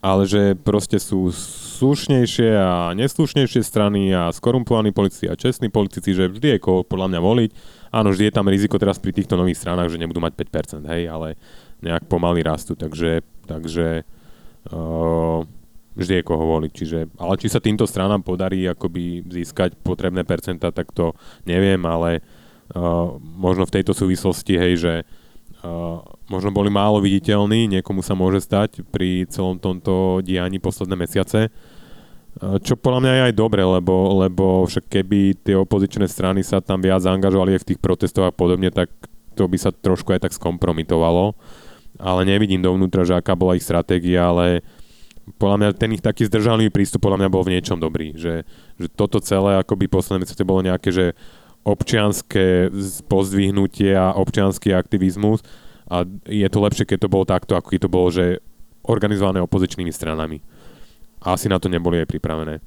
ale že proste sú slušnejšie a neslušnejšie strany a skorumpovaní politici a čestní politici, že vždy je koho podľa mňa voliť. Áno, vždy je tam riziko teraz pri týchto nových stranách, že nebudú mať päť percent, hej, ale nejak pomaly rastú, takže, takže uh, vždy je koho voliť. Čiže, ale či sa týmto stranám podarí akoby získať potrebné percentá, tak to neviem, ale uh, možno v tejto súvislosti, hej, že Uh, možno boli málo viditeľní, niekomu sa môže stať pri celom tomto dianí posledné mesiace. Uh, čo podľa mňa je aj dobre, lebo, lebo však keby tie opozičné strany sa tam viac zaangažovali aj v tých protestoch a podobne, tak to by sa trošku aj tak skompromitovalo. Ale nevidím dovnútra, že aká bola ich stratégia, ale podľa mňa ten ich taký zdržaný prístup podľa mňa bol v niečom dobrý. Že, že toto celé akoby posledné mesiace bolo nejaké, že občianske pozdvihnutie a občiansky aktivizmus a je to lepšie, keď to bolo takto, ako keď to bolo, že organizované opozičnými stranami. A asi na to neboli aj pripravené.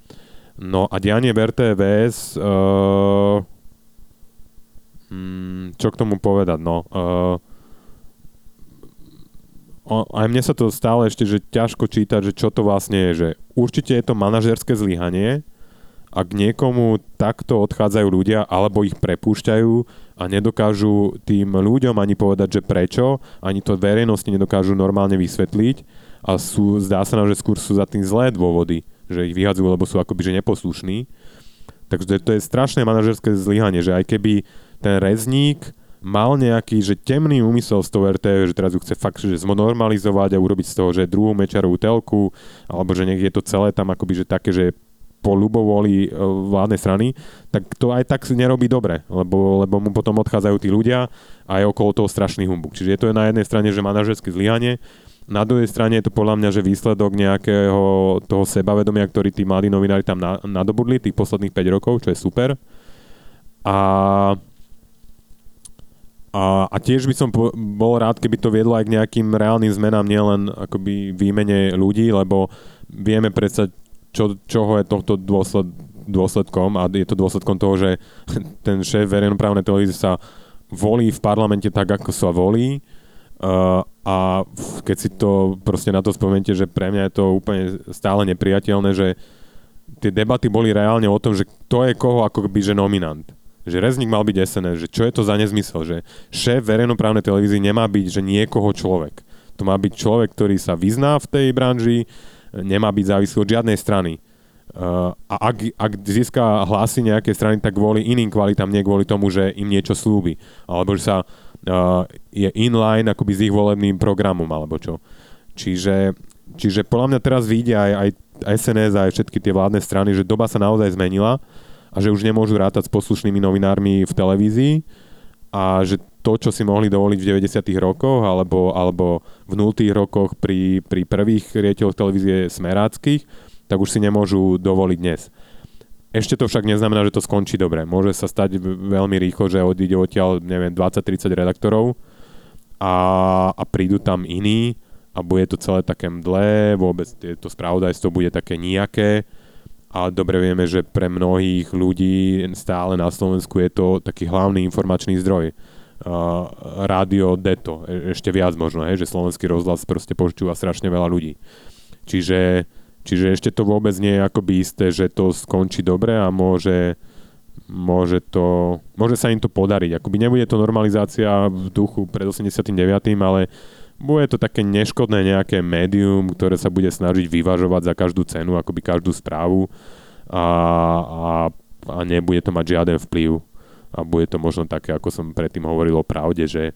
No a dianie v er té vé es, uh, čo k tomu povedať, no. Uh, aj mne sa to stále ešte, že ťažko čítať, že čo to vlastne je, že určite je to manažérske zlyhanie, ak niekomu takto odchádzajú ľudia, alebo ich prepúšťajú a nedokážu tým ľuďom ani povedať, že prečo, ani to verejnosti nedokážu normálne vysvetliť a sú, zdá sa nám, že skôr sú za tým zlé dôvody, že ich vyhadzujú, lebo sú akoby že neposlušní. Takže to je strašné manažerské zlyhanie, že aj keby ten Rezník mal nejaký, že temný úmysel z toho er té vé, že teraz ju chce fakt, že zmonormalizovať a urobiť z toho, že druhú mečiarovú telku, alebo že nech je to celé tam akoby, že také, že po ľubovoli vládnej strany, tak to aj tak nerobí dobre, lebo, lebo mu potom odchádzajú tí ľudia a je okolo toho strašný humbuk. Čiže je to na jednej strane, že manažerské zlyhanie, na druhej strane je to podľa mňa, že výsledok nejakého toho sebavedomia, ktorý tí mladí novinári tam nadobudli tých posledných päť rokov, čo je super. A, a, a tiež by som po, bol rád, keby to viedlo aj k nejakým reálnym zmenám, nielen akoby výmene ľudí, lebo vieme predsa Čo, čoho je tohto dôsled, dôsledkom a je to dôsledkom toho, že ten šéf verejnoprávnej televízie sa volí v parlamente tak, ako sa volí uh, a keď si to proste na to spomente, že pre mňa je to úplne stále nepriateľné, že tie debaty boli reálne o tom, že kto je koho akoby že nominant. Že Rezník mal byť es en es, že čo je to za nezmysel, že šéf verejnoprávnej televízie nemá byť, že niekoho človek. To má byť človek, ktorý sa vyzná v tej branži, nemá byť závislý od žiadnej strany. Uh, a ak, ak získa hlasy nejakej strany, tak kvôli iným kvalitám, nie kvôli tomu, že im niečo slúbi. Alebo že sa uh, je inline akoby s ich volebným programom, alebo čo. Čiže, čiže podľa mňa teraz vidia aj, aj es en es, aj všetky tie vládne strany, že doba sa naozaj zmenila a že už nemôžu rátať s poslušnými novinármi v televízii a že to, čo si mohli dovoliť v deväťdesiatych rokoch alebo, alebo v nultých rokoch pri, pri prvých riaditeľoch televízie smeráckých, tak už si nemôžu dovoliť dnes. Ešte to však neznamená, že to skončí dobre. Môže sa stať veľmi rýchlo, že odíde odtiaľ, neviem, dvadsať tridsať redaktorov a, a prídu tam iní a bude to celé také mdlé, vôbec to spravodajstvo bude také nejaké. A dobre vieme, že pre mnohých ľudí stále na Slovensku je to taký hlavný informačný zdroj. Uh, rádio Deto, e- ešte viac možno, hej, že Slovenský rozhlas proste počúva strašne veľa ľudí. Čiže, čiže ešte to vôbec nie je akoby isté, že to skončí dobre a môže, môže, to, môže sa im to podariť. Akoby nebude to normalizácia v duchu pred osemdesiatym deviatym, ale bude to také neškodné nejaké médium, ktoré sa bude snažiť vyvažovať za každú cenu, akoby každú správu a, a, a nebude to mať žiaden vplyv. A bude to možno také, ako som predtým hovoril o Pravde, že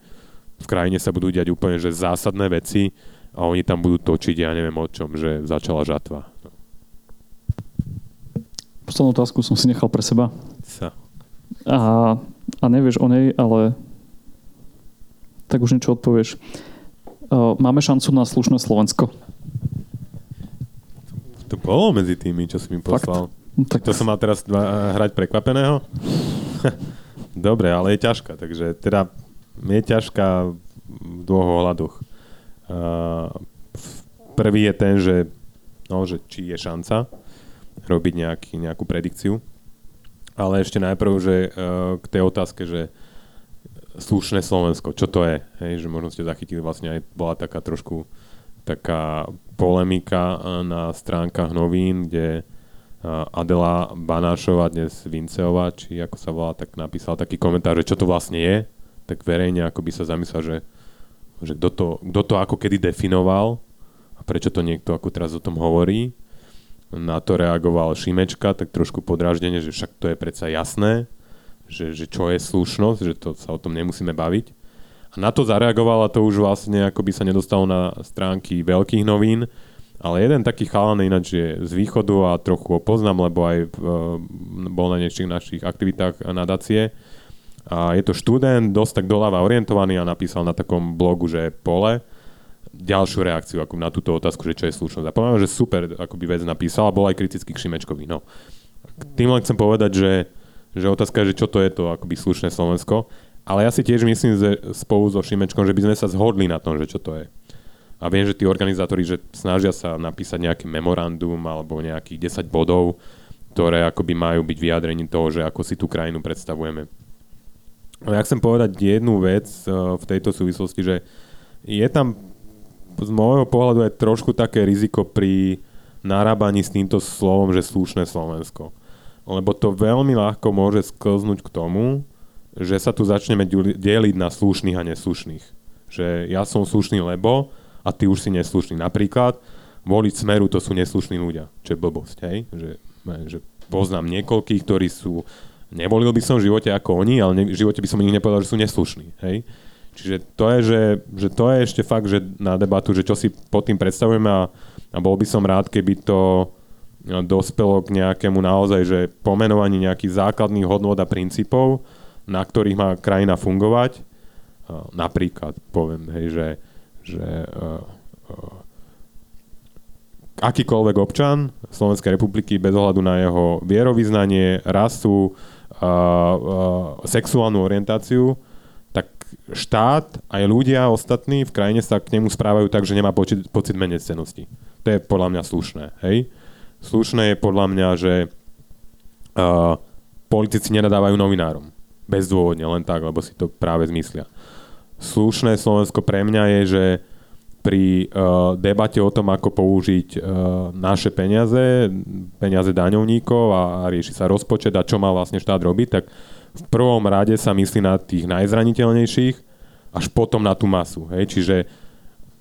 v krajine sa budú diať úplne že zásadné veci a oni tam budú točiť, ja neviem o čom, že začala žatva. Poslednú otázku som si nechal pre seba. Sa. A, a nevieš o nej, ale tak už niečo odpovieš. Máme šancu na slušné Slovensko? To bolo medzi tými, čo si mi poslal. No, tak... To som mal teraz hrať prekvapeného? Dobre, ale je ťažká, takže teda je ťažká v dvoch ohľadoch. Uh, prvý je ten, že, no, že či je šanca robiť nejaký, nejakú predikciu, ale ešte najprv, že uh, k tej otázke, že slušné Slovensko, čo to je? Hej, že možno ste zachytili, vlastne aj bola taká trošku taká polemika na stránkach novín, kde Adela Banášová, dnes Vinceová, či ako sa volá, tak napísala taký komentár, že čo to vlastne je, tak verejne ako by sa zamyslel, že, že kto to, kto to ako kedy definoval a prečo to niekto ako teraz o tom hovorí. Na to reagoval Šimečka, tak trošku podráždenie, že však to je predsa jasné, že, že čo je slušnosť, že to sa o tom nemusíme baviť. A na to zareagovala, to už vlastne ako by sa nedostalo na stránky veľkých novín, ale jeden taký chalan ináč je z východu a trochu ho poznám, lebo aj e, bol na niečných našich aktivitách nadácie. A je to študent, dosť tak doľava orientovaný a napísal na takom blogu, že pole, ďalšiu reakciu ako na túto otázku, že čo je slušnosť. A poviem, že super, ako by vec napísal a bol aj kritický k Šimečkovi. No. Tým len chcem povedať, že, že otázka je, že čo to je to akoby slušné Slovensko. Ale ja si tiež myslím, že spolu so Šimečkom, že by sme sa zhodli na tom, že čo to je. A viem, že tí organizátori, že snažia sa napísať nejaký memorandum alebo nejakých desať bodov, ktoré akoby majú byť vyjadrením toho, že ako si tú krajinu predstavujeme. No ja chcem povedať jednu vec v tejto súvislosti, že je tam z môjho pohľadu aj trošku také riziko pri narábaní s týmto slovom, že slušné Slovensko. Lebo to veľmi ľahko môže sklznúť k tomu, že sa tu začneme deliť na slušných a neslušných. Že ja som slušný, lebo a ty už si neslušný. Napríklad voliť Smeru, to sú neslušní ľudia. Čo je blbosť, hej? Že, že poznám niekoľkých, ktorí sú... Nevolil by som v živote ako oni, ale ne, v živote by som ich nepovedal, že sú neslušní, hej? Čiže to je, že, že to je ešte fakt, že na debatu, že čo si pod tým predstavujeme a, a bol by som rád, keby to dospelo k nejakému naozaj, že pomenovanie nejakých základných hodnôt a princípov, na ktorých má krajina fungovať. Napríklad, poviem, hej, že že uh, uh, akýkoľvek občan Slovenskej republiky bez ohľadu na jeho vierovyznanie, rasu, uh, uh, sexuálnu orientáciu, tak štát aj ľudia ostatní v krajine sa k nemu správajú tak, že nemá pocit, pocit menejcennosti. To je podľa mňa slušné. Hej? Slušné je podľa mňa, že uh, politici nenadávajú novinárom. Bezdôvodne, len tak, lebo si to práve zmyslia. Slušné Slovensko pre mňa je, že pri uh, debate o tom, ako použiť uh, naše peniaze, peniaze daňovníkov a, a rieši sa rozpočet a čo má vlastne štát robiť, tak v prvom rade sa myslí na tých najzraniteľnejších, až potom na tú masu. Hej? Čiže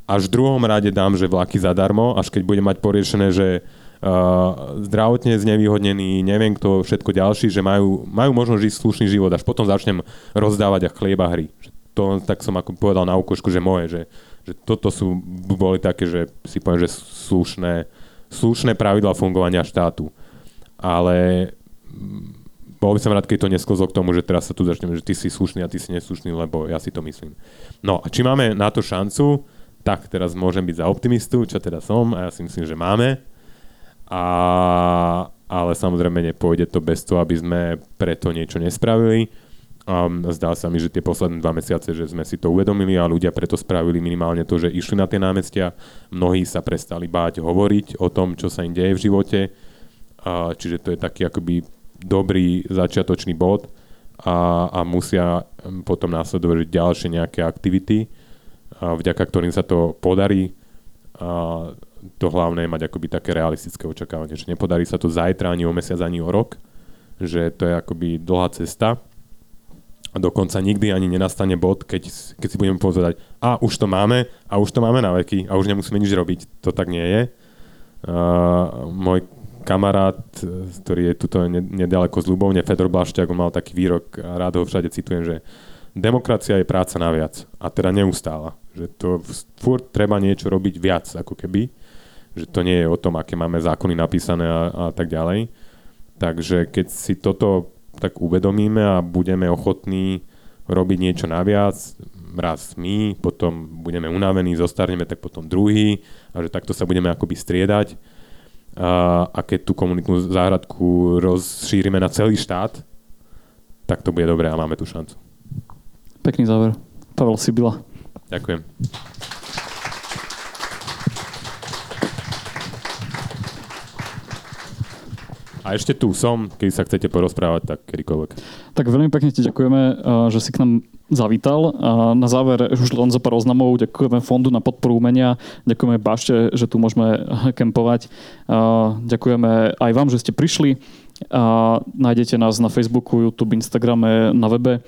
až v druhom rade dám, že vlaky zadarmo, až keď budem mať poriešené, že Uh, zdravotne znevýhodnení, neviem kto všetko ďalší, že majú, majú možnosť žiť slušný život, až potom začnem rozdávať a chlieba hry. Že to tak som ako povedal na ukošku, že moje, že, že toto sú, boli také, že si poviem, že slušné, slušné pravidlá fungovania štátu. Ale bol by som rád, keď to nesklzol k tomu, že teraz sa tu začneme, že ty si slušný a ty si neslušný, lebo ja si to myslím. No a či máme na to šancu, tak teraz môžem byť za optimistu, čo teda som, a ja si myslím, že máme. A, ale samozrejme nepôjde to bez toho, aby sme preto niečo nespravili. Um, zdá sa mi, že tie posledné dva mesiace, že sme si to uvedomili a ľudia preto spravili minimálne to, že išli na tie námestia. Mnohí sa prestali báť hovoriť o tom, čo sa im deje v živote. Uh, čiže to je taký akoby dobrý začiatočný bod a, a musia potom následovať ďalšie nejaké aktivity, uh, vďaka ktorým sa to podarí. Uh, to hlavné je mať akoby také realistické očakávanie, že nepodarí sa to zajtra, ani o mesiac, ani o rok, že to je akoby dlhá cesta a dokonca nikdy ani nenastane bod, keď, keď si budeme povedať, a už to máme, a už to máme na veky, a už nemusíme nič robiť. To tak nie je. Uh, môj kamarát, ktorý je tuto nedaleko z Ľubovne, Fedor Blašťák, on mal taký výrok, a rád ho všade citujem, že demokracia je práca na viac a teda neustála. Že to furt treba niečo robiť viac, ako keby. Že to nie je o tom, aké máme zákony napísané a, a tak ďalej. Takže keď si toto tak uvedomíme a budeme ochotní robiť niečo naviac, raz my, potom budeme unavení, zostarneme, tak potom druhý a že takto sa budeme akoby striedať. A, a keď tú komunitnú záhradku rozšírime na celý štát, tak to bude dobré a máme tú šancu. Pekný záver. Pavel Sibila. Ďakujem. A A ešte tu som, keď sa chcete porozprávať, tak kedykoľvek. Tak veľmi pekne ti ďakujeme, že si k nám zavítal. A na záver už len za pár oznamov. Ďakujeme Fondu na podporu umenia. Ďakujeme Bašte, že tu môžeme kempovať. A ďakujeme aj vám, že ste prišli. A nájdete nás na Facebooku, YouTube, Instagrame, na webe.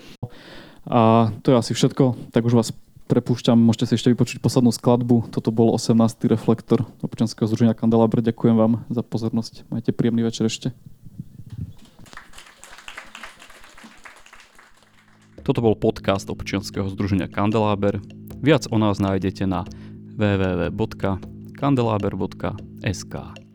A to je asi všetko. Tak už vás prepúšťam, môžete si ešte vypočuť poslednú skladbu. Toto bol osemnásty Reflektor občianskeho združenia Kandelabr. Ďakujem vám za pozornosť. Majte príjemný večer ešte. Toto bol podcast občianskeho združenia Kandelabr. Viac o nás nájdete na w w w bodka kandelaber bodka es ká.